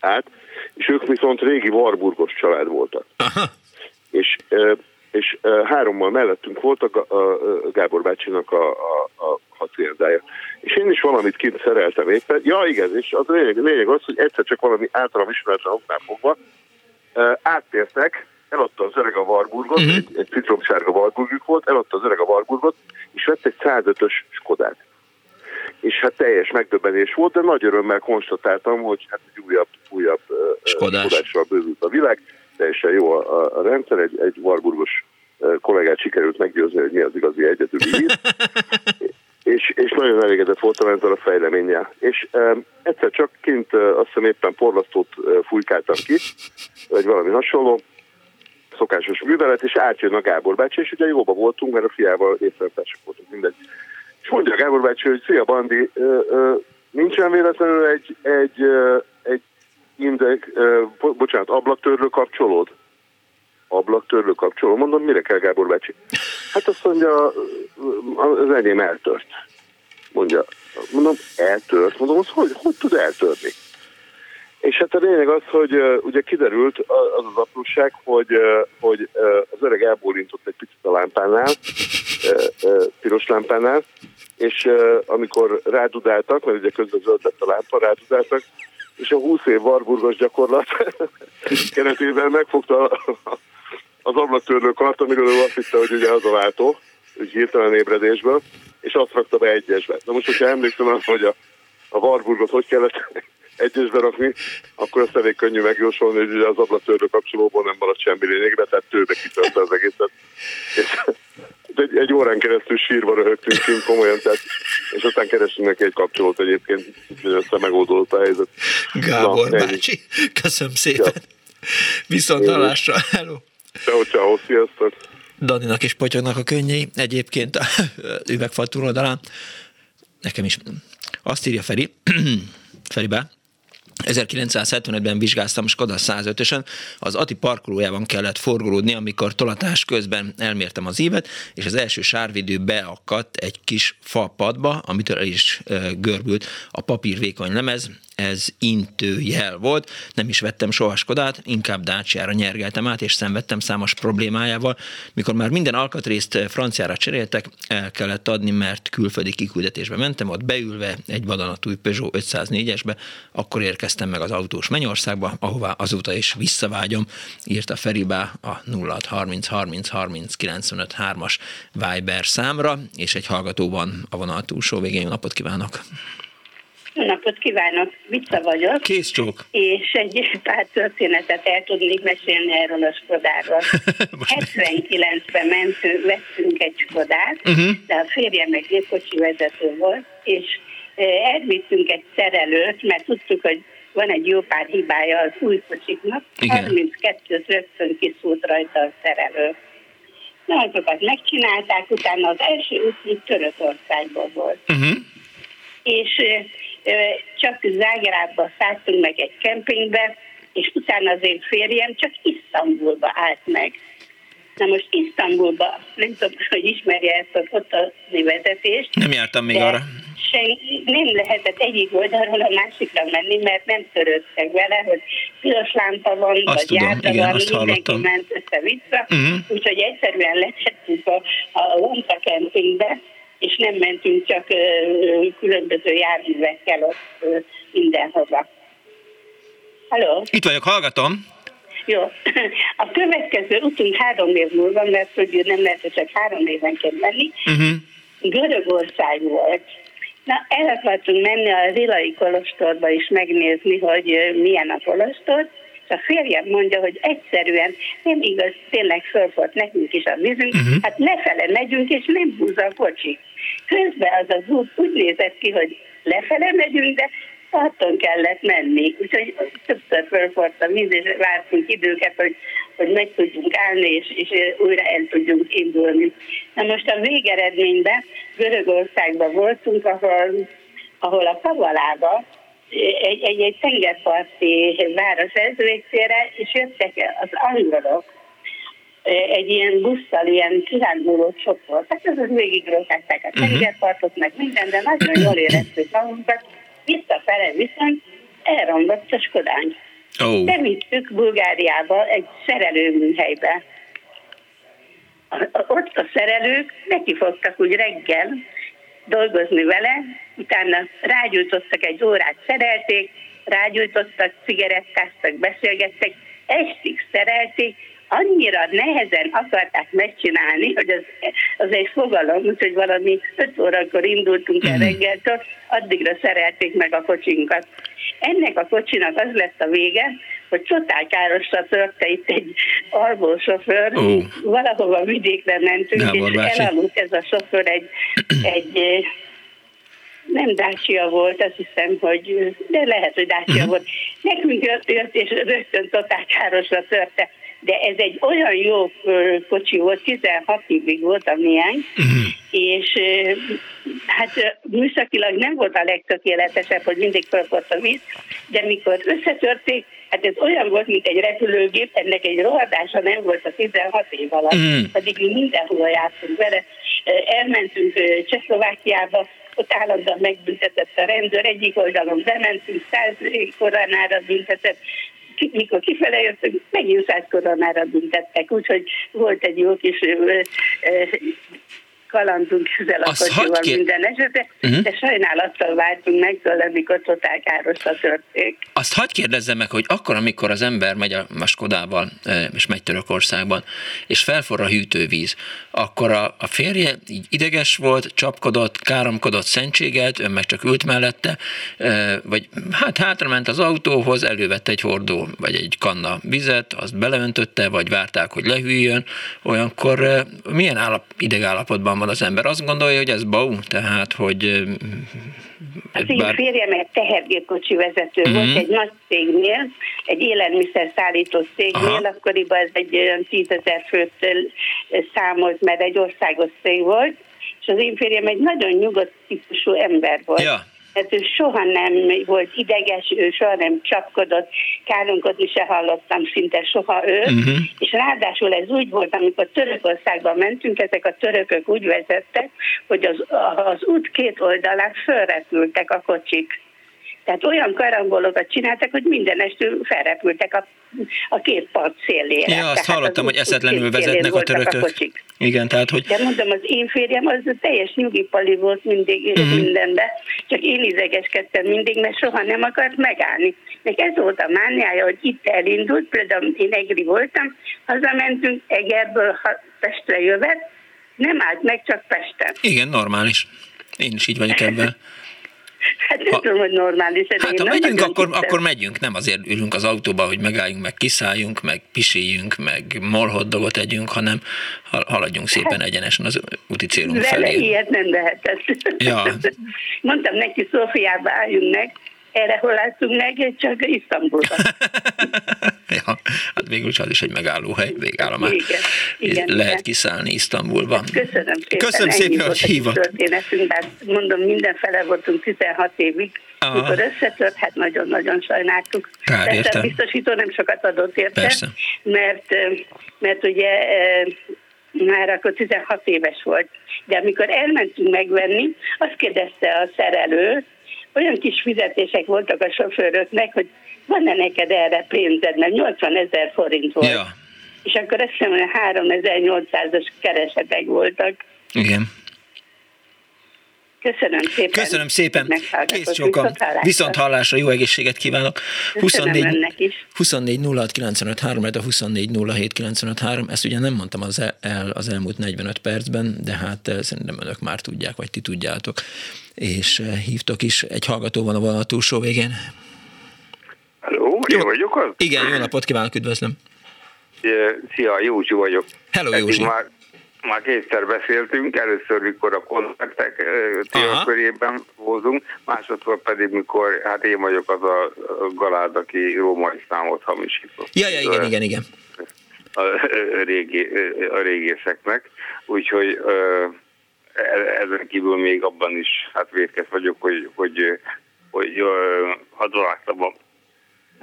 állt, és ők viszont régi Warburgos család voltak. Aha. És, és hárommal mellettünk volt a Gábor bácsinak a, a, a hacérdája. És én is valamit kint szereltem éppen. Ja, igen, és az lényeg, lényeg az, hogy egyszer csak valami általam ismeretlen oknál fogva uh, áttértek, eladta az öreg a Warburgot, uh-huh. egy, egy citromsárga Warburgjuk volt, eladta az öreg a Warburgot, és vett egy százötös Skodát. És hát teljes megdöbbenés volt, de nagy örömmel konstatáltam, hogy hát egy újabb, újabb uh, Skodás. Skodással bővült a világ, teljesen jó a, a rendszer, egy, egy Warburgos kollégát sikerült meggyőzni, hogy mi az igazi egyedüli ír. És, és nagyon elégedett voltam ezzel a fejleménnyel. És um, egyszer csak kint uh, azt hiszem éppen porlasztót uh, fújkáltam ki, vagy valami hasonló, szokásos művelet, és átjön a Gábor bácsi, és ugye jóba voltunk, mert a fiával észrevtársak voltunk, mindegy. És mondja a Gábor bácsi, hogy szia Bandi, uh, uh, nincsen véletlenül egy, egy, uh, egy indek, uh, bo- bocsánat, ablaktörlő kapcsolód? Ablaktörlő kapcsoló. Mondom, mire kell Gábor bácsi? Hát azt mondja, az enyém eltört. Mondja, mondom, eltört? Mondom, az hogy, hogy tud eltörni? És hát a lényeg az, hogy uh, ugye kiderült az az apróság, hogy, uh, hogy uh, az öreg elbólintott egy picit a lámpánál, uh, uh, piros lámpánál, és uh, amikor rádudáltak, mert ugye közben zöld lett a lámpa, rádudáltak, és a húsz év warburgos gyakorlat keretében megfogta az ablaktörlő kart, amiről ő azt hitte, hogy ugye az a váltó, úgy hirtelen ébredésből, és azt rakta be egyesbe. Na most, hogyha emlékszem azt, hogy a, a Warburgot hogy kellett egyesbe rakni, akkor ezt elég könnyű megjósolni, hogy ugye az ablaktörlő kapcsolóból nem maradt semmi lényegre, tehát tőbe kitörte az egészet. És egy, egy órán keresztül sírva röhögtünk kint komolyan, tehát, és aztán keressünk neki egy kapcsolót egyébként, hogy össze megoldódott a helyzet. Gábor Na, bácsi, köszönöm szépen. Ja. Viszont hallásra, hello. Ciao, ciao, sziasztok. Daninak is potyognak a könnyei, egyébként a üvegfal túloldalán. Nekem is. Azt írja Feri, Feri bá. ezerkilencszázhetvenötben vizsgáztam Skoda százötösön, az Ati parkolójában kellett forgolódni, amikor tolatás közben elmértem az ívet, és az első sárvédő beakadt egy kis fa padba, amitől el is görbült a papír vékony lemez, ez intőjel volt, nem is vettem soha Skodát, inkább Dacia-ra nyergeltem át, és szenvedtem számos problémájával. Mikor már minden alkatrészt franciára cseréltek, el kellett adni, mert külföldi kiküldetésbe mentem, ott beülve egy vadonatúj Peugeot ötszáznégyesbe, akkor érkeztem meg az autós Mennyországba, ahová azóta is visszavágyom, írta Feribá a nulla hat harminc harminc harminc kilencvenöt hármas Viber számra, és egy hallgatóban a vonal túlsó végén. Napot kívánok! Napot kívánok, vissza vagyok. Kész csók. És egy pár történetet el tudnék mesélni erről a Skodáról. hetvenkilencben mentünk, vettünk egy Skodát, uh-huh. de a férjem egy gépkocsi vezető volt, és elvittünk egy szerelőt, mert tudtuk, hogy van egy jó pár hibája az új kocsiknak, harminckettőt rögtön kiszúrt rajta a szerelő. Na, azokat megcsinálták, utána az első útjuk Törökországból volt. Uh-huh. És csak Zágrábba szálltunk meg egy kempingbe, és utána az én férjem csak Isztambulba állt meg. Na most Isztambulba, nem tudom, hogy ismerje ezt az ottani vezetést. Nem jártam még arra. Sen, nem lehetett egyik oldalról a másikra menni, mert nem törődtek vele, hogy piros lámpa van, azt vagy járta van, mindenki ment össze-vissza. Uh-huh. Úgyhogy egyszerűen lehettünk a, a Lonta kempingbe, és nem mentünk csak ö, ö, különböző járművekkel ott ö, mindenhova. Halló? Itt vagyok, hallgatom. Jó. A következő utunk három év múlva, mert hogy nem lehet csak három évenként menni, uh-huh. Görögország volt. Na, el akartunk menni a Rilai kolostorba is megnézni, hogy milyen a kolostor, és a férjem mondja, hogy egyszerűen nem igaz, tényleg fölfort nekünk is a vízünk, uh-huh. hát lefele megyünk, és nem húzza a kocsi. Közben az az út úgy nézett ki, hogy lefele megyünk, de parton kellett menni. Úgyhogy többször fölfort a víz, és vártunk időket, hogy, hogy meg tudjunk állni, és, és újra el tudjunk indulni. Na most a végeredményben Görögországban voltunk, ahol, ahol a Kavalába, Egy, egy, egy tengerparti város ezvégtére, és jöttek az angolok egy ilyen busszal, ilyen kiránduló csoport. Tehát azok végigrökázták a tengerpartot, meg minden, de nagyon jól éreztük magunkat. Visszafele viszont elromlott a Skodánk. Oh. Bevittük Bulgáriába egy szerelőműhelybe. Ott a szerelők nekifogtak úgy reggel dolgozni vele, utána rágyújtottak egy órát, szerelték, rágyújtottak, cigarettáztak, beszélgettek, estig szerelték, annyira nehezen akarták megcsinálni, hogy az, az egy fogalom, úgyhogy valami öt órakor indultunk el reggeltől, addigra szerelték meg a kocsinkat. Ennek a kocsinak az lett a vége, hogy csotálkárosra törte itt egy alvó sofőr, oh. valahova vidékre mentünk, nem, és barbási. Elaludt ez a sofőr egy, egy nem Dacia volt, azt hiszem, hogy de lehet, hogy Dacia uh-huh. volt. Nekünk jött, és rögtön csotálkárosra törte. De ez egy olyan jó kocsi volt, tizenhat évig volt a miénk, uh-huh. és hát műszakilag nem volt a legtökéletesebb, hogy mindig fölpott a víz, de mikor összetörték, hát ez olyan volt, mint egy repülőgép, ennek egy rohadása nem volt a tizenhat év alatt, uh-huh. pedig mi mindenhol jártunk vele. Elmentünk Csehszlovákiába, ott állandóan megbüntetett a rendőr, egyik oldalon bementünk, száz koronára büntetett, mikor kifele jöttünk, megint száz koronára büntettek, úgyhogy volt egy jó kis ö, ö, kalandunk ezzel a kocsival kér... minden esetre, uh-huh. de sajnálattal váltunk meg tőle, amikor csotálkárosra törték. Azt hadd kérdezzem meg, hogy akkor, amikor az ember megy a, a Skodával, és megy Törökországban, és felforr a hűtővíz, akkor a, a férje így ideges volt, csapkodott, káromkodott, szentséget, ön meg csak ült mellette, vagy hát hátrament az autóhoz, elővette egy hordó, vagy egy kanna vizet, azt beleöntötte, vagy várták, hogy lehűljön, olyankor milyen állap, idegállapotban van az ember? Azt gondolja, hogy ez bau, tehát, hogy... Az én bár... férjem egy tehergépkocsi vezető mm-hmm. volt, egy nagy cégnél, egy élelmiszerszállító cégnél, aha. akkoriban ez egy olyan tízezer főt számolt, mert egy országos cég volt, és az én férjem egy nagyon nyugodt típusú ember volt. Ja. Tehát ő soha nem volt ideges, ő soha nem csapkodott, káromkodni se hallottam szinte soha őt, uh-huh. és ráadásul ez úgy volt, amikor Törökországban mentünk, ezek a törökök úgy vezettek, hogy az, az út két oldalán fölrepültek a kocsik. Tehát olyan karambolokat csináltak, hogy mindenestől felrepültek a, a két part szélére. Ja, azt tehát hallottam, az hogy eszetlenül vezetnek a törökök. A igen, tehát, hogy... De mondom, az én férjem az teljes nyugipali volt mindig uh-huh. mindenben, csak én idegeskedtem mindig, mert soha nem akart megállni. Meg ez volt a mániája, hogy itt elindult, például én egri voltam, hazamentünk Egerből Pestre jövet, nem állt meg, csak Pesten. Igen, normális. Én is így vagyok ebben. Hát nem ha, tudom, hogy normális. Hát ha megyünk, akkor, akkor megyünk. Nem azért ülünk az autóba, hogy megálljunk, meg kiszálljunk, meg pisiljünk, meg molhotdogot együnk, hanem haladjunk szépen egyenesen az úti célunk vele felé. Ilyet nem lehetett. Ja. Mondtam neki, Szófiába álljunk meg, erre hol álltunk meg, csak Isztambulban. Ja, hát végül is az is egy megállóhely, végállomás. Igen, igen, lehet igen. kiszállni Isztambulban. Köszönöm szépen. Köszönöm szépen, hogy hívott. Történetünk, bár mondom, mindenfele voltunk tizenhat évig. Aha. Mikor összetört, hát nagyon-nagyon sajnáltuk. Kár értem. A biztosító nem sokat adott érte. Persze. Mert, mert ugye már akkor tizenhat éves volt. De amikor elmentünk megvenni, azt kérdezte a szerelő, olyan kis fizetések voltak a sofőröknek, hogy van-e neked erre pénzed, mert nyolcvanezer forint volt. Ja. És akkor azt hiszem, hogy háromezer-nyolcszázas keresetek voltak. Igen. Köszönöm szépen. Köszönöm szépen. Kész csókom. Viszont hallásra, jó egészséget kívánok. huszonnégy nulla hat kilencvenöt három, de huszonnégy nulla hét kilencvenöt három. Ezt ugye nem mondtam az, el, az elmúlt negyvenöt percben, de hát szerintem önök már tudják, vagy ti tudjátok. És hívtok is. Egy hallgató van a vonal túlsó végén. Halló, jó vagyok az? Igen, jó napot kívánok, üdvözlöm. Szia, Józsi vagyok. Hello, Józsi. Már, már kétszer beszéltünk, először, mikor a kontaktek körében voltunk, másodszor pedig, mikor, hát én vagyok az a galád, aki római számot hamisított. Ja, ja, igen, igen, igen. A, a, régi, a régészeknek, úgyhogy... Ezen kívül még abban is hát vétkes vagyok, hogy, hogy, hogy, hogy hazavágtam a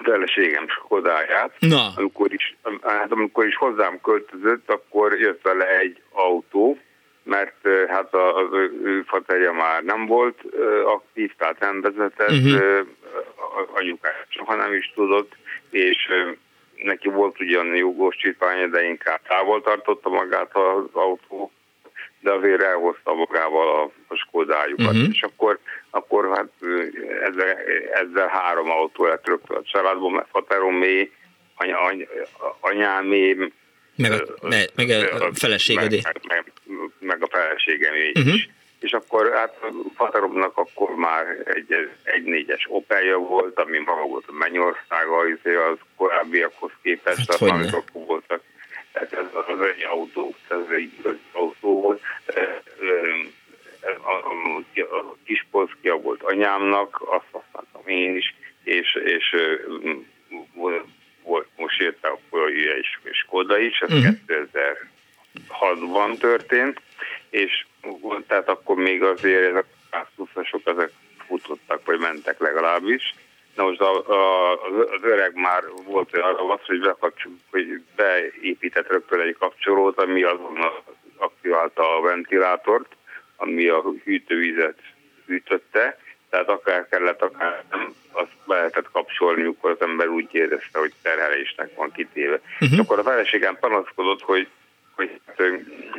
feleségem Skodáját. Na. Amikor is, hát amikor is hozzám költözött, akkor jött vele egy autó, mert hát az ő faterja már nem volt aktív, tehát nem vezetett, uh-huh. anyukát soha nem is tudott, és neki volt ugyan jogosítványa, de inkább távol tartotta magát az autó, de azért elhozta magával a, a Skodájukat, uh-huh. és akkor, akkor hát ezzel, ezzel három autó lett rögtön a családból, mert fateromé, any, any, anyámé, meg a, me, meg a feleségedé. Meg, meg, meg a feleségemé uh-huh. is. És akkor hát Fataromnak akkor már egy, egy négyes Opelja volt, ami maga volt a Mennyországa, az korábbiakhoz képest, hát, az, amik akkor voltak. Tehát ez az egy autó, ez egy autó volt. A kis polszkia volt anyámnak, azt használtam én is, és, és volt, most jött a Polya és Skoda is, ez uh-huh. kétezer-hatban történt, és tehát akkor még azért ezek a százhúszasok ezek futottak, vagy mentek legalábbis. Na most a, a, az öreg már volt olyan ravasz, hogy, bekapcsol, hogy beépített rögtön egy kapcsolót, ami azonnal aktiválta a ventilátort, ami a hűtővizet hűtötte, tehát akár kellett, akár nem, azt be lehetett kapcsolni, amikor az ember úgy érezte, hogy terhelésnek van kitéve. Uh-huh. És akkor a feleségem panaszkodott, hogy, hogy,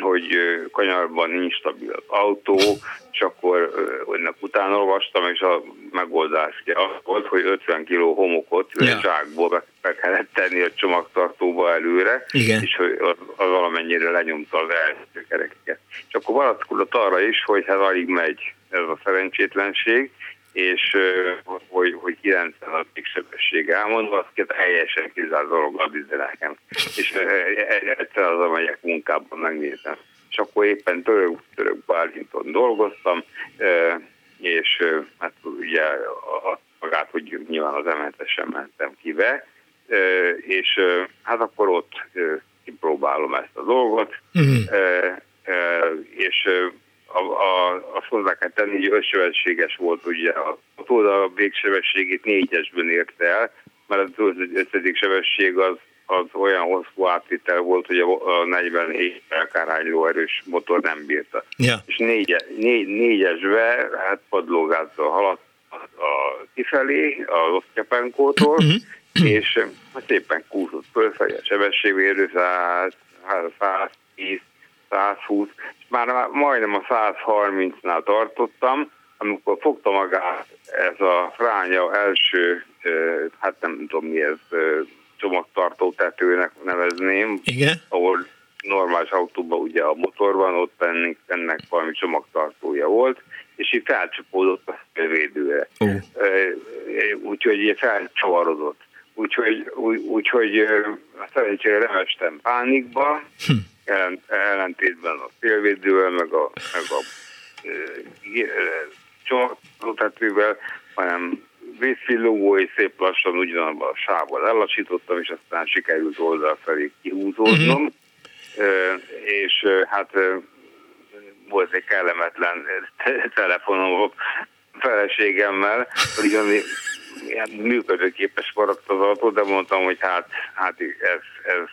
hogy kanyarban nincs stabil az autó, és akkor ennek utána olvastam, és a megoldás az volt, hogy ötven kiló homokot yeah. zsákból be, be kellett tenni a csomagtartóba előre, igen. és hogy az, az valamennyire lenyomta az első kerekeket. És akkor panaszkodott arra is, hogy hát alig megy ez a szerencsétlenség, és hogy, hogy kilencven a végsebesség elmondva, azt két helyesen kizárt dologgal bizdeleken. És egyszer az, amelyek munkában megnézem. És akkor éppen török, török Bálinton dolgoztam, és hát ugye azt magát, hogy nyilván az em hetesen mentem ki be, és hát akkor ott kipróbálom ezt a dolgot, mm-hmm. és A, a, azt hozzá kell tenni, hogy ötsebességes volt ugye a autóda, a végsebességét négyesben érte el, mert az ötödik sebesség az, az olyan hosszú átvitel volt, hogy a negyvenhét akárhány lóerős motor nem bírta. Yeah. És négy, négy, négyesbe hát padlógázzal haladt a kifelé, az osztyapenkótól, mm-hmm. és szépen kúszott fölfelé a sebességmérő száz, száztíz, százhúsz, és már majdnem a százharmincnál tartottam, amikor fogta magát ez a fránya első, hát nem tudom mi ez, csomagtartó tetőnek nevezném, igen. ahol normális autóban ugye a motor van, ott ennek, ennek valami csomagtartója volt, és így felcsapódott a szélvédőre. Uh. Úgyhogy így felcsavarodott. Úgyhogy, úgy, úgyhogy szerencsére nem estem pánikba, hm. ellentétben a félvédővel, meg a, meg a e, csomagtartótetővel, hanem vészvillogó, és szép lassan ugyanabban a sávval ellassítottam, és aztán sikerült oldal felé kihúzódnom, mm-hmm. e, és hát e, volt egy kellemetlen telefonom feleségemmel, ugyanis működőképes maradt az autó, de mondtam, hogy hát, hát ez, ez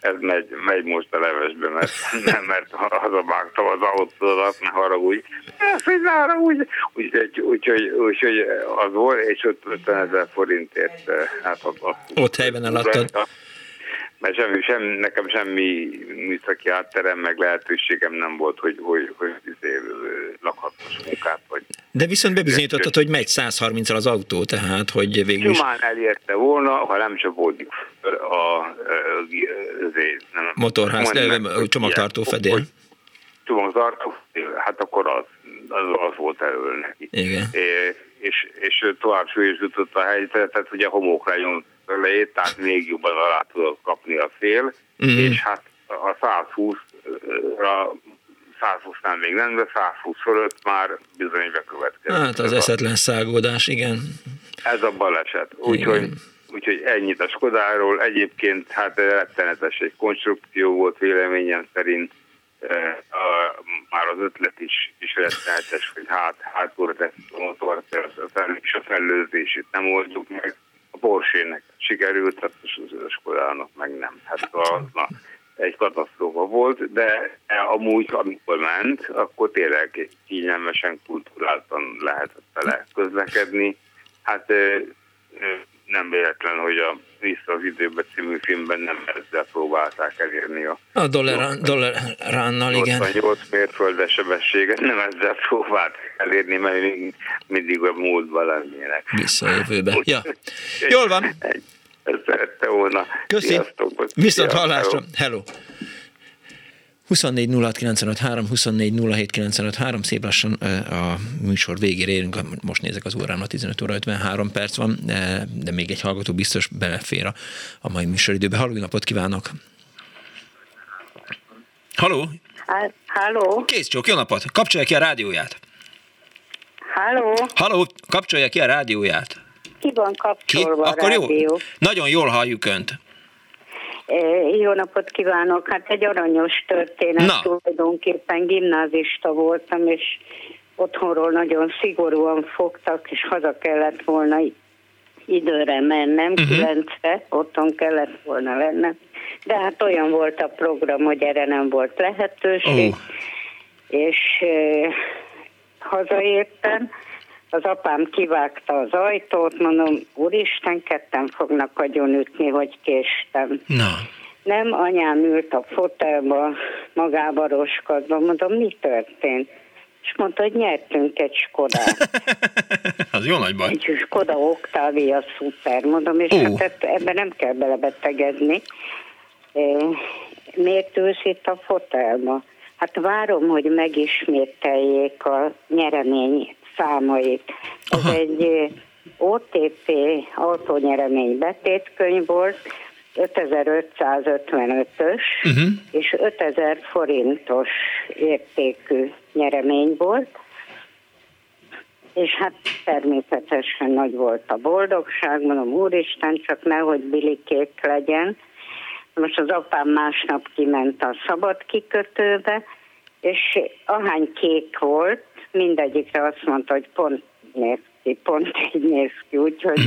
ez megy, megy most a levesbe, mert, nem, mert hazavágtam az autódat, ne haragudj. Ez, hogy ne haragudj. Úgyhogy úgy, úgy, úgy, úgy, az volt, és ott ötvenezer forintért átadott. Ott helyben eladtad. Mert semmi, sem, nekem semmi műszaki hátterem, meg lehetőségem nem volt, hogy, hogy, hogy, hogy lakhatos munkát vagy. De viszont bebizonyítottad, hogy megy százharminccal az autó, tehát, hogy végül is... Simán elérte volna, ha nem csapódik a, a, a motorház, csomagtartó fedél. Csomagtartó, hát akkor az, az, az volt elől neki. Igen. É, és, és tovább súlyosított a helyzet, tehát ugye homokra jön lejét, tehát még jobban alá tudod kapni a fél, mm. és hát a százhúszra százhúsznál még nem, de százhúsz fölött már bizony bekövetkezik. Hát az eszetlen szágódás, igen. Ez a baleset. Úgyhogy úgyhogy ennyit a Skodáról. Egyébként hát rettenetes egy konstrukció volt véleményem szerint. A, már az ötlet is, is rettenetes, hogy hát hátulra teszik a motort, és a fellőzését nem oldjuk meg. A Porsche-nek sikerült, hát a Skodának meg nem. Hát a, na, egy katasztrófa volt, de amúgy, amikor ment, akkor tényleg kényelmesen, kulturáltan lehetett vele közlekedni. Hát nem véletlen, hogy a Vissza az időben című filmben nem ezzel próbálták elérni a... A Dollaránnal, igen. nyolcvannyolc mérföldes sebességet nem ezzel próbálták elérni, mert még mindig a múltban lennének. Vissza a jövőbe. Ja. Jól van. Ezt szerette volna. Köszi. Viszont hallásra. Hello. huszonnégy nulla hat kilencvenöt három, huszonnégy nulla hét kilencvenöt három, szép lassan a műsor végére érünk, most nézek az órámra, tizenöt óra ötvenhárom perc van, de még egy hallgató biztos belefér a, a mai műsoridőbe. Halló, napot kívánok! Halló! Halló! Kész csók, jó napot! Kapcsolja ki a rádióját! Halló! Halló, kapcsolja ki a rádióját! Ki van kapcsolva ki? Akkor a rádió? Jó. Nagyon jól halljuk önt! Jó napot kívánok! Hát egy aranyos történet. Na. Tulajdonképpen gimnázista voltam, és otthonról nagyon szigorúan fogtak, és haza kellett volna időre mennem, uh-huh. kilencre, otthon kellett volna lennem. De hát olyan volt a program, hogy erre nem volt lehetőség, oh. és eh, hazaértem. Az apám kivágta az ajtót, mondom, úristen, ketten fognak agyonütni, hogy késtem. No. Nem, anyám ült a fotelba, magába roskadva, mondom, mi történt? És mondta, hogy nyertünk egy Skodát. Az jó nagy baj. Egy Skoda Octavia, szuper, mondom, és uh. hát ebben nem kell belebetegedni. Miért ülsz itt a fotelba? Hát várom, hogy megismételjék a nyereményét. Számait. Ez Aha. egy o té pé autónyeremény betétkönyv volt, ötezer-ötszázötvenötös uh-huh. és ötezer forintos értékű nyeremény volt, és hát természetesen nagy volt a boldogság, mondom, úristen, csak nehogy bilikék legyen. Most az apám másnap kiment a szabad kikötőbe, és ahány kék volt, mindegyikre azt mondta, hogy pont néz ki, pont így néz ki, úgyhogy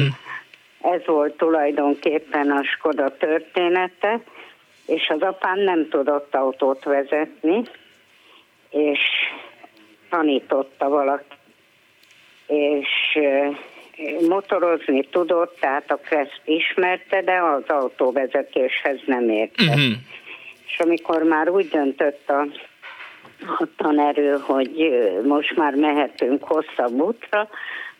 ez volt tulajdonképpen a Skoda története, és az apám nem tudott autót vezetni, és tanította valaki, és motorozni tudott, tehát a Kreszt ismerte, de az autóvezetéshez nem értett. Mm-hmm. És amikor már úgy döntött a a tanerő, hogy most már mehetünk hosszabb útra,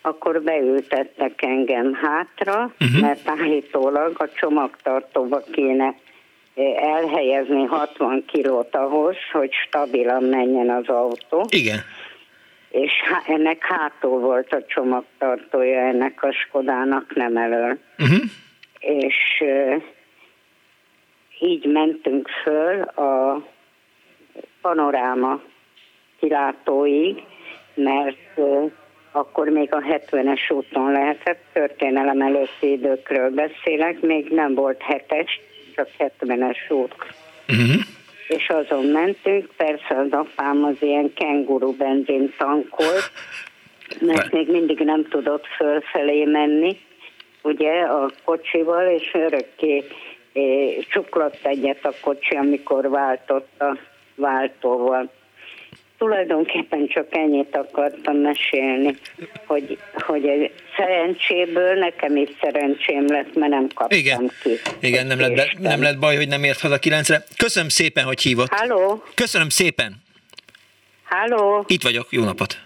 akkor beültettek engem hátra, uh-huh. mert állítólag a csomagtartóba kéne elhelyezni hatvan kilót ahhoz, hogy stabilan menjen az autó. Igen. És ennek hátul volt a csomagtartója, ennek a Skodának, nem elől. Uh-huh. És így mentünk föl a panoráma kilátóig, mert uh, akkor még a hetvenes úton lehetett, történelem előtti időkről beszélek, még nem volt hetes, csak hetvenes út. Uh-huh. És azon mentünk, persze az apám az ilyen kenguru benzint tankolt, mert még mindig nem tudott fölfelé menni, ugye a kocsival, és örökké eh, csuklott egyet a kocsi, amikor váltott a váltóval. Tulajdonképpen csak ennyit akartam mesélni, hogy, hogy egy szerencséből nekem is szerencsém lett, mert nem kaptam Igen. ki. Igen, nem lett, be, nem lett baj, hogy nem ért haza kilencre. Köszönöm szépen, hogy hívott. Halló. Köszönöm szépen. Halló. Itt vagyok, jó napot.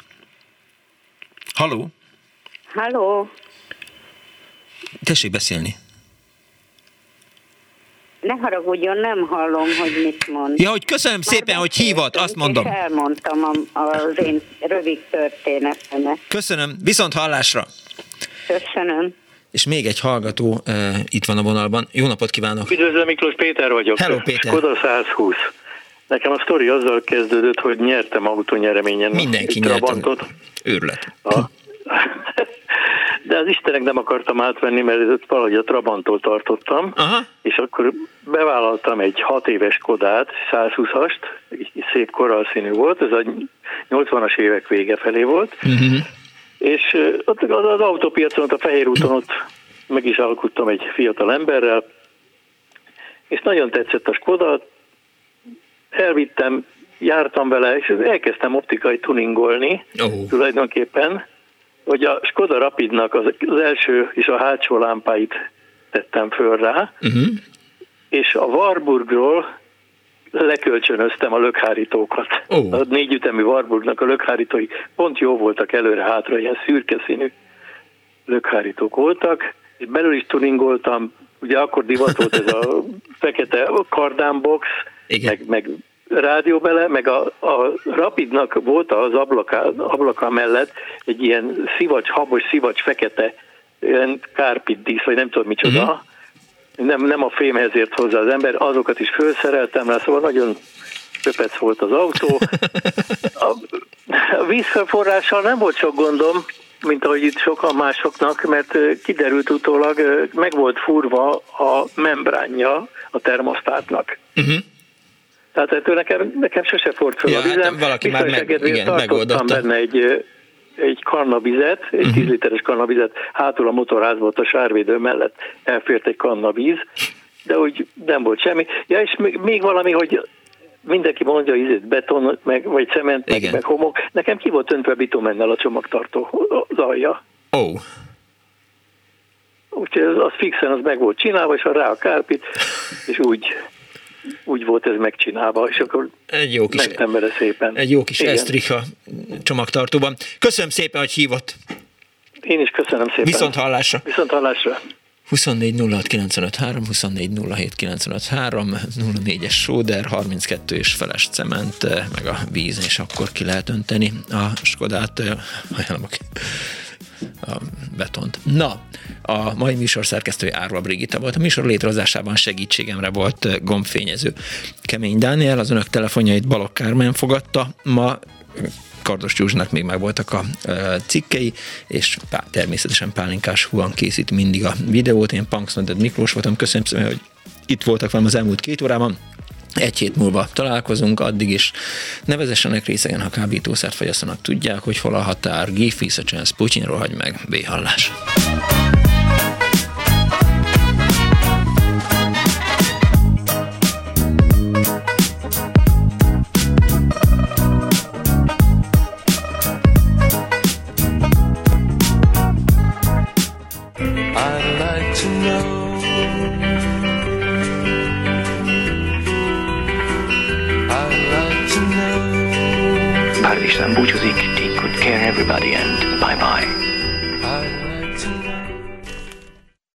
Halló. Halló. Tessék beszélni. Ne haragudjon, nem hallom, hogy mit mond. Ja, hogy köszönöm Már szépen, hogy hívott, azt mondom. És elmondtam az én rövid történetemet. Köszönöm, viszont hallásra. Köszönöm. És még egy hallgató uh, itt van a vonalban. Jó napot kívánok. Üdvözlöm, Miklós, Péter vagyok. Hello, Péter. Skoda százhúsz. Nekem a sztori azzal kezdődött, hogy nyertem autónyereményen. Mindenki nyert. Trabantot. Őrület. A... De az Istenek nem akartam átvenni, mert valahogy a Trabanttól tartottam, Aha. és akkor bevállaltam egy hat éves Skodát, százhúszast, szép koralszínű volt, ez a nyolcvanas évek vége felé volt, uh-huh. és ott az, az autópiacon, ott a Fehér úton, ott meg is alkuttam egy fiatal emberrel, és nagyon tetszett a Skoda, elvittem, jártam vele, és elkezdtem optikai tuningolni oh. tulajdonképpen, hogy a Skoda Rapidnak az, az első és a hátsó lámpáit tettem föl rá, uh-huh. és a Warburgról lekölcsönöztem a lökhárítókat. Oh. A négyütemű Warburgnak a lökhárítói pont jó voltak előre-hátra, ilyen szürke színű lökhárítók voltak, és belül is tuningoltam, ugye akkor divat volt ez a fekete kardánbox, meg, meg rádió bele, meg a, a Rapidnak volt az ablaka, ablaka mellett egy ilyen szivacs, habos szivacs, fekete, ilyen kárpitdísz, vagy nem tudom micsoda. Uh-huh. Nem, nem a fémhez ért hozzá az ember, azokat is felszereltem rá, szóval nagyon köpec volt az autó. A, a vízfelforrással nem volt sok gondom, mint ahogy itt sokan másoknak, mert kiderült utólag, meg volt furva a membránja a termosztátnak. Uh-huh. Tehát ettől nekem, nekem sose fort föl ja, a vizem. Valaki már meg, igen, tartottam benne egy, egy kannabizet, egy uh-huh. tíz literes kannabizet, hátul a motorházból a sárvédő mellett elfért egy kannabiz, de úgy nem volt semmi. Ja, és még, még valami, hogy mindenki mondja, hogy beton, meg, vagy cement, meg, meg homok. Nekem ki volt öntve bitumennel a csomagtartó az alja. Ó. Oh. Úgyhogy az, az fixen, az meg volt csinálva, és rá a kárpit, és úgy... Úgy volt ez megcsinálva, és akkor egy jó kis, mentem vele szépen. Egy jó kis esztriha csomagtartóban. Köszönöm szépen, hogy hívott. Én is köszönöm szépen. Viszont hallásra. Viszont hallásra. huszonnégy nulla hat kilencvenöt három, huszonnégy nulla hét kilencvenöt három, nulla négyes sóder, harminckettő és feles cement, meg a víz, és akkor ki lehet önteni a Skodát, ajánlom a betont. Na, a mai műsor szerkesztője Árva Brigitta volt. A műsor létrehozásában segítségemre volt gombfényező Kemény Dániel, az önök telefonjait Balogh Kármen fogadta ma, Kardos Józsnak még meg voltak a cikkei, és pá, természetesen Pálinkás Huan készít mindig a videót. Én Pánczél Miklós voltam, köszönöm szépen, hogy itt voltak velem az elmúlt két órában. Egy hét múlva találkozunk, addig is ne vezessenek részegen, ha kábítószert fogyasztanak, tudják, hogy hol a határ. Géfészecsánsz, Putyin, rohagy meg, béhallás. Búcsúzik, take good care everybody and bye bye.